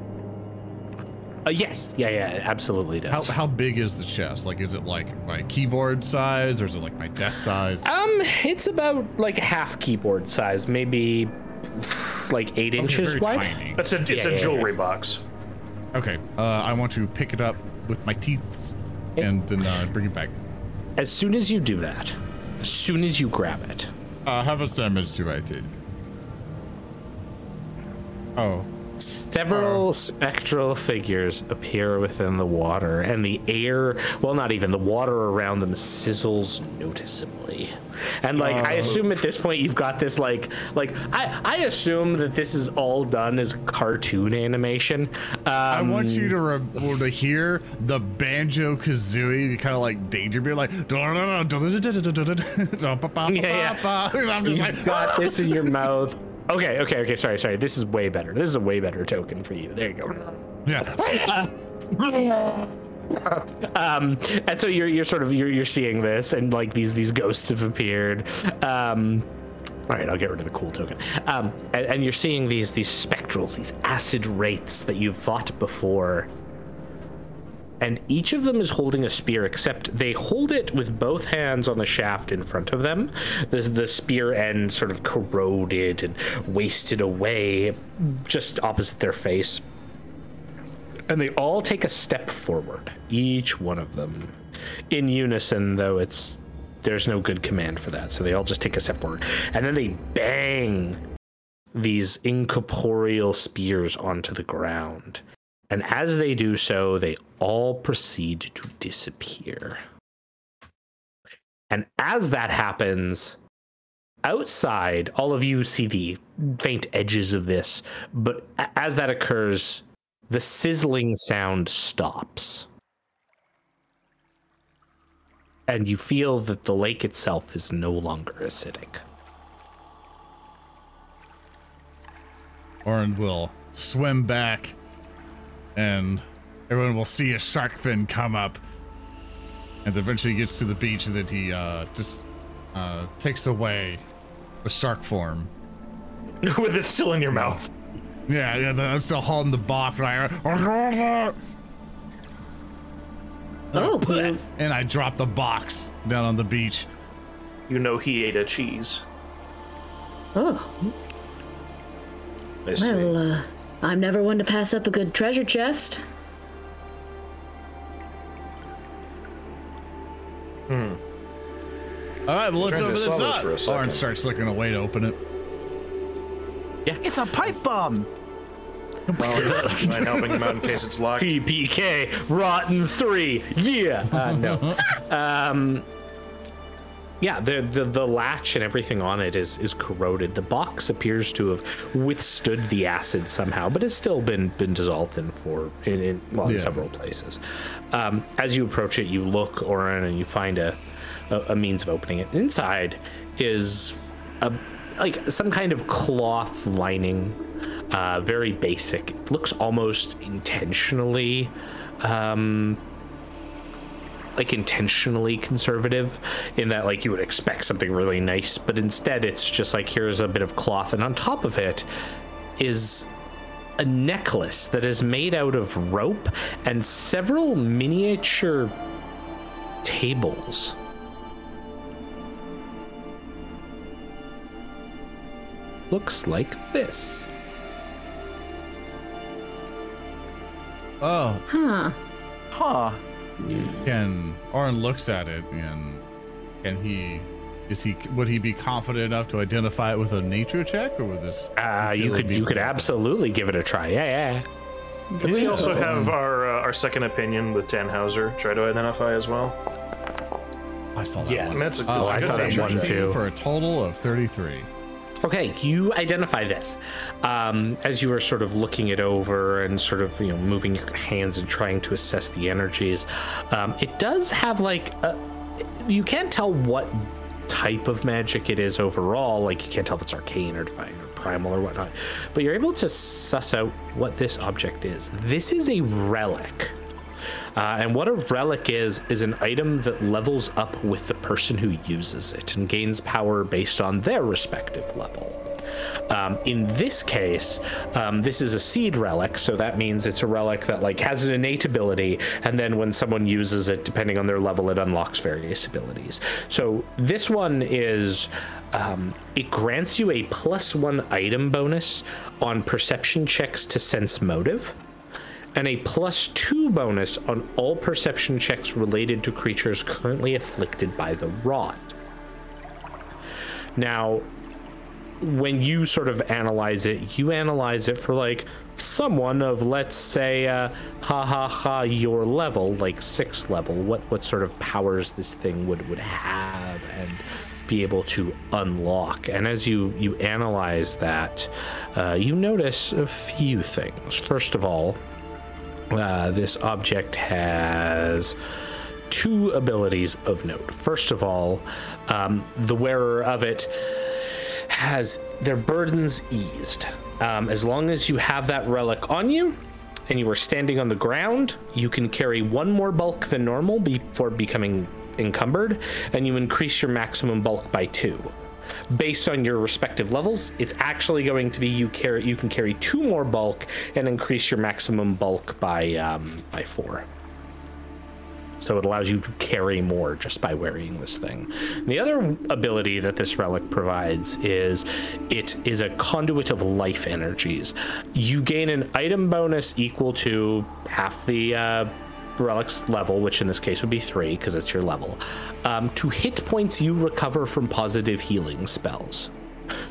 Uh, yes, yeah, yeah, it absolutely does. How how big is the chest? Like, is it like my keyboard size, or is it like my desk size? Um, it's about like half keyboard size, maybe. Like eight okay, inches wide. Tiny. That's a it's yeah, a yeah, jewelry yeah. box. Okay, uh, I want to pick it up with my teeth and then uh, bring it back. As soon as you do that, as soon as you grab it, uh, how much damage do I take? Oh. Several uh, spectral figures appear within the water, and the air, well, not even, the water around them sizzles noticeably. And, like, uh, I assume at this point you've got this, like, like I, I assume that this is all done as cartoon animation. Um, I want you to, re- to hear the Banjo-Kazooie kind of, like, danger beer, like, yeah, yeah. I'm just you've like, got this in your mouth. Okay, okay, okay, sorry, sorry. This is way better. This is a way better token for you. There you go. Yeah. Uh, um, and so you're you're sort of you're you're seeing this, and like these these ghosts have appeared. Um, all right, I'll get rid of the cool token. Um, and, and you're seeing these these spectrals, these acid wraiths that you've fought before. And each of them is holding a spear, except they hold it with both hands on the shaft in front of them. The, the spear end sort of corroded and wasted away, just opposite their face. And they all take a step forward, each one of them. in unison, though it's there's no good command for that. So they all just take a step forward, and then they bang these incorporeal spears onto the ground. And as they do so, they all proceed to disappear. And as that happens, outside, all of you see the faint edges of this, but as that occurs, the sizzling sound stops. And you feel that the lake itself is no longer acidic. Orin will swim back, and everyone will see a shark fin come up, and eventually he gets to the beach, and then he uh, just uh, takes away the shark form. With it still in your mouth. Yeah, yeah, I'm still holding the box right. Oh, and, and I drop the box down on the beach. You know he ate a cheese. Oh. Well, uh, I'm never one to pass up a good treasure chest. Hmm. All right, well, let's open this up. Orin starts looking away to open it. Yeah, it's a pipe bomb. Well, I'm not helping him out in case it's locked. T P K, rotten three. Yeah. Uh, no. um. Yeah, the, the the latch and everything on it is is corroded. The box appears to have withstood the acid somehow, but it's still been been dissolved in for in, in well in yeah. several places. Um, as you approach it, you look, Orin, and you find a, a a means of opening it. Inside is a like some kind of cloth lining, uh, very basic. It looks almost intentionally. Um, like intentionally conservative in that like you would expect something really nice, but instead it's just like here's a bit of cloth, and on top of it is a necklace that is made out of rope and several miniature tables. Looks like this. Oh. Huh. Huh. Can Orin looks at it, and can he is he would he be confident enough to identify it with a nature check or with this? Ah, uh, you could you could absolutely give it a try. Yeah, yeah. Can we also have our uh, our second opinion with Tannhauser try to identify as well? I saw that. Yeah, once. That's a, oh, I saw that one too. For a total of thirty-three. Okay, you identify this. Um, as you are sort of looking it over and sort of, you know, moving your hands and trying to assess the energies, um, it does have like, a, you can't tell what type of magic it is overall. Like you can't tell if it's arcane or divine or primal or whatnot, but you're able to suss out what this object is. This is a relic. Uh, and what a relic is, is an item that levels up with the person who uses it and gains power based on their respective level. Um, in this case, um, this is a seed relic, so that means it's a relic that like has an innate ability, and then when someone uses it, depending on their level, it unlocks various abilities. So this one is, um, it grants you a plus one item bonus on perception checks to sense motive, and a plus two bonus on all perception checks related to creatures currently afflicted by the rot. Now, when you sort of analyze it, you analyze it for like someone of, let's say, uh, ha ha ha, your level, like sixth level, what, what sort of powers this thing would, would have and be able to unlock. And as you, you analyze that, uh, you notice a few things. First of all, Uh, this object has two abilities of note. First of all, um, the wearer of it has their burdens eased. Um, as long as you have that relic on you and you are standing on the ground, you can carry one more bulk than normal before becoming encumbered, and you increase your maximum bulk by two. Based on your respective levels, it's actually going to be you carry you can carry two more bulk and increase your maximum bulk by um, by four. So it allows you to carry more just by wearing this thing. And the other ability that this relic provides is it is a conduit of life energies. You gain an item bonus equal to half the uh, relic's level, which in this case would be three because it's your level, um, to hit points you recover from positive healing spells.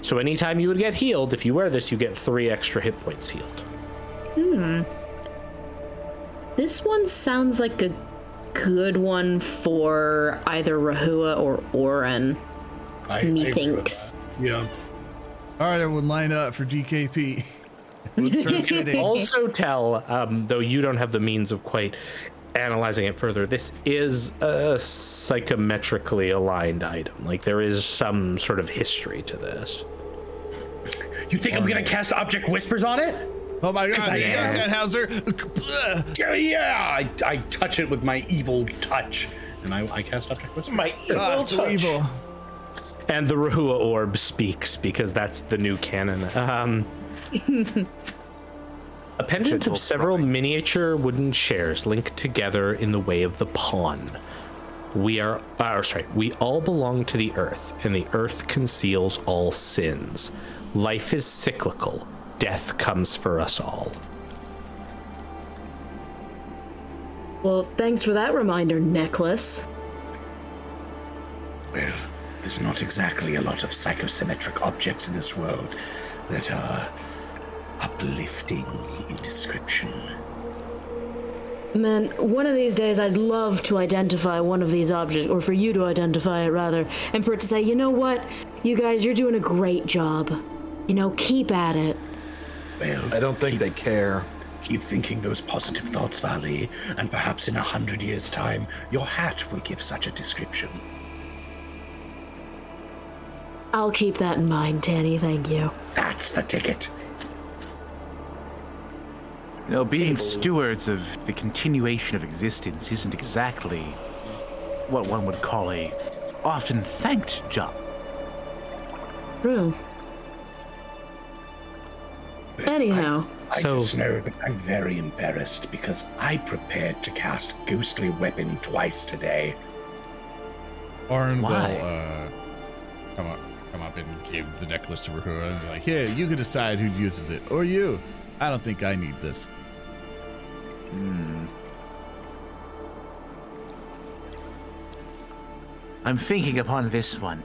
So anytime you would get healed, if you wear this, you get three extra hit points healed. Hmm. This one sounds like a good one for either Rahua or Orin. I, methinks. I yeah. All right, everyone, line up for D K P. You can also tell, um, though you don't have the means of quite analyzing it further, this is a psychometrically aligned item. Like, there is some sort of history to this. You think um, I'm going to cast Object Whispers on it? Oh my god, yeah. Tannhauser. Yeah, I, I touch it with my evil touch. And I, I cast Object Whispers. My evil oh, touch. Evil. And the Rahua orb speaks, because that's the new canon. Um... A pendant of several miniature wooden chairs linked together in the way of the pawn. We are, uh, sorry, we all belong to the earth, and the earth conceals all sins. Life is cyclical. Death comes for us all. Well, thanks for that reminder, necklace. Well, there's not exactly a lot of psychosymmetric objects in this world that are uplifting in description. Man, one of these days I'd love to identify one of these objects, or for you to identify it rather, and for it to say, you know what, you guys, you're doing a great job. You know, keep at it. Well, I don't think keep, they care. Keep thinking those positive thoughts, Vali, and perhaps in a hundred years' time, your hat will give such a description. I'll keep that in mind, Tanny, thank you. That's the ticket. You know, being stewards of the continuation of existence isn't exactly what one would call a often thanked job. True. Anyhow. I, I so, just know that I'm very embarrassed because I prepared to cast Ghostly Weapon twice today. Orin will uh, come up, come up and give the necklace to Rahua and be like, here, you can decide who uses it, or you. I don't think I need this. Hmm. I'm thinking upon this one.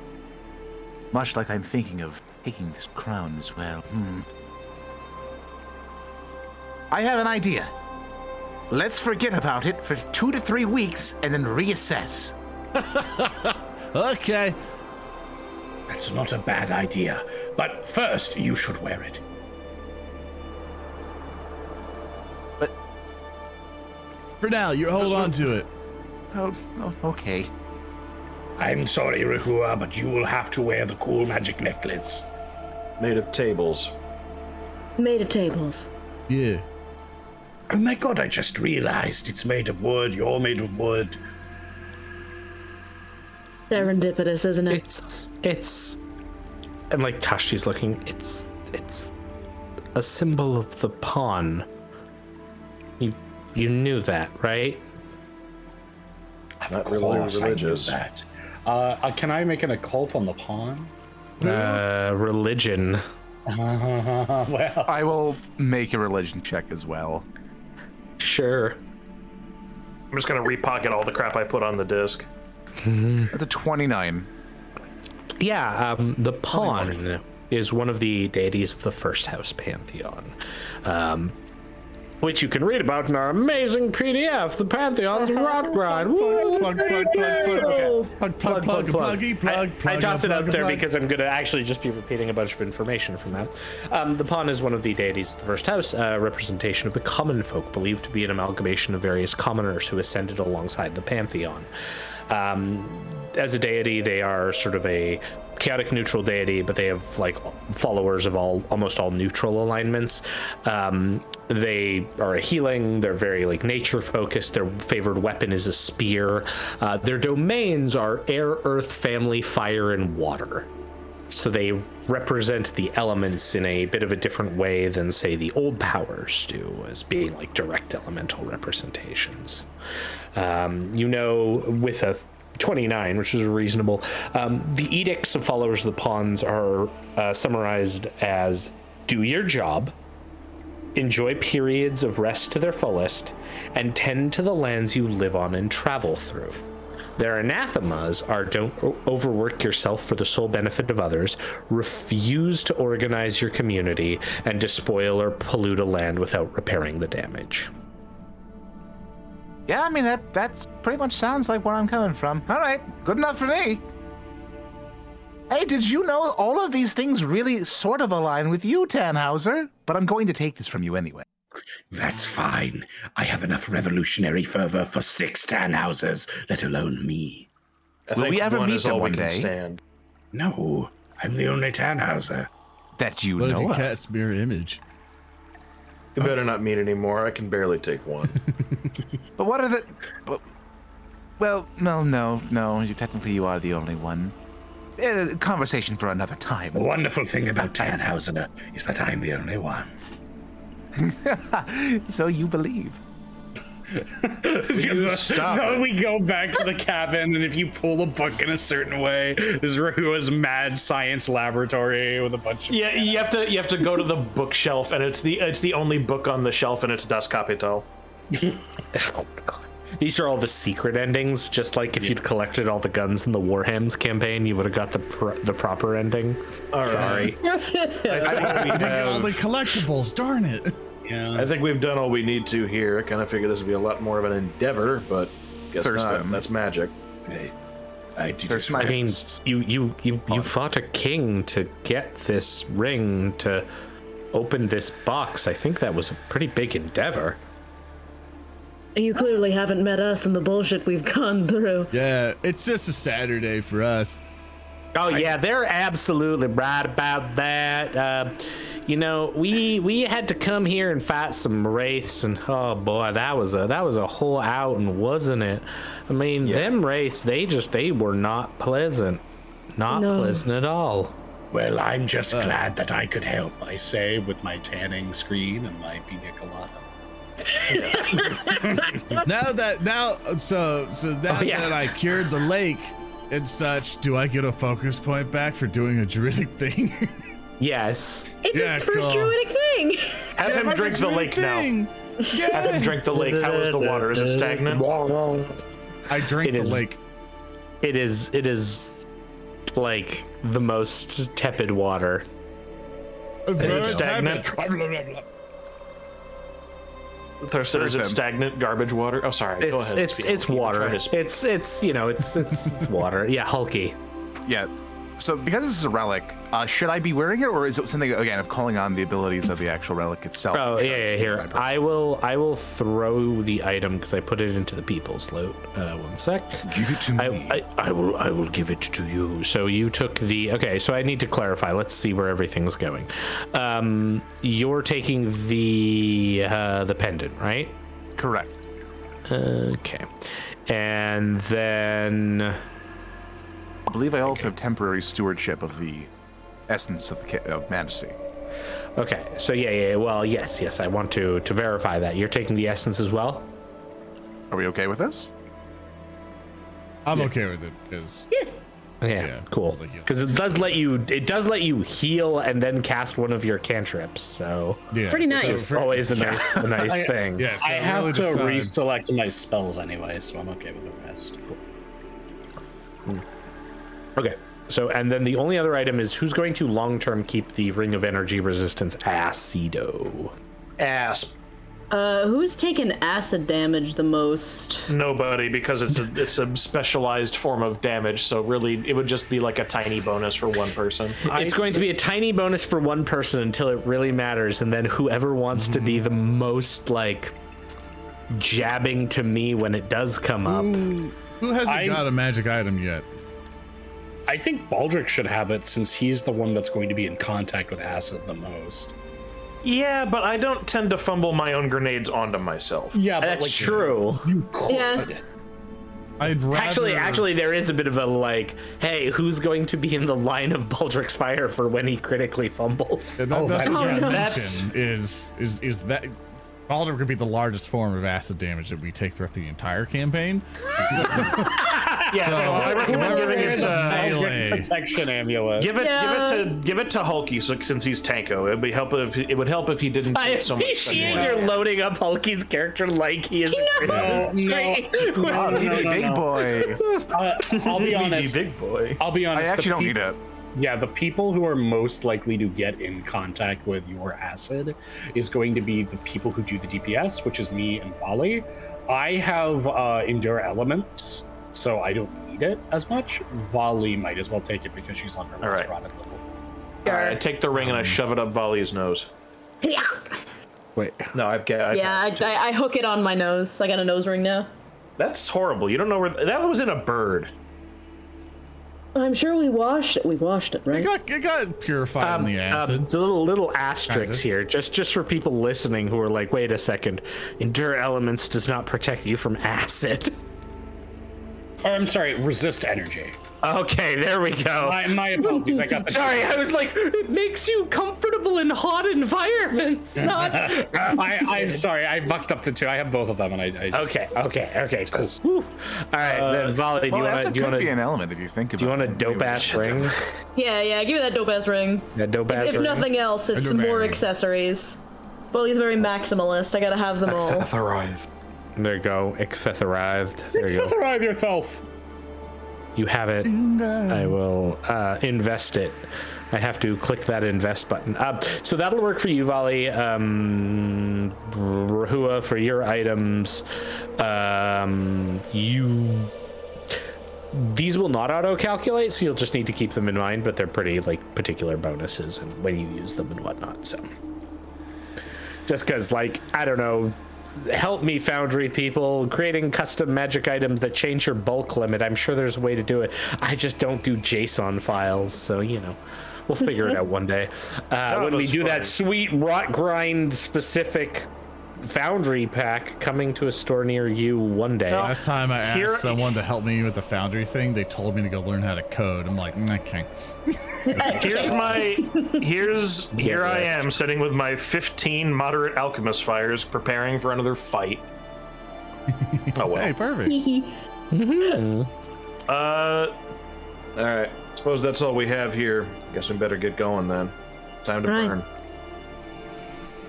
Much like I'm thinking of taking this crown as well. Hmm. I have an idea. Let's forget about it for two to three weeks and then reassess. Okay. That's not a bad idea. But first, you should wear it. But... For now, you hold uh, on to it. Oh, oh, okay. I'm sorry, Rahua, but you will have to wear the cool magic necklace. Made of tables. Made of tables. Yeah. Oh my god, I just realized it's made of wood, you're made of wood. Serendipitous, isn't it? It's, it's, and like Tashti's looking, it's, it's a symbol of the pawn. You, you knew that, right? Of course I knew that. Uh, can I make an occult on the pawn? Uh, religion. Well, I will make a religion check as well. Sure. I'm just going to repocket all the crap I put on the disc. Mm-hmm. That's a twenty-nine. Yeah, um, the pawn twenty-nine is one of the deities of the First House Pantheon, um, which you can read about in our amazing P D F, The Pantheon's Rotgrind. Plug, plug, plug, plug, plug, plug, plug, plug, plug, plug, plug. I toss it out there because I'm going to actually just be repeating a bunch of information from that. Um, the Pawn is one of the deities of the First House, a representation of the common folk, believed to be an amalgamation of various commoners who ascended alongside the Pantheon. Um, as a deity, they are sort of a chaotic neutral deity, but they have like followers of all almost all neutral alignments. Um, they are a healing. They're very like nature focused. Their favored weapon is a spear. Uh, their domains are air, earth, family, fire, and water. So they represent the elements in a bit of a different way than, say, the old powers do, as being like direct elemental representations. Um, you know, with a twenty-nine, which is reasonable, um, the edicts of followers of the pawns are uh, summarized as do your job, enjoy periods of rest to their fullest, and tend to the lands you live on and travel through. Their anathemas are: don't overwork yourself for the sole benefit of others, refuse to organize your community, and despoil or pollute a land without repairing the damage. Yeah, I mean, that that's pretty much sounds like where I'm coming from. All right, good enough for me. Hey, did you know all of these things really sort of align with you, Tannhauser? But I'm going to take this from you anyway. That's fine. I have enough revolutionary fervor for six Tannhausers, let alone me. I Will we ever meet them one day? Stand. No, I'm the only Tannhauser. That you what know if you of. Cast mirror image? You better not meet anymore. I can barely take one. But what are the... But, well, no, no, no. You, technically, you are the only one. Uh, conversation for another time. The wonderful thing about Tannhauser is that I'm the only one. So you believe. You stop no, it. We go back to the cabin, and if you pull the book in a certain way, this is Rahua's mad science laboratory with a bunch of yeah. Cats. You have to you have to go to the bookshelf, and it's the it's the only book on the shelf, and it's Das Kapital. Oh my god! These are all the secret endings. Just like if yeah. you'd collected all the guns in the Warhams campaign, you would have got the pr- the proper ending. All right. Sorry. I think we have all the collectibles. Darn it. Yeah. I think we've done all we need to here. I kind of figure this would be a lot more of an endeavor, but guess Thurston. Not. That's magic. Hey, I do. There's my I mean, you you you you fought a king to get this ring to open this box. I think that was a pretty big endeavor. You clearly haven't met us and the bullshit we've gone through. Yeah, it's just a Saturday for us. Oh yeah, they're absolutely right about that. Uh, you know, we we had to come here and fight some wraiths, and oh boy, that was a that was a whole outing, wasn't it? I mean, yeah. them wraiths, they just they were not pleasant, not no. pleasant at all. Well, I'm just uh, glad that I could help. I say with my tanning screen and my pina colada. now that now so so now oh, yeah. that I cured the lake. And such, do I get a focus point back for doing a druidic thing? Yes. It's yeah, his first cool. druidic thing. Have yeah, him drink the lake thing. Now. Yeah. Have him drink the lake. How is the water? Is it stagnant? I drink it the is, lake. It is, it is like the most tepid water. Is it stagnant? Tepid. Thurston, is it stagnant garbage water? Oh, sorry. It's, Go ahead. It's it's Hulky. Water. It's it's you know it's it's water. Yeah, Hulky. Yeah. So because this is a relic, uh, should I be wearing it, or is it something again of calling on the abilities of the actual relic itself? Oh yeah, yeah. Here, I will I will throw the item because I put it into the people's loot. Uh, one sec. Give it to me. I, I, I will I will give it to you. So you took the okay. So I need to clarify. Let's see where everything's going. Um, you're taking the uh, the pendant, right? Correct. Okay, and then. I believe I also okay. have temporary stewardship of the essence of the of majesty. Okay, so yeah, yeah, well, yes, yes, I want to, to verify that. You're taking the essence as well? Are we okay with this? I'm yeah. okay with it, because... Yeah. Yeah, yeah, cool. Because it does let you it does let you heal and then cast one of your cantrips, so... Yeah. Pretty nice. It's so always a nice, a nice I, thing. Yeah, so I have really to decide. Reselect my spells anyway, so I'm okay with the rest. Cool. Mm. Okay, so, and then the only other item is who's going to long-term keep the Ring of Energy Resistance Acido? Asp. Uh, who's taken acid damage the most? Nobody, because it's a, it's a specialized form of damage, so really, it would just be like a tiny bonus for one person. It's I going to be a tiny bonus for one person until it really matters, and then whoever wants mm. to be the most, like, jabbing to me when it does come up. Ooh. Who hasn't I... got a magic item yet? I think Baldric should have it since he's the one that's going to be in contact with acid the most. Yeah, but I don't tend to fumble my own grenades onto myself. Yeah, but that's like, true. You, you could. Yeah. I'd rather... Actually, actually, there is a bit of a like, hey, who's going to be in the line of Baldric's fire for when he critically fumbles? Yeah, that, oh, that's what I mentioned is is is that. Baldric could be the largest form of acid damage that we take throughout the entire campaign. Yeah, so, so I recommend giving it to magic protection amulet. Give it, yeah. give it to, give it to Hulky. So since he's Tanko, it'd be help if it would help if he didn't. I so appreciate much you're loading up Hulky's character like he is. No, a no, no, no, no, no. Big boy. Uh, I'll be honest. Big boy. I'll be honest. I actually don't need it. Yeah, the people who are most likely to get in contact with your acid is going to be the people who do the D P S, which is me and Vali. I have uh, Endure Elements, so I don't need it as much. Vali might as well take it because she's on her last rotted level. All right, I take the ring and I shove it up Vali's nose. Yeah. Wait, no, I've got. I've yeah, I, I, I hook it on my nose. I got a nose ring now. That's horrible. You don't know where th- that was in a bird. I'm sure we washed it. We washed it, right? It got, it got purified um, in the acid. Um, the little, little asterisks here, just just for people listening who are like, wait a second, Endure Elements does not protect you from acid. Oh, I'm sorry, resist energy. Okay, there we go. My, my apologies, I got the Sorry, I was like, it makes you comfortable in hot environments, not... I, I'm sorry, I mucked up the two. I have both of them, and I... I okay, okay, okay, cool. Whew. All right, uh, then, Vali, do well, you want to... do you want to be an element if you think about it. Do you want a dope-ass ring? Yeah, yeah, give me that dope-ass ring. That dope-ass if, ring? If nothing else, it's more ring. Accessories. Vali's very maximalist. I gotta have them all. Accessorized. There you go, accessorized. There you go. Accessorize yourself. You have it. I will uh, invest it. I have to click that invest button. Uh, so that'll work for you, Vali. Um, Rahua, for your items, um, you these will not auto-calculate, so you'll just need to keep them in mind. But they're pretty like particular bonuses and when you use them and whatnot. So just because, like, I don't know. Help me, Foundry people, creating custom magic items that change your bulk limit. I'm sure there's a way to do it. I just don't do JSON files, so, you know, we'll figure it out one day. Uh, when we do fun. That sweet Rotgrind specific Foundry pack coming to a store near you one day. Last time I asked Here... someone to help me with the Foundry thing, they told me to go learn how to code. I'm like, okay. Here's my, here's, here I am sitting with my fifteen moderate alchemist fires preparing for another fight. Oh, well. Hey, perfect. Mm-hmm. Uh, all right. Suppose that's all we have here. Guess we better get going then. Time to right. burn.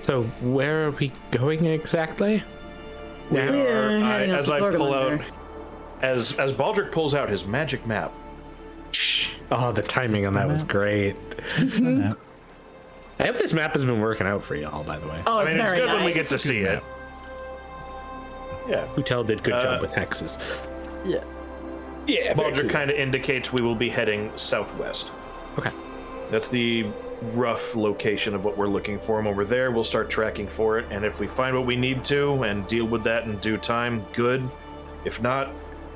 So where are we going exactly? We are, I, as I pull out, as as Baldric pulls out his magic map. Oh, the timing on that was great. I hope this map has been working out for y'all, by the way. Oh, it's I mean, it's good nice. When we get to see it. Yeah. Hotel did good uh, job with hexes. Yeah. Yeah. Baldric cool. kind of indicates we will be heading southwest. Okay. That's the rough location of what we're looking for, and over there we'll start tracking for it, and if we find what we need to and deal with that in due time, good. If not,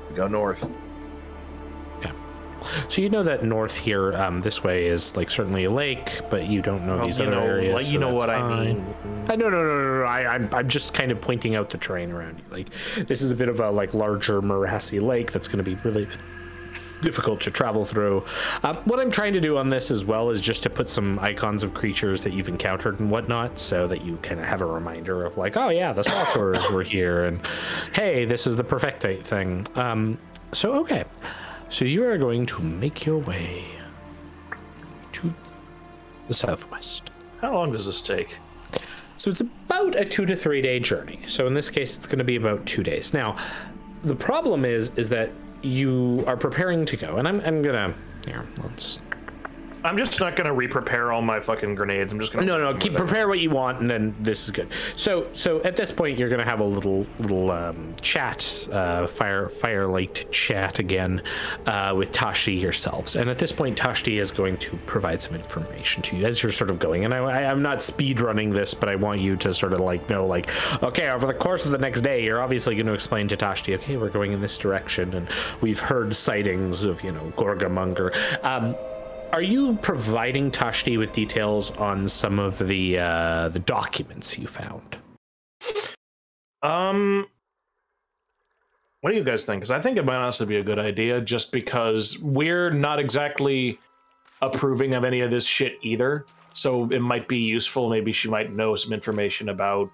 we go north. Yeah. So you know that north here, um, this way is like certainly a lake, but you don't know well, these other know, areas. Like, you so know what fine. I mean? I, no, no, no, no, no. I, I'm, I'm just kind of pointing out the terrain around you. Like, this is a bit of a like larger morassy lake that's going to be really difficult to travel through. Uh, what I'm trying to do on this as well is just to put some icons of creatures that you've encountered and whatnot, so that you kind of have a reminder of like, oh yeah, the Sausaurers were here, and hey, this is the Perfectite thing. Um, so okay, so you are going to make your way to the southwest. How long does this take? So it's about a two to three day journey. So in this case, it's going to be about two days. Now, the problem is, is that you are preparing to go, and I'm I'm gonna here. Let's. I'm just not gonna re-prepare all my fucking grenades. I'm just gonna. No, no, keep prepare what you want, and then this is good. So, so at this point, you're gonna have a little little um, chat, uh, fire firelight chat again uh, with Tashti yourselves. And at this point, Tashti is going to provide some information to you as you're sort of going. And I, I I'm not speed running this, but I want you to sort of like know, like, okay, over the course of the next day, you're obviously going to explain to Tashti, okay, we're going in this direction, and we've heard sightings of, you know, Gorgamonger. Um, Are you providing Tashti with details on some of the uh, the documents you found? Um, what do you guys think? Because I think it might honestly be a good idea, just because we're not exactly approving of any of this shit either. So it might be useful. Maybe she might know some information about,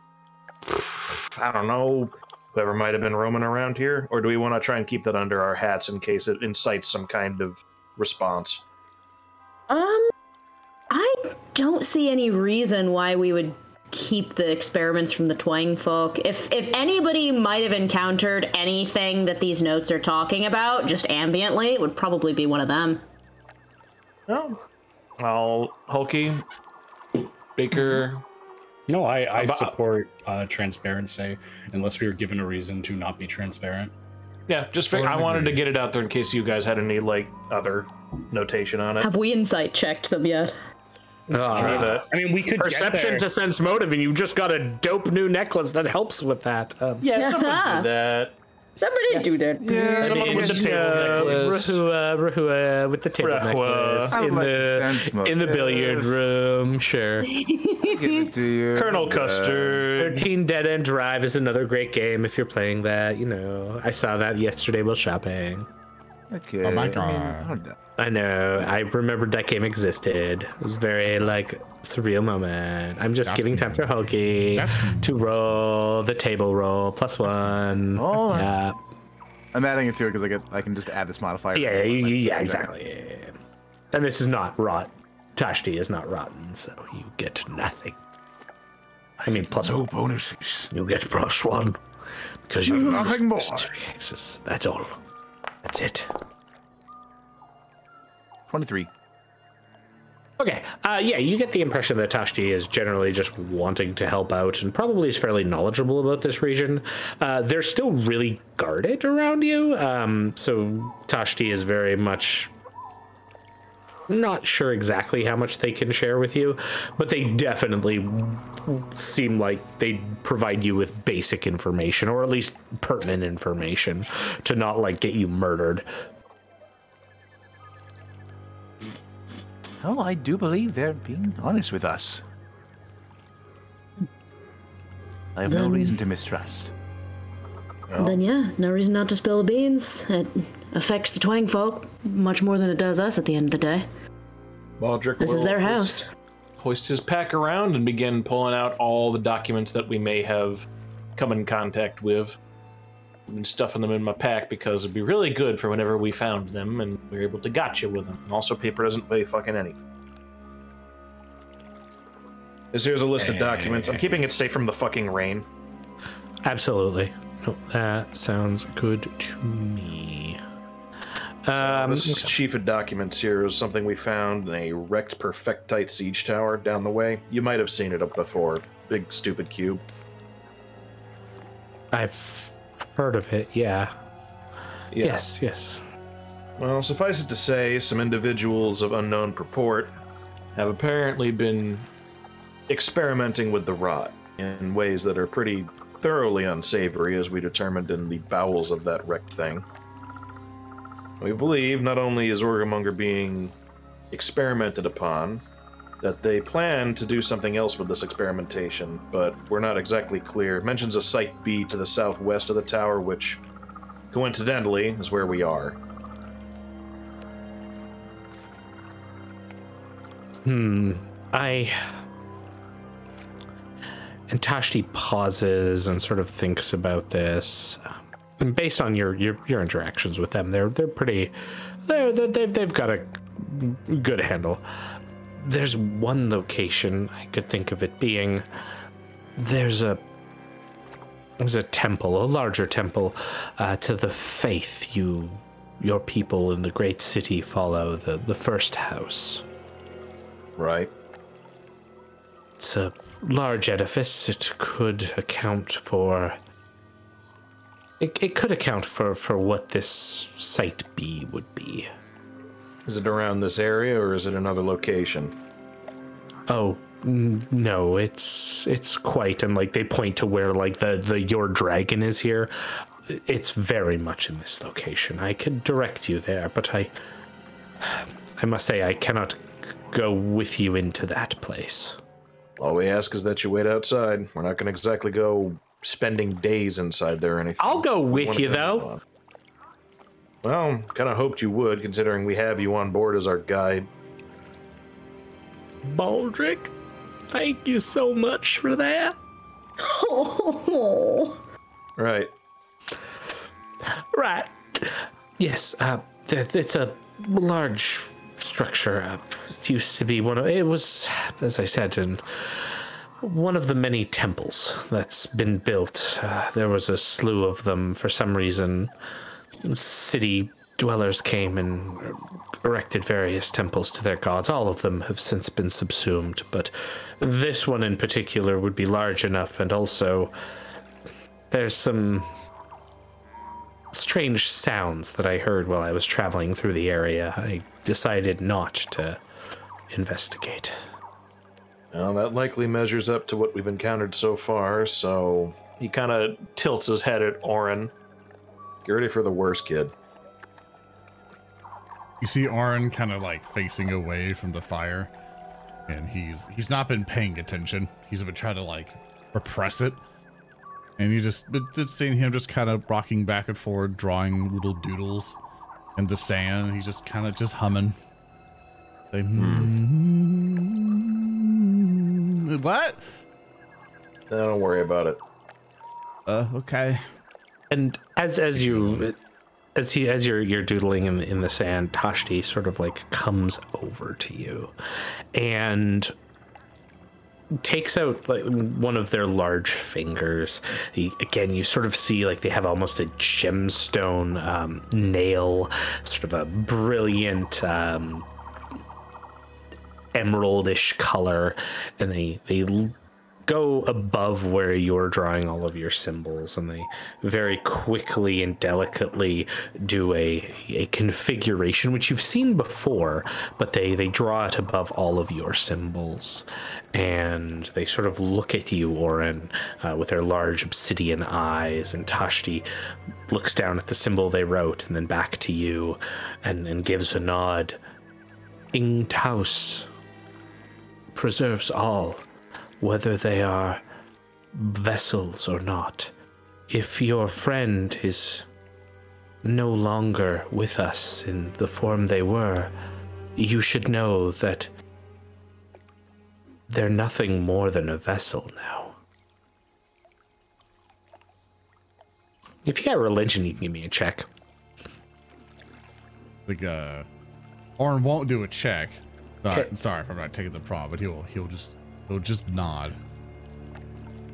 I don't know, whoever might have been roaming around here? Or do we want to try and keep that under our hats in case it incites some kind of response? Um, I don't see any reason why we would keep the experiments from the Twang folk. If if anybody might have encountered anything that these notes are talking about, just ambiently, it would probably be one of them. Oh. Well, Hulky, Baker... No, I, I support uh, transparency, unless we were given a reason to not be transparent. Yeah, just figure, I wanted to get it out there in case you guys had any, like, other notation on it. Have we insight checked them yet? Uh, I mean, we could perception get to sense motive, and you just got a dope new necklace that helps with that. Um, yeah, yeah, someone do that. Somebody yeah. do that. Yeah, I mean, with the table uh, necklace. Rahua, Rahua, with the table Rahua. necklace in, like the, the in the billiard room. Sure. Colonel Custard. thirteen Dead End Drive is another great game if you're playing that. You know, I saw that yesterday while shopping. Okay. Oh my god. I know. I remembered that game existed. It was very, like, surreal moment. I'm just That's giving good. time for Hulky That's to roll the table roll plus one. Oh, yeah. I'm adding it to it because I get I can just add this modifier. Yeah, yeah, yeah, exactly. Yeah. And this is not rot. Tashti is not rotten, so you get nothing. I mean, plus no one. bonuses. You get plus one because you no, nothing more. That's all. That's it. twenty-three. Okay, uh, yeah, you get the impression that Tashti is generally just wanting to help out and probably is fairly knowledgeable about this region. Uh, they're still really guarded around you, um, so Tashti is very much not sure exactly how much they can share with you, but they definitely seem like they provide you with basic information, or at least pertinent information, to not, like, get you murdered. Oh, I do believe they're being honest with us. I have then, no reason to mistrust. No. Then yeah, no reason not to spill the beans. It affects the Twang folk much more than it does us at the end of the day. Baldric this is their house. Hoist his pack around and begin pulling out all the documents that we may have come in contact with. I've been stuffing them in my pack because it'd be really good for whenever we found them and we were able to gotcha with them. Also, paper doesn't weigh fucking anything. This here's a list of documents. I'm keeping it safe from the fucking rain. Absolutely. No, that sounds good to me. Um, so this sheaf of documents here is something we found in a wrecked perfectite siege tower down the way. You might have seen it up before. Big stupid cube. I've... heard of it, yeah. yeah. Yes, yes. Well, suffice it to say, some individuals of unknown purport have apparently been experimenting with the rot in ways that are pretty thoroughly unsavory, as we determined in the bowels of that wrecked thing. We believe not only is Gorgamonger being experimented upon, that they plan to do something else with this experimentation, but we're not exactly clear. It mentions a Site B to the southwest of the tower, which, coincidentally, is where we are. Hmm. I... And Tashti pauses and sort of thinks about this. And based on your, your, your interactions with them, they're they're pretty... They're, they've, they've got a good handle. There's one location I could think of it being. There's a there's a temple, a larger temple, uh, to the faith you, your people in the great city follow, the, the First House. Right. It's a large edifice. It could account for... It, it could account for, for what this Site B would be. Is it around this area, or is it another location? Oh, n- no, it's it's quite, and, like, they point to where, like, the, the your dragon is here. It's very much in this location. I could direct you there, but I, I must say I cannot go with you into that place. All we ask is that you wait outside. We're not going to exactly go spending days inside there or anything. I'll go with you, though. Well, kind of hoped you would, considering we have you on board as our guide. Baldric, thank you so much for that. Oh. Right. Right. Yes, uh, th- it's a large structure. Uh, it used to be one of, it was, as I said, in one of the many temples that's been built. Uh, there was a slew of them for some reason. City dwellers came and erected various temples to their gods. All of them have since been subsumed, but this one in particular would be large enough, and also there's some strange sounds that I heard while I was traveling through the area. I decided not to investigate. Well, that likely measures up to what we've encountered so far, so he kind of tilts his head at Orin. Get ready for the worst, kid. You see Orin kind of like facing away from the fire, and he's he's not been paying attention. He's been trying to like repress it, and you just it's seeing him just kind of rocking back and forward, drawing little doodles in the sand. He's just kind of just humming. They, hmm. What? No, don't worry about it. Uh, okay. And as as you. As he, as you're you're doodling in, in the sand, Tashti sort of like comes over to you and takes out like one of their large fingers. He, again, you sort of see like they have almost a gemstone um, nail, sort of a brilliant um, emeraldish color, and they they. go above where you're drawing all of your symbols, and they very quickly and delicately do a a configuration which you've seen before, but they they draw it above all of your symbols, and they sort of look at you, Orin, uh, with their large obsidian eyes, and Tashti looks down at the symbol they wrote and then back to you and, and gives a nod. Ing Taus preserves all, whether they are vessels or not. If your friend is no longer with us in the form they were, you should know that they're nothing more than a vessel now. If you got religion, you can give me a check. Like, uh, Orin won't do a check. Uh, sorry if I'm not taking the prompt, but he'll he'll just... he'll just nod,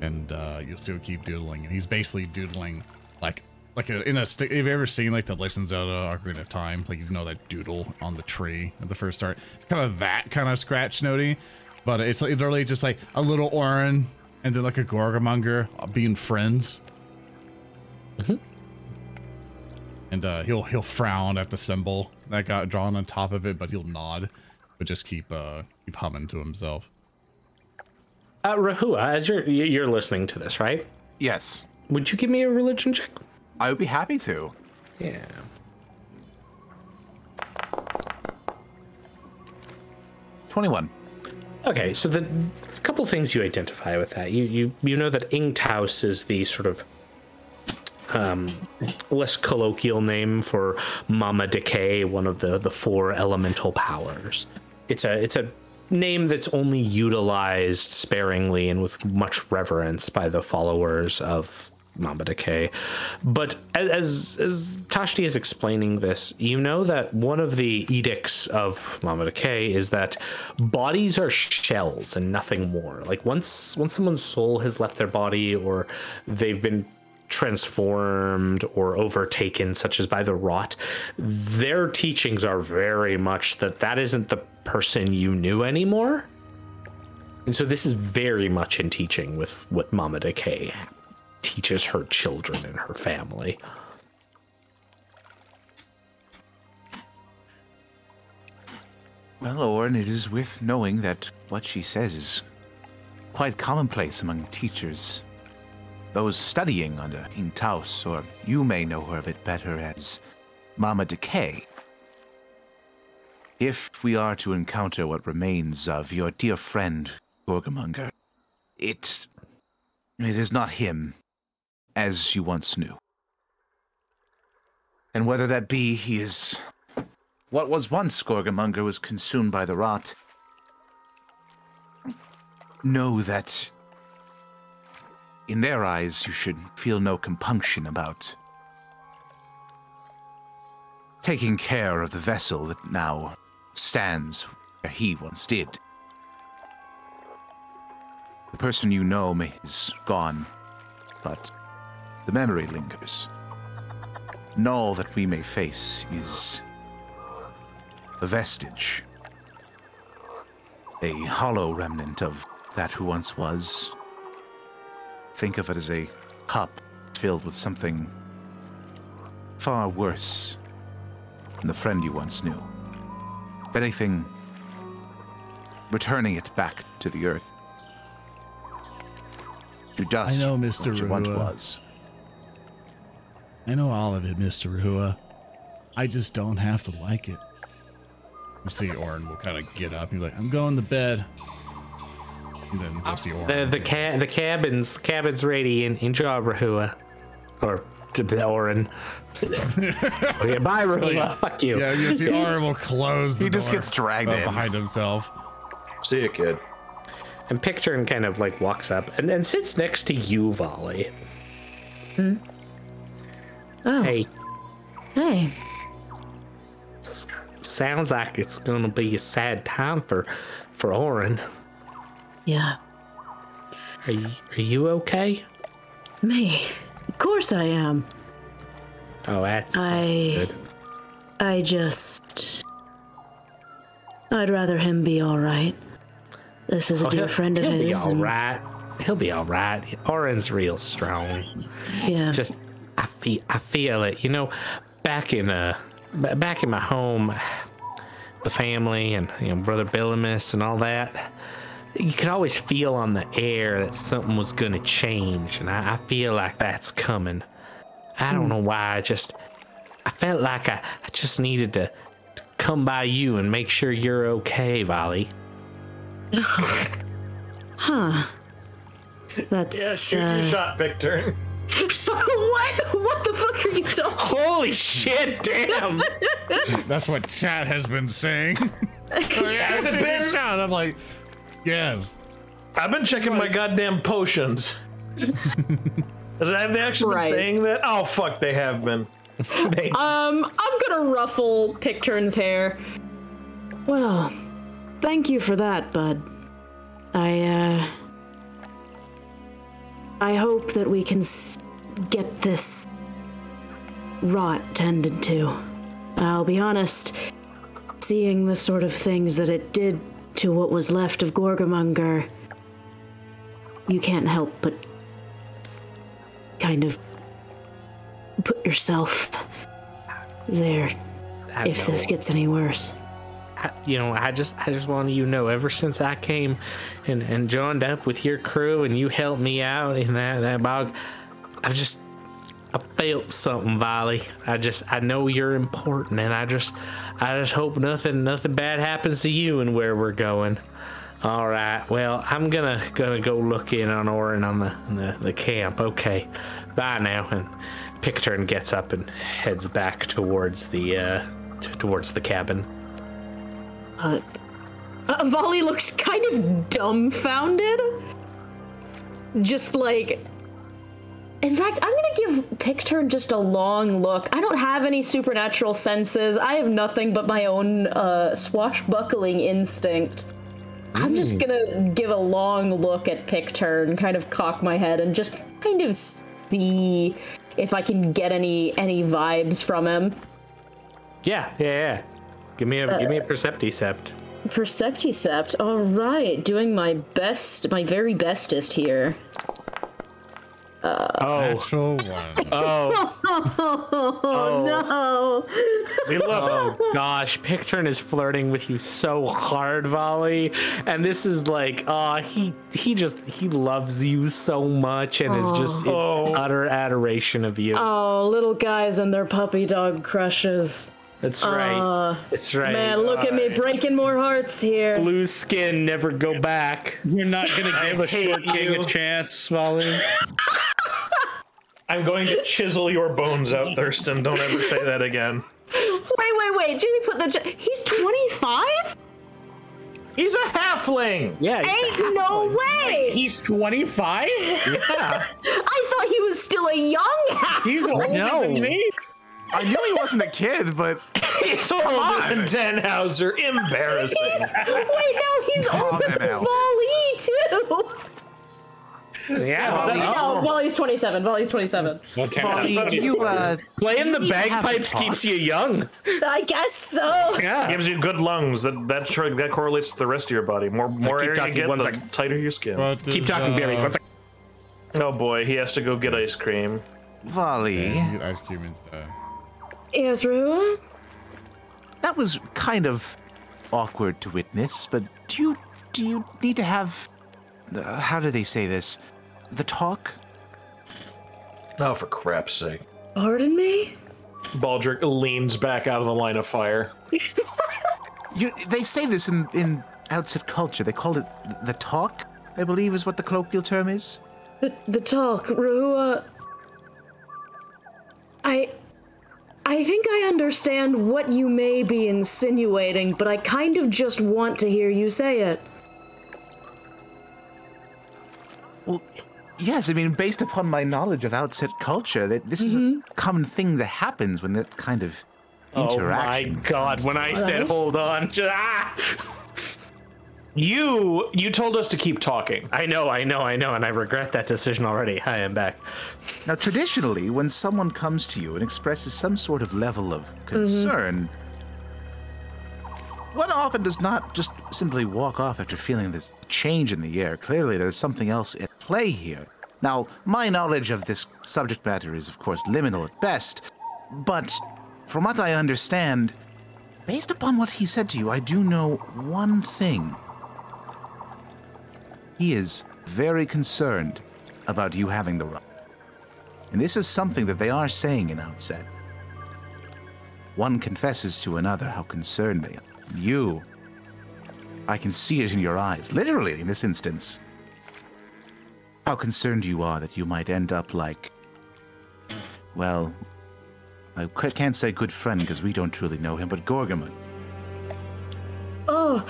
and uh, you'll see him keep doodling. And he's basically doodling, like, like a, in a. St- have you ever seen like the Legend of Zelda: Ocarina of Time? Like, you know that doodle on the tree at the first start. It's kind of that kind of scratch notey, but it's literally just like a little Orin and then like a Gorgamonger being friends. Mm-hmm. And uh, he'll he'll frown at the symbol that got drawn on top of it, but he'll nod, but just keep uh, keep humming to himself. Uh, Rahua, as you're you're listening to this, right? Yes. Would you give me a religion check? I would be happy to. Yeah. twenty-one. Okay, so the a couple things you identify with that. You you you know that Ing Taus is the sort of um, less colloquial name for Mama Decay, one of the, the four elemental powers. It's a it's a name that's only utilized sparingly and with much reverence by the followers of Mama Decay. But as, as Tashti is explaining this, you know that one of the edicts of Mama Decay is that bodies are shells and nothing more. Like once once someone's soul has left their body, or they've been transformed or overtaken, such as by the rot, their teachings are very much that that isn't the person you knew anymore. And so this is very much in teaching with what Mama Decay teaches her children and her family. Well, Orin, it is with knowing that what she says is quite commonplace among teachers, those studying under Ing Taus, or you may know her a bit better as Mama Decay. If we are to encounter what remains of your dear friend, Gorgamonger, it, it is not him as you once knew. And whether that be he is... what was once Gorgamonger was consumed by the rot. Know that... in their eyes, you should feel no compunction about taking care of the vessel that now stands where he once did. The person you know is gone, but the memory lingers. And all that we may face is a vestige, a hollow remnant of that who once was. Think of it as a cup filled with something far worse than the friend you once knew. If anything, returning it back to the earth. To dust, I know, Mister Rahua. It once was. I know all of it, Mister Rahua. I just don't have to like it. We'll see Orin will kind of get up and be like, I'm going to bed. And then we'll see Orin. The, the, ca- the cabin's, cabin's ready. In, enjoy, Rahua. Or to Orin. Okay, bye, Rahua. Yeah. Fuck you. Yeah, you see Orin will close the he door. He just gets dragged in. Behind himself. See you, kid. And Pictern kind of like walks up and then sits next to you, Vali. Hmm. Oh. Hey. Hey. S- sounds like it's gonna be a sad time for, for Orin. Yeah. Are you, are you okay? Me? Of course I am. Oh, that's I. Good. I just. I'd rather him be all right. This is a oh, dear friend of he'll his. He'll be all right. He'll be all right. Orin's real strong. Yeah. It's just, I feel, I feel it. You know, back in uh, back in my home, the family and you know, Brother Bilimus and all that, you could always feel on the air that something was gonna change, and I, I feel like that's coming. I don't mm. know why. I just, I felt like I, I just needed to, to come by you and make sure you're okay, Vali. Huh. That's yeah, shoot uh... your shot, Pictern. What? What the fuck are you talking? Holy shit, damn! That's what chat has been saying. Oh, yeah, it's been... shot. I'm like, yes. I've been checking like... my goddamn potions. Have they actually Christ. been saying that? Oh fuck, they have been. They... Um, I'm gonna ruffle Pictern's hair. Well. Thank you for that, bud. I, uh... I hope that we can s- get this rot tended to. I'll be honest, seeing the sort of things that it did to what was left of Gorgamonger, you can't help but kind of put yourself there if this gets any worse. I, you know, I just, I just want you to know. Ever since I came and, and joined up with your crew, and you helped me out in that that bog, I've just, I felt something, Vali. I just, I know you're important, and I just, I just hope nothing, nothing bad happens to you and where we're going. All right. Well, I'm gonna, gonna go look in on Orin on the, on the, the camp. Okay. Bye now. And Pictern gets up and heads back towards the, uh, t- towards the cabin. Uh, uh, Vali looks kind of dumbfounded. Just like, in fact, I'm gonna give Pictern just a long look. I don't have any supernatural senses. I have nothing but my own uh, swashbuckling instinct. Mm. I'm just gonna give a long look at Pictern, kind of cock my head, and just kind of see if I can get any any vibes from him. Yeah, yeah, yeah. Give me a uh, give me a Percepticept. Percepticept. All right, doing my best, my very bestest here. Uh, oh, natural one. Oh. oh, oh no! We love. Oh gosh, Pictern is flirting with you so hard, Vali, and this is like, ah, uh, he he just he loves you so much and oh. is just in oh. utter adoration of you. Oh, little guys and their puppy dog crushes. That's right. Uh, That's right. Man, look All at me right. breaking more hearts here. Blue skin, never go back. You're not going to give a short king a chance, Vali. I'm going to chisel your bones out, Thurston. Don't ever say that again. Wait, wait, wait. Jimmy put the... Ch- he's twenty-five? He's a halfling. Yeah. Ain't halfling. No way. He's twenty-five? Yeah. I thought he was still a young halfling. He's older no. than me. I knew he wasn't a kid, but He's come on, Tannhauser. Embarrassing. He's, wait, no, he's on the Vali, too. Yeah, well, that's no, Wally's twenty-seven. Wally's twenty-seven. Well, you, uh, playing the bagpipes keeps you young. I guess so. Yeah, it gives you good lungs. That that that correlates to the rest of your body. More more air you get, the tighter your skin. What keep is, talking, Barry. Uh... Oh boy, he has to go get ice cream. Vali, yeah, ice cream instead. Is Rua? That was kind of awkward to witness. But do you do you need to have? Uh, how do they say this? The talk? Oh, for crap's sake. Pardon me? Baldric leans back out of the line of fire. you, they say this in, in Outset culture. They call it the talk, I believe is what the colloquial term is. The, the talk, Rahua. I... I think I understand what you may be insinuating, but I kind of just want to hear you say it. Well, yes, I mean, based upon my knowledge of Outset culture, that this mm-hmm. is a common thing that happens when that kind of interaction. Oh my God! When I said, right? "Hold on," just, ah! you you told us to keep talking. I know, I know, I know, and I regret that decision already. Hi, I'm back. Now, traditionally, when someone comes to you and expresses some sort of level of concern, mm-hmm. one often does not just simply walk off after feeling this change in the air. Clearly, there's something else at play here. Now, my knowledge of this subject matter is, of course, liminal at best, but from what I understand, based upon what he said to you, I do know one thing. He is very concerned about you having the right. And this is something that they are saying in Outset. One confesses to another how concerned they are. You, I can see it in your eyes, literally in this instance. How concerned you are that you might end up like, well, I can't say good friend because we don't truly know him, but Gorgamonger. Oh,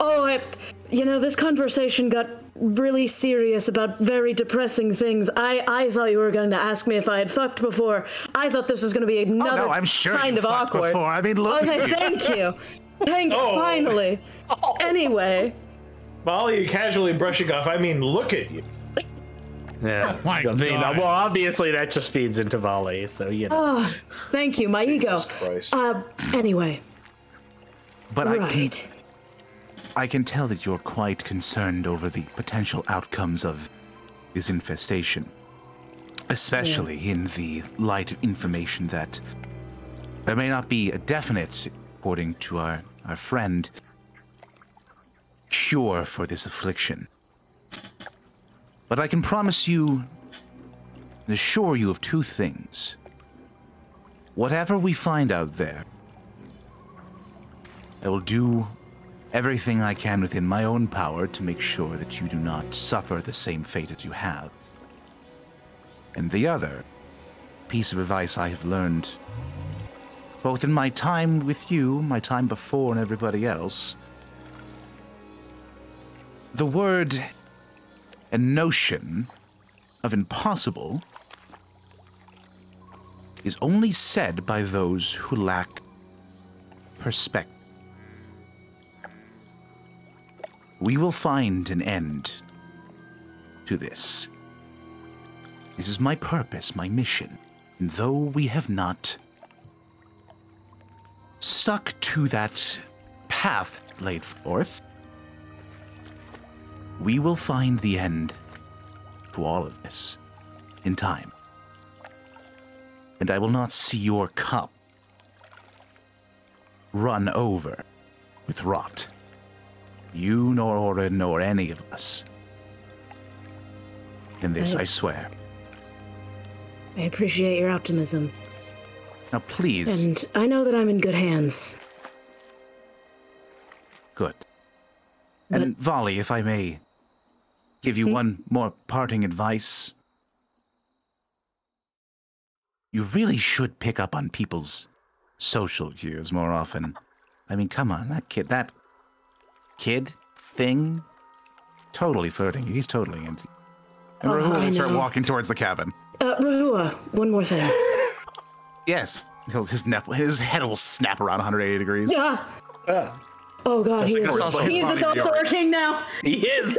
oh, I, you know, this conversation got really serious about very depressing things. I, I thought you were going to ask me if I had fucked before. I thought this was going to be another oh, no, I'm sure kind of awkward. Before. I mean, look. Okay, thank you. Thank you, oh. finally. Oh. Anyway. Molly, casually brushing off. I mean, look at you. Yeah, oh I mean, God. Well, obviously that just feeds into Vali, so you know. Oh, thank you, my Jesus ego. Christ. Uh, anyway. But right. I can, I can tell that you're quite concerned over the potential outcomes of this infestation, especially yeah. in the light of information that there may not be a definite, according to our, our friend, cure for this affliction. But I can promise you and assure you of two things. Whatever we find out there, I will do everything I can within my own power to make sure that you do not suffer the same fate as you have. And the other piece of advice I have learned, both in my time with you, my time before, and everybody else, the word... a notion of impossible is only said by those who lack perspective. We will find an end to this. This is my purpose, my mission. And though we have not stuck to that path laid forth, we will find the end to all of this in time. And I will not see your cup run over with rot. You nor Orin nor any of us. In this, I, I swear. I appreciate your optimism. Now, please. And I know that I'm in good hands. Good. But and Vali, if I may... give you one more parting advice. You really should pick up on people's social cues more often. I mean, come on, that kid, that kid thing, totally flirting. He's totally into. And oh, Rahua will start walking towards the cabin. Uh, Rahua, one more thing. Yes. He'll, his, nep- his head will snap around one hundred eighty degrees. Yeah. Uh, oh, God. He like is, he is the Sausaurer King now. He is.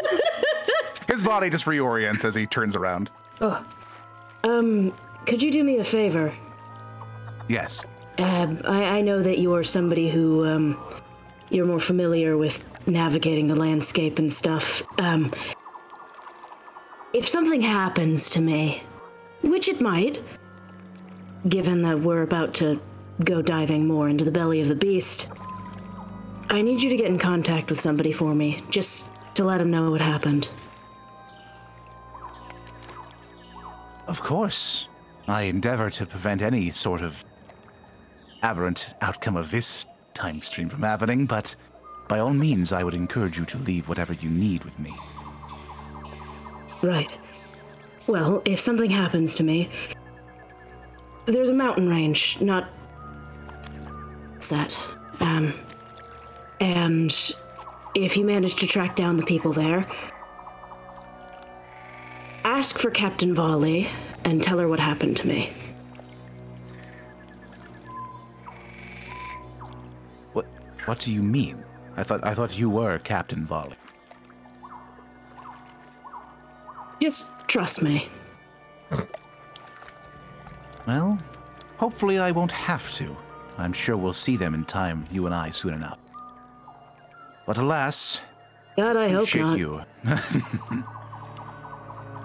His body just reorients as he turns around. Oh. Um, could you do me a favor? Yes. Uh, I, I know that you are somebody who, um, you're more familiar with navigating the landscape and stuff. Um, if something happens to me, which it might, given that we're about to go diving more into the belly of the beast, I need you to get in contact with somebody for me, just to let them know what happened. Of course. I endeavor to prevent any sort of aberrant outcome of this time stream from happening, but by all means, I would encourage you to leave whatever you need with me. Right. Well, if something happens to me, there's a mountain range, not set. Um, and if you manage to track down the people there, ask for Captain Vali and tell her what happened to me. What? What do you mean? I thought I thought you were Captain Vali. Just trust me. Well, hopefully I won't have to. I'm sure we'll see them in time, you and I, soon enough. But alas... God, I hope not. You.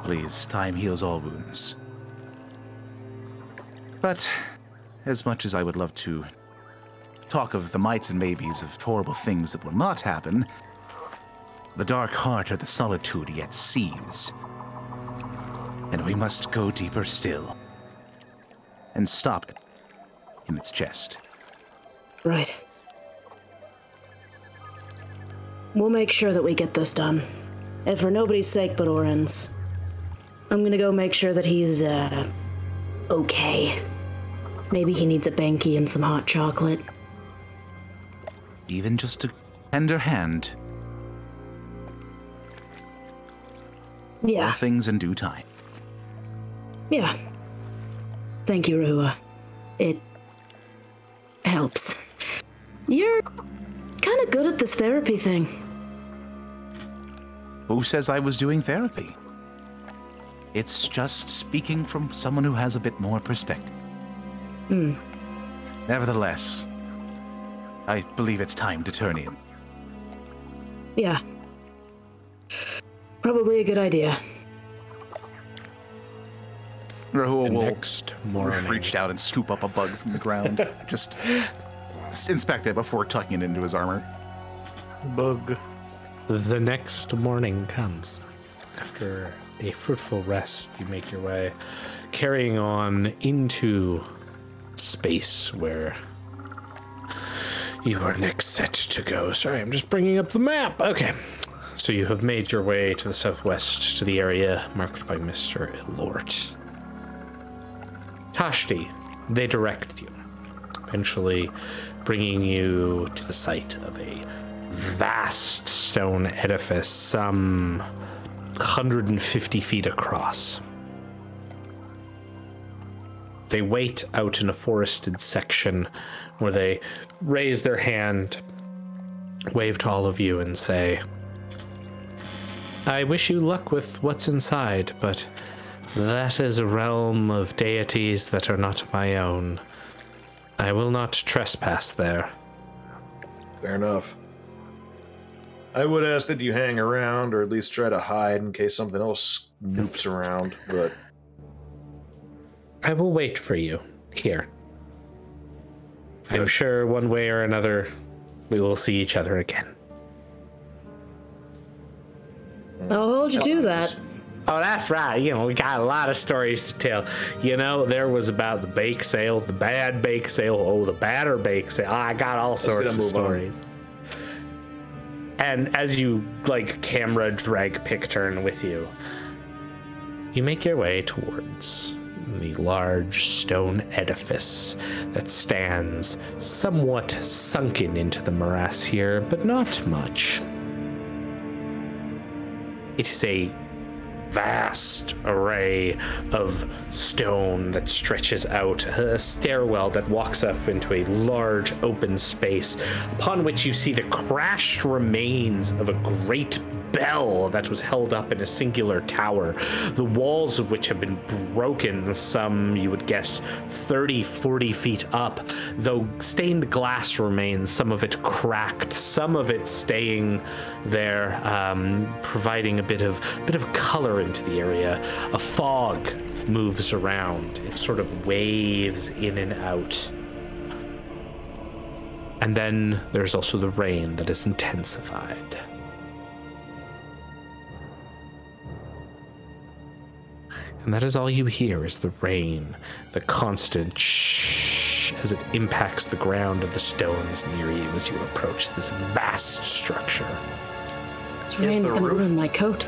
Please, time heals all wounds. But, as much as I would love to talk of the mights and maybes of horrible things that will not happen, the dark heart of the solitude yet seethes. And we must go deeper still. And stop it in its chest. Right. We'll make sure that we get this done. And for nobody's sake but Orin's. I'm gonna go make sure that he's, uh, okay. Maybe he needs a Banky and some hot chocolate. Even just a tender hand. Yeah. All things in due time. Yeah. Thank you, Rahua. It helps. You're kind of good at this therapy thing. Who says I was doing therapy? It's just speaking from someone who has a bit more perspective. Hmm. Nevertheless, I believe it's time to turn in. Yeah. Probably a good idea. Rahua will reach out and scoop up a bug from the ground. Just inspect it before tucking it into his armor. Bug. The next morning comes. After a fruitful rest, you make your way, carrying on into space where you are next set to go. Sorry, I'm just bringing up the map. Okay. So you have made your way to the southwest, to the area marked by Mister Elort. Tashti, they direct you, eventually bringing you to the site of a vast stone edifice, some one hundred fifty feet across. They wait out in a forested section where they raise their hand, wave to all of you, and say, I wish you luck with what's inside, but... that is a realm of deities that are not my own. I will not trespass there. Fair enough. I would ask that you hang around, or at least try to hide in case something else noops around, but... I will wait for you here. I'm sure one way or another we will see each other again. I'll hold you to that. Oh, that's right. You know, we got a lot of stories to tell. You know, there was about the bake sale, the bad bake sale, oh, the batter bake sale. Oh, I got all sorts of stories. On. And as you, like, camera drag Pictern with you, you make your way towards the large stone edifice that stands somewhat sunken into the morass here, but not much. It is a vast array of stone that stretches out, a stairwell that walks up into a large open space, upon which you see the crashed remains of a great bell that was held up in a singular tower, the walls of which have been broken, some, you would guess, thirty, forty feet up, though stained glass remains, some of it cracked, some of it staying there, um, providing a bit of a bit of color into the area. A fog moves around. It sort of waves in and out. And then there's also the rain that is intensified. And that is all you hear, is the rain, the constant shh as it impacts the ground of the stones near you as you approach this vast structure. This rain's gonna ruin my coat.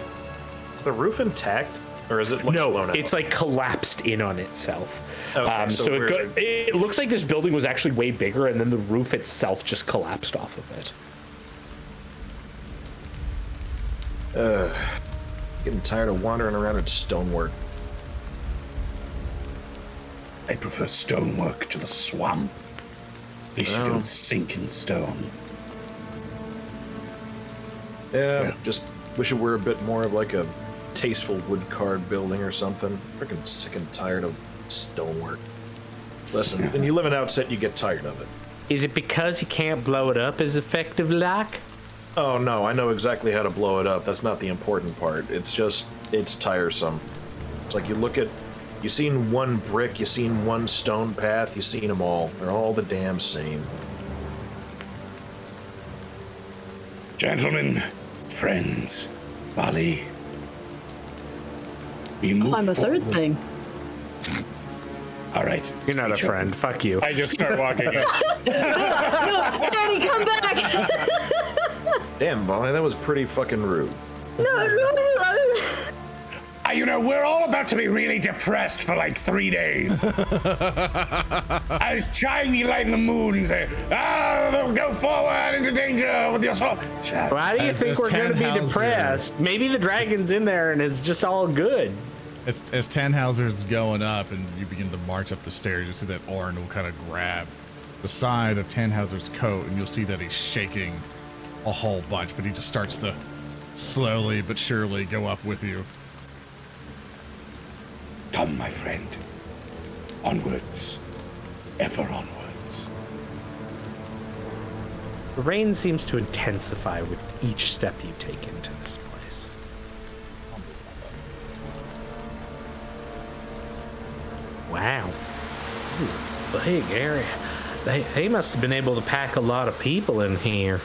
Is the roof intact? Or is it like no, blown it's out? Like collapsed in on itself. Okay, um, so so it, go- it looks like this building was actually way bigger, and then the roof itself just collapsed off of it. Ugh. Getting tired of wandering around at stonework. I prefer stonework to the swamp. At least well. You don't sink in stone. Yeah, yeah, just wish it were a bit more of like a tasteful wood carved building or something. Freaking sick and tired of stonework. Listen, when you live in Outset, you get tired of it. Is it because you can't blow it up as effective like? Oh no, I know exactly how to blow it up. That's not the important part. It's just, it's tiresome. It's like you look at, you seen one brick, you seen one stone path, you seen them all. They're all the damn same. Gentlemen, friends, Vali. We move I'm a forward. Third thing. All right. You're not a friend. Fuck you. I just start walking in. No, Daddy, come back! Damn, Vali, that was pretty fucking rude. No, no, no. Uh, you know, we're all about to be really depressed for like three days. I was trying to lighten the mood and say, oh, go forward into danger with your sword. Why do you as, think as we're going to be depressed? Maybe the dragon's in there and it's just all good. As, as Tannhauser's going up and you begin to march up the stairs, you see that Orin will kind of grab the side of Tannhauser's coat and you'll see that he's shaking a whole bunch, but he just starts to slowly but surely go up with you. Come, my friend. Onwards. Ever onwards. The rain seems to intensify with each step you take into this place. Wow. This is a big area. They, they must have been able to pack a lot of people in here.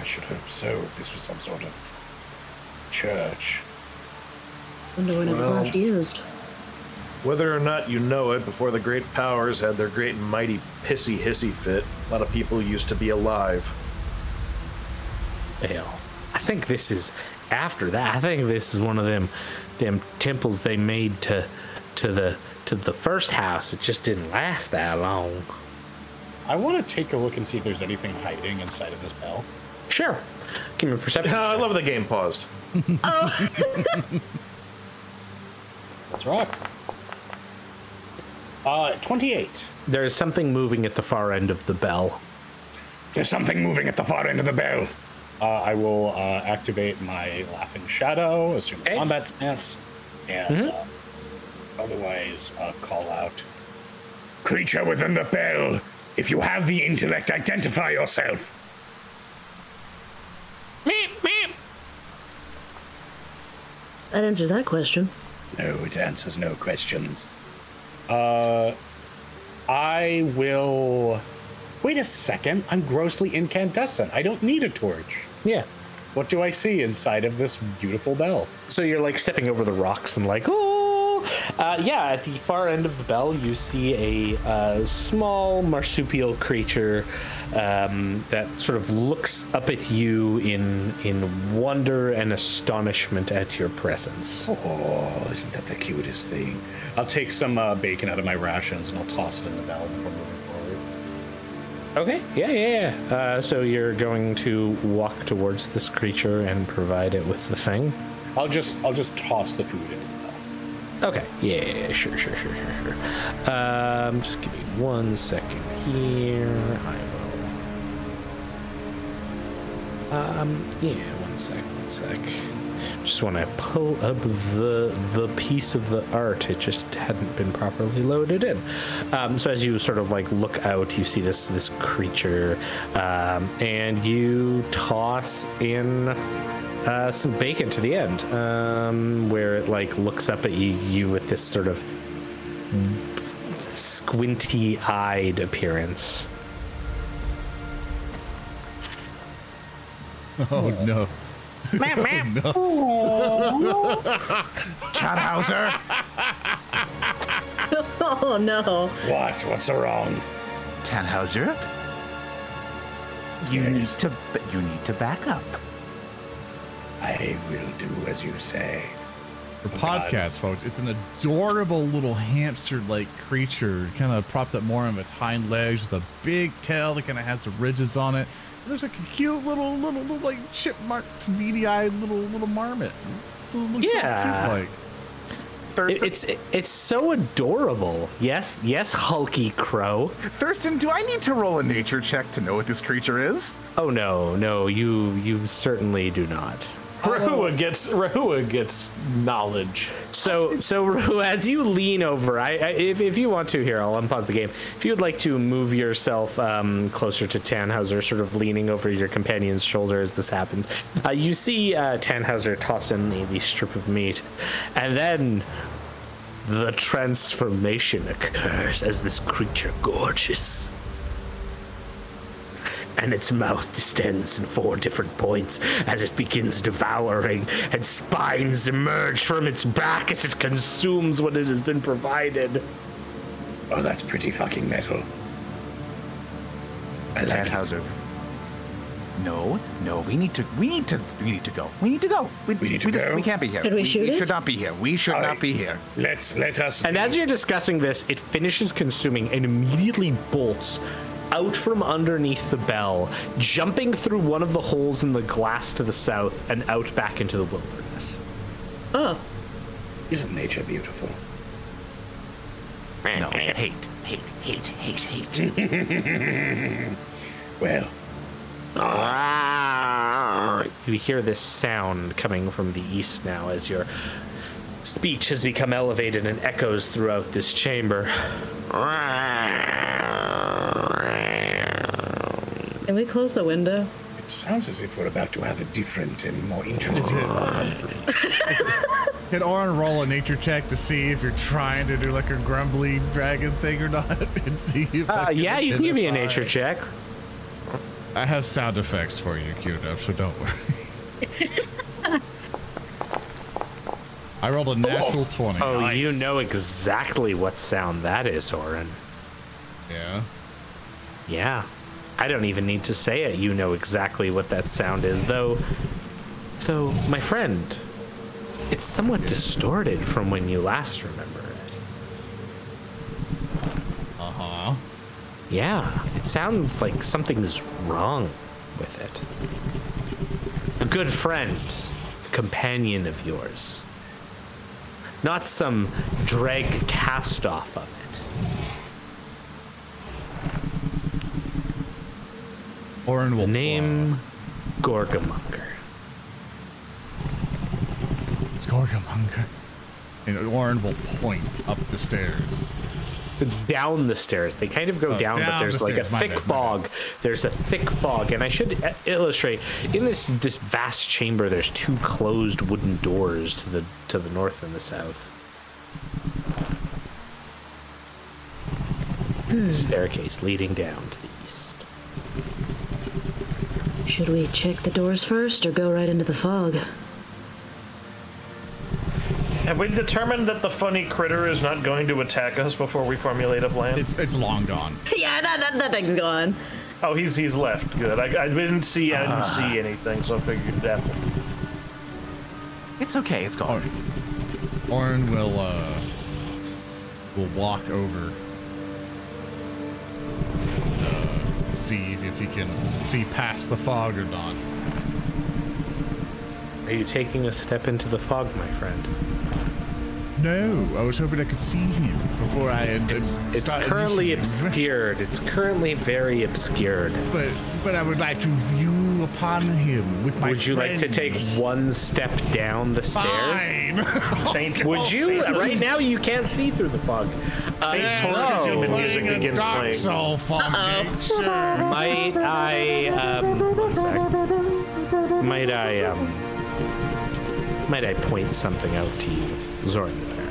I should hope so, if this was some sort of church. I wonder when well, it was last used. Whether or not you know it, before the great powers had their great and mighty pissy hissy fit, a lot of people used to be alive. Hell, I think this is after that. I think this is one of them them temples they made to to the to the first house. It just didn't last that long. I want to take a look and see if there's anything hiding inside of this bell. Sure. Give me a perception. Uh, I love the game paused. Oh. That's right. Uh, twenty-eight. There is something moving at the far end of the bell. There's something moving at the far end of the bell. Uh, I will uh, activate my Laughing Shadow, assume okay. combat stance, and mm-hmm. uh, otherwise uh, call out, creature within the bell, if you have the intellect, identify yourself. Meep, meep. That answers that question. No, it answers no questions. Uh, I will... Wait a second. I'm grossly incandescent. I don't need a torch. Yeah. What do I see inside of this beautiful bell? So you're, like, stepping over the rocks and, like, oh! Uh, yeah, at the far end of the bell, you see a uh, small marsupial creature... Um, that sort of looks up at you in in wonder and astonishment at your presence. Oh, isn't that the cutest thing? I'll take some uh, bacon out of my rations and I'll toss it in the bell before moving forward. Okay, yeah, yeah, yeah. Uh, so you're going to walk towards this creature and provide it with the thing? I'll just I'll just toss the food in. Okay, yeah, yeah, yeah. sure, sure, sure, sure, sure. Um, just give me one second here. I will. Um, yeah, one sec, one sec. Just want to pull up the the piece of the art. It just hadn't been properly loaded in. Um, so as you sort of like look out, you see this this creature, um, and you toss in uh, some bacon to the end, um, where it like looks up at you, you with this sort of squinty-eyed appearance. Oh no. Oh, no. Tannhauser! Oh, no. What? What's wrong? Tannhauser? You, yes. need to, you need to back up. I will do as you say. For oh, podcast, God. folks, it's an adorable little hamster-like creature, kind of propped up more on its hind legs with a big tail that kind of has some ridges on it. There's like a cute little, little, little like chipmarked, meaty-eyed little, little marmot. It's a little, yeah. So cute, like. Thurston? It's it's so adorable. Yes, yes, Hulky Crow. Thurston, do I need to roll a nature check to know what this creature is? Oh no, no, you you certainly do not. Rahua gets Rahua gets knowledge. So so Rahua, as you lean over, I, I if if you want to here, I'll unpause the game. If you'd like to move yourself um, closer to Tannhauser, sort of leaning over your companion's shoulder as this happens, uh, you see uh, Tannhauser toss in the, the strip of meat, and then the transformation occurs as this creature gorges. And its mouth distends in four different points as it begins devouring, and spines emerge from its back as it consumes what it has been provided. Oh, that's pretty fucking metal. I like Tannhauser. No, no, we need to, we need to, we need to go. We need to go. We, we need to we just, go. We can't be here. Should we, we shoot it? We should not be here. We should All not right. be here. Let's, let us. And be. As you're discussing this, it finishes consuming and immediately bolts out from underneath the bell, jumping through one of the holes in the glass to the south and out back into the wilderness. Oh. Isn't nature beautiful? No, hate, hate, hate, hate, hate. Well. Ah. You hear this sound coming from the east now as your speech has become elevated and echoes throughout this chamber. Can we close the window? It sounds as if we're about to have a different and more interesting. Can Orin roll a nature check to see if you're trying to do like a grumbly dragon thing or not? And see if uh, I yeah, you can give me a nature check. I have sound effects for you queued up, so don't worry. I rolled a natural oh. twenty. Oh, nice. You know exactly what sound that is, Orin. Yeah. Yeah. I don't even need to say it. You know exactly what that sound is, though. Though, my friend, it's somewhat distorted from when you last remember it. Uh-huh. Yeah, it sounds like something's wrong with it. A good friend, a companion of yours. Not some dreg cast-off of it. The name, Gorgamonger. It's Gorgamonger. And Orin will point up the stairs. It's down the stairs. They kind of go oh, down, down, but there's the like stairs. a thick bad, fog. Bad. There's a thick fog. And I should illustrate, in this this vast chamber, there's two closed wooden doors to the to the north and the south. Hmm. Staircase leading down to the east. Should we check the doors first or go right into the fog? Have we determined that the funny critter is not going to attack us before we formulate a plan? It's it's long gone. Yeah, that, that, that thing's gone. Oh, he's he's left. Good. I, I didn't see I didn't uh, see anything, so I figured that. It's okay. It's gone. Orin will uh will walk over. see if he can see past the fog or not. Are you taking a step into the fog, my friend? No, I was hoping I could see him before I had It's, it's currently obscured. It's currently very obscured. But but I would like to view upon him with my friends. Would you friends. like to take one step down the Fine. stairs? Fine. Would you? Right now you can't see through the fog. Uh, Hello. Music begins playing. Soul funky. Sure. Might I, um, one sec. Might I, um, might I point something out to you, Zoran the Bear?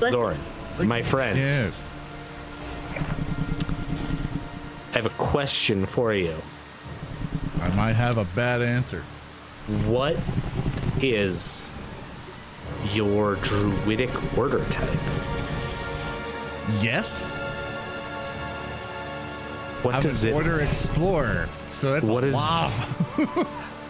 Listen. Zoran, my friend. Yes. I have a question for you. I might have a bad answer. What is your druidic order type? Yes. What I'm does an it, order explorer, so that's what a is, wow.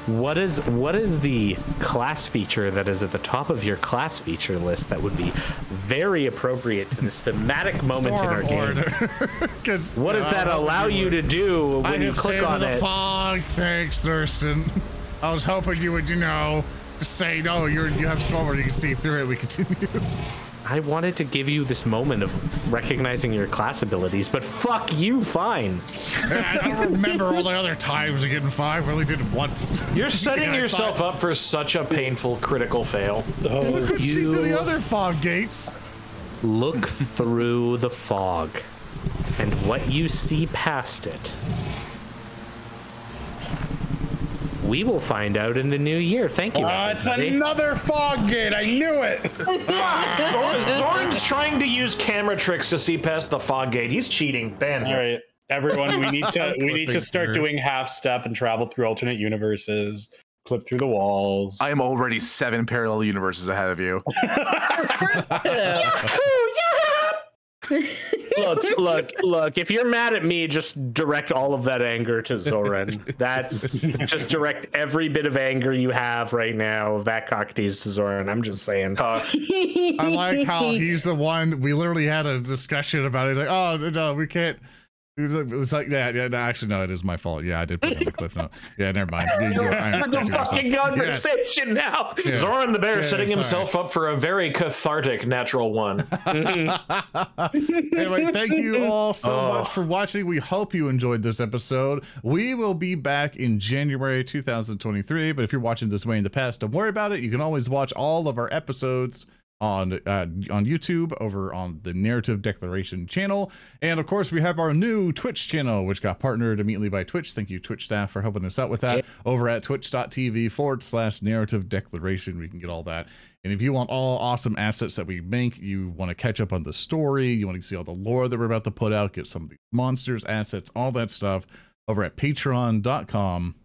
What is what is the class feature that is at the top of your class feature list that would be very appropriate to this thematic moment Storm in our game? What does uh, that allow you to do when you click on the it? Fog. Thanks, Thurston. I was hoping you would, you know, just say no. You're you have Storm order. You can see through it. We continue. I wanted to give you this moment of recognizing your class abilities, but fuck you, fine. I don't remember all the other times of getting five. I really did it once. You're setting yeah, yourself five. up for such a painful critical fail. Oh, you could see through the other fog gates. Look through the fog, and what you see past it, we will find out in the new year. Thank you. Uh, it's another fog gate. I knew it. Zoran's trying to use camera tricks to see past the fog gate. He's cheating. Ban him. All right, everyone, we need to we need to start through. doing half step and travel through alternate universes. Clip through the walls. I am already seven parallel universes ahead of you. Look, look, look, if you're mad at me, just direct all of that anger to Zoran. That's just direct every bit of anger you have right now. That cocktease to Zoran. I'm just saying. Talk. I like how he's the one. We literally had a discussion about it. Like, oh, no, we can't. It's like, yeah, yeah, no, actually, no, it is my fault. Yeah, I did put it on the cliff note. Yeah, never mind. It's a fucking conversation yeah. now. Yeah. Zoran the Bear yeah, setting yeah, himself up for a very cathartic natural one. Anyway, thank you all so oh. much for watching. We hope you enjoyed this episode. We will be back in January twenty twenty-three, but if you're watching this way in the past, don't worry about it. You can always watch all of our episodes on uh, on YouTube over on the Narrative Declaration channel, and of course we have our new Twitch channel, which got partnered immediately by Twitch. Thank you, Twitch staff, for helping us out with that. Over at twitch dot t v forward slash narrative declaration, we can get all that. And if you want all awesome assets that we make, you want to catch up on the story, you want to see all the lore that we're about to put out, get some of these monsters, assets, all that stuff, over at patreon dot com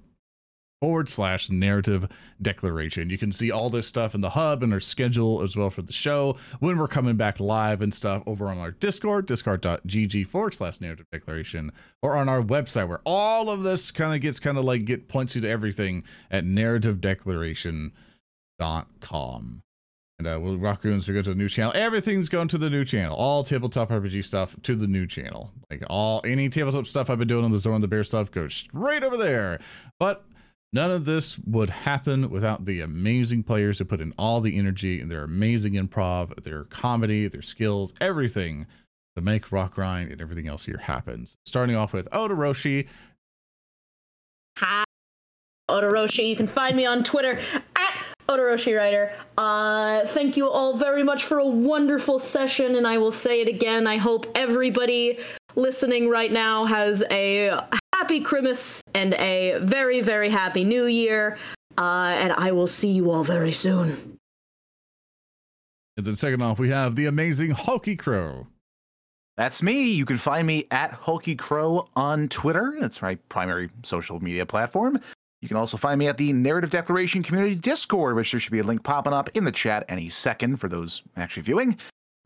forward slash narrative declaration. You can see all this stuff in the hub and our schedule as well for the show when we're coming back live and stuff over on our Discord, discord.gg forward slash narrative declaration, or on our website where all of this kind of gets kind of like get points you to everything at narrative declaration dot com. And uh, we'll rock runes. We go to the new channel. Everything's going to the new channel. All tabletop R P G stuff to the new channel. Like all any tabletop stuff I've been doing on the Zoran the Bear stuff goes straight over there. But none of this would happen without the amazing players who put in all the energy and their amazing improv, their comedy, their skills, everything to make Rotgrind and everything else here happens. Starting off with Odoroshi. Hi, Odoroshi. You can find me on Twitter at Odoroshi Writer. Uh, thank you all very much for a wonderful session, and I will say it again. I hope everybody listening right now has a happy Christmas and a very, very happy new year. Uh, and I will see you all very soon. And then second off, we have the amazing Hulky Crow. That's me. You can find me at Hulky Crow on Twitter. That's my primary social media platform. You can also find me at the Narrative Declaration Community Discord, which there should be a link popping up in the chat any second for those actually viewing.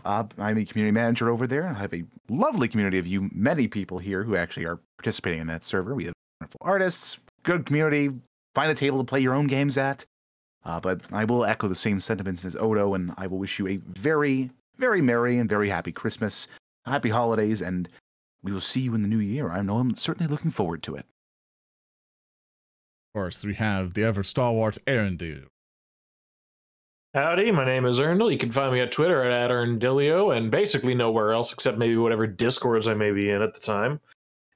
Uh, I'm a community manager over there. I have a lovely community of you, many people here who actually are participating in that server. We have wonderful artists, good community, find a table to play your own games at. Uh, but I will echo the same sentiments as Odo, and I will wish you a very, very merry and very happy Christmas. happy holidays, and we will see you in the new year. I know I'm certainly looking forward to it. Of course, we have the ever-stalwart Earndil. Howdy, my name is Earndil. You can find me on Twitter at Earndilio, and basically nowhere else except maybe whatever discords I may be in at the time.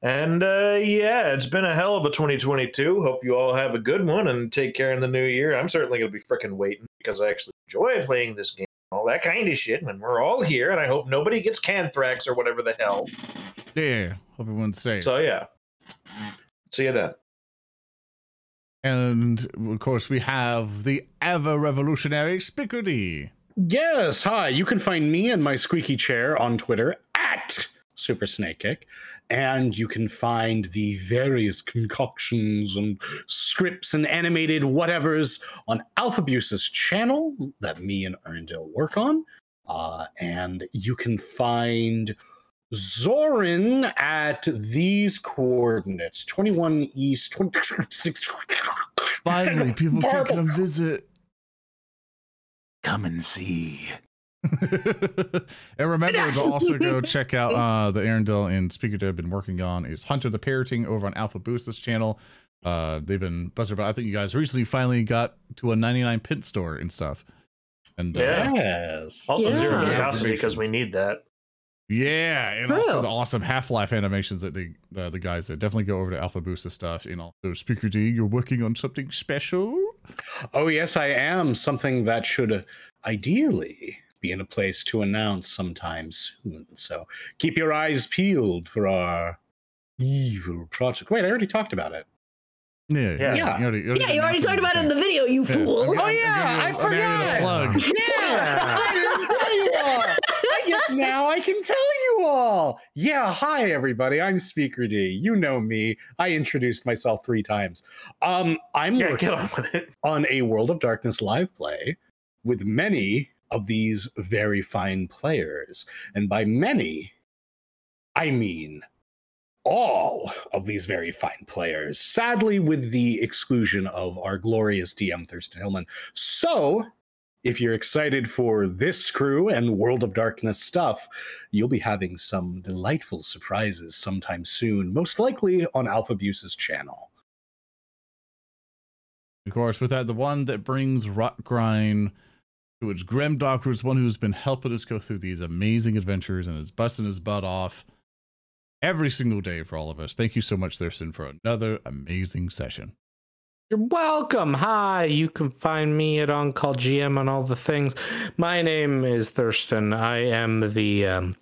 And uh, yeah, it's been a hell of a twenty twenty-two. Hope you all have a good one and take care in the new year. I'm certainly going to be frickin' waiting because I actually enjoy playing this game and all that kind of shit. And we're all here, and I hope nobody gets Canthrax or whatever the hell. Yeah, hope everyone's safe. So yeah, see you then. And of course, we have the ever-revolutionary Speaker D. Yes, hi. You can find me and my squeaky chair on Twitter at Super Snake Kick, and you can find the various concoctions and scripts and animated whatevers on Alphabuse's channel that me and Earndil work on. Uh, and you can find Zoran at these coordinates: twenty-one East, twenty-six. Finally, people can come visit. Come and see. And remember to also go check out uh, the Earndil and Speaker D have been working on is Hunter the Parroting over on Alphabuse's channel. Uh, they've been busted about. I think you guys recently finally got to a ninety-nine pint store and stuff. And yeah. Uh, yes. Also yeah. Zero Viscosity because we need that. Yeah, and True. Also the awesome Half-Life animations that the uh, the guys did. Definitely go over to Alphabuse's stuff. And also Speaker D, you're working on something special. Oh yes, I am. Something that should ideally be in a place to announce sometime soon. So keep your eyes peeled for our evil project. Wait, I already talked about it. Yeah, yeah, yeah. You already, you already, yeah, you already talked about it in the video, you yeah. fool. I'm, I'm, oh yeah, I'm, I'm, I forgot. Plug. Yeah, I didn't tell you all. I guess now I can tell you all. Yeah, hi everybody. I'm Speaker D. You know me. I introduced myself three times. Um, I'm yeah, working on a World of Darkness live play with many of these very fine players. And by many, I mean all of these very fine players, sadly with the exclusion of our glorious D M, Thurston Hillman. So if you're excited for this crew and World of Darkness stuff, you'll be having some delightful surprises sometime soon, most likely on Alphabuse's channel. Of course, with that, the one that brings Rotgrind, which Grimdarker is one who's been helping us go through these amazing adventures and is busting his butt off every single day for all of us. Thank you so much, Thurston, for another amazing session. You're welcome. Hi, you can find me at On Call G M on all the things. My name is Thurston. I am the um,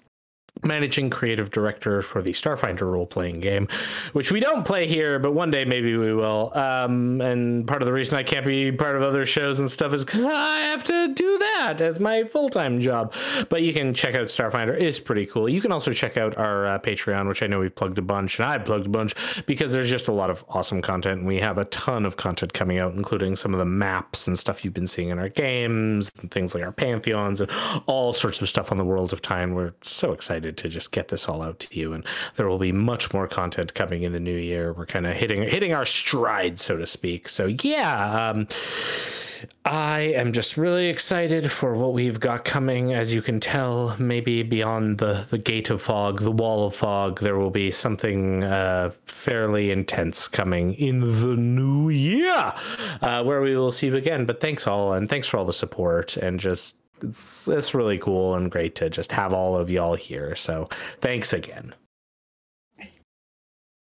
managing creative director for the Starfinder role-playing game, which we don't play here, but one day maybe we will. Um, and part of the reason I can't be part of other shows and stuff is because I have to do that as my full-time job. But you can check out Starfinder. It's pretty cool. You can also check out our uh, Patreon, which I know we've plugged a bunch, and I plugged a bunch, because there's just a lot of awesome content. And we have a ton of content coming out, including some of the maps and stuff you've been seeing in our games, and things like our Pantheons, and all sorts of stuff on the World of Time. We're so excited to just get this all out to you, and there will be much more content coming in the new year. We're kind of hitting hitting our stride, so to speak. So yeah, um I am just really excited for what we've got coming. As you can tell, maybe beyond the the gate of fog, the wall of fog, there will be something uh fairly intense coming in the new year, uh where we will see you again. But thanks all, and thanks for all the support, and just It's, it's really cool and great to just have all of y'all here. So thanks again.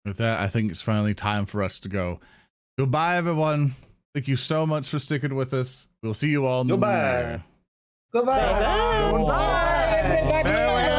With that, I think it's finally time for us to go. Goodbye, everyone. Thank you so much for sticking with us. We'll see you all in the new year. Goodbye. Goodbye. Goodbye. Goodbye. Goodbye. Goodbye. Goodbye. Goodbye.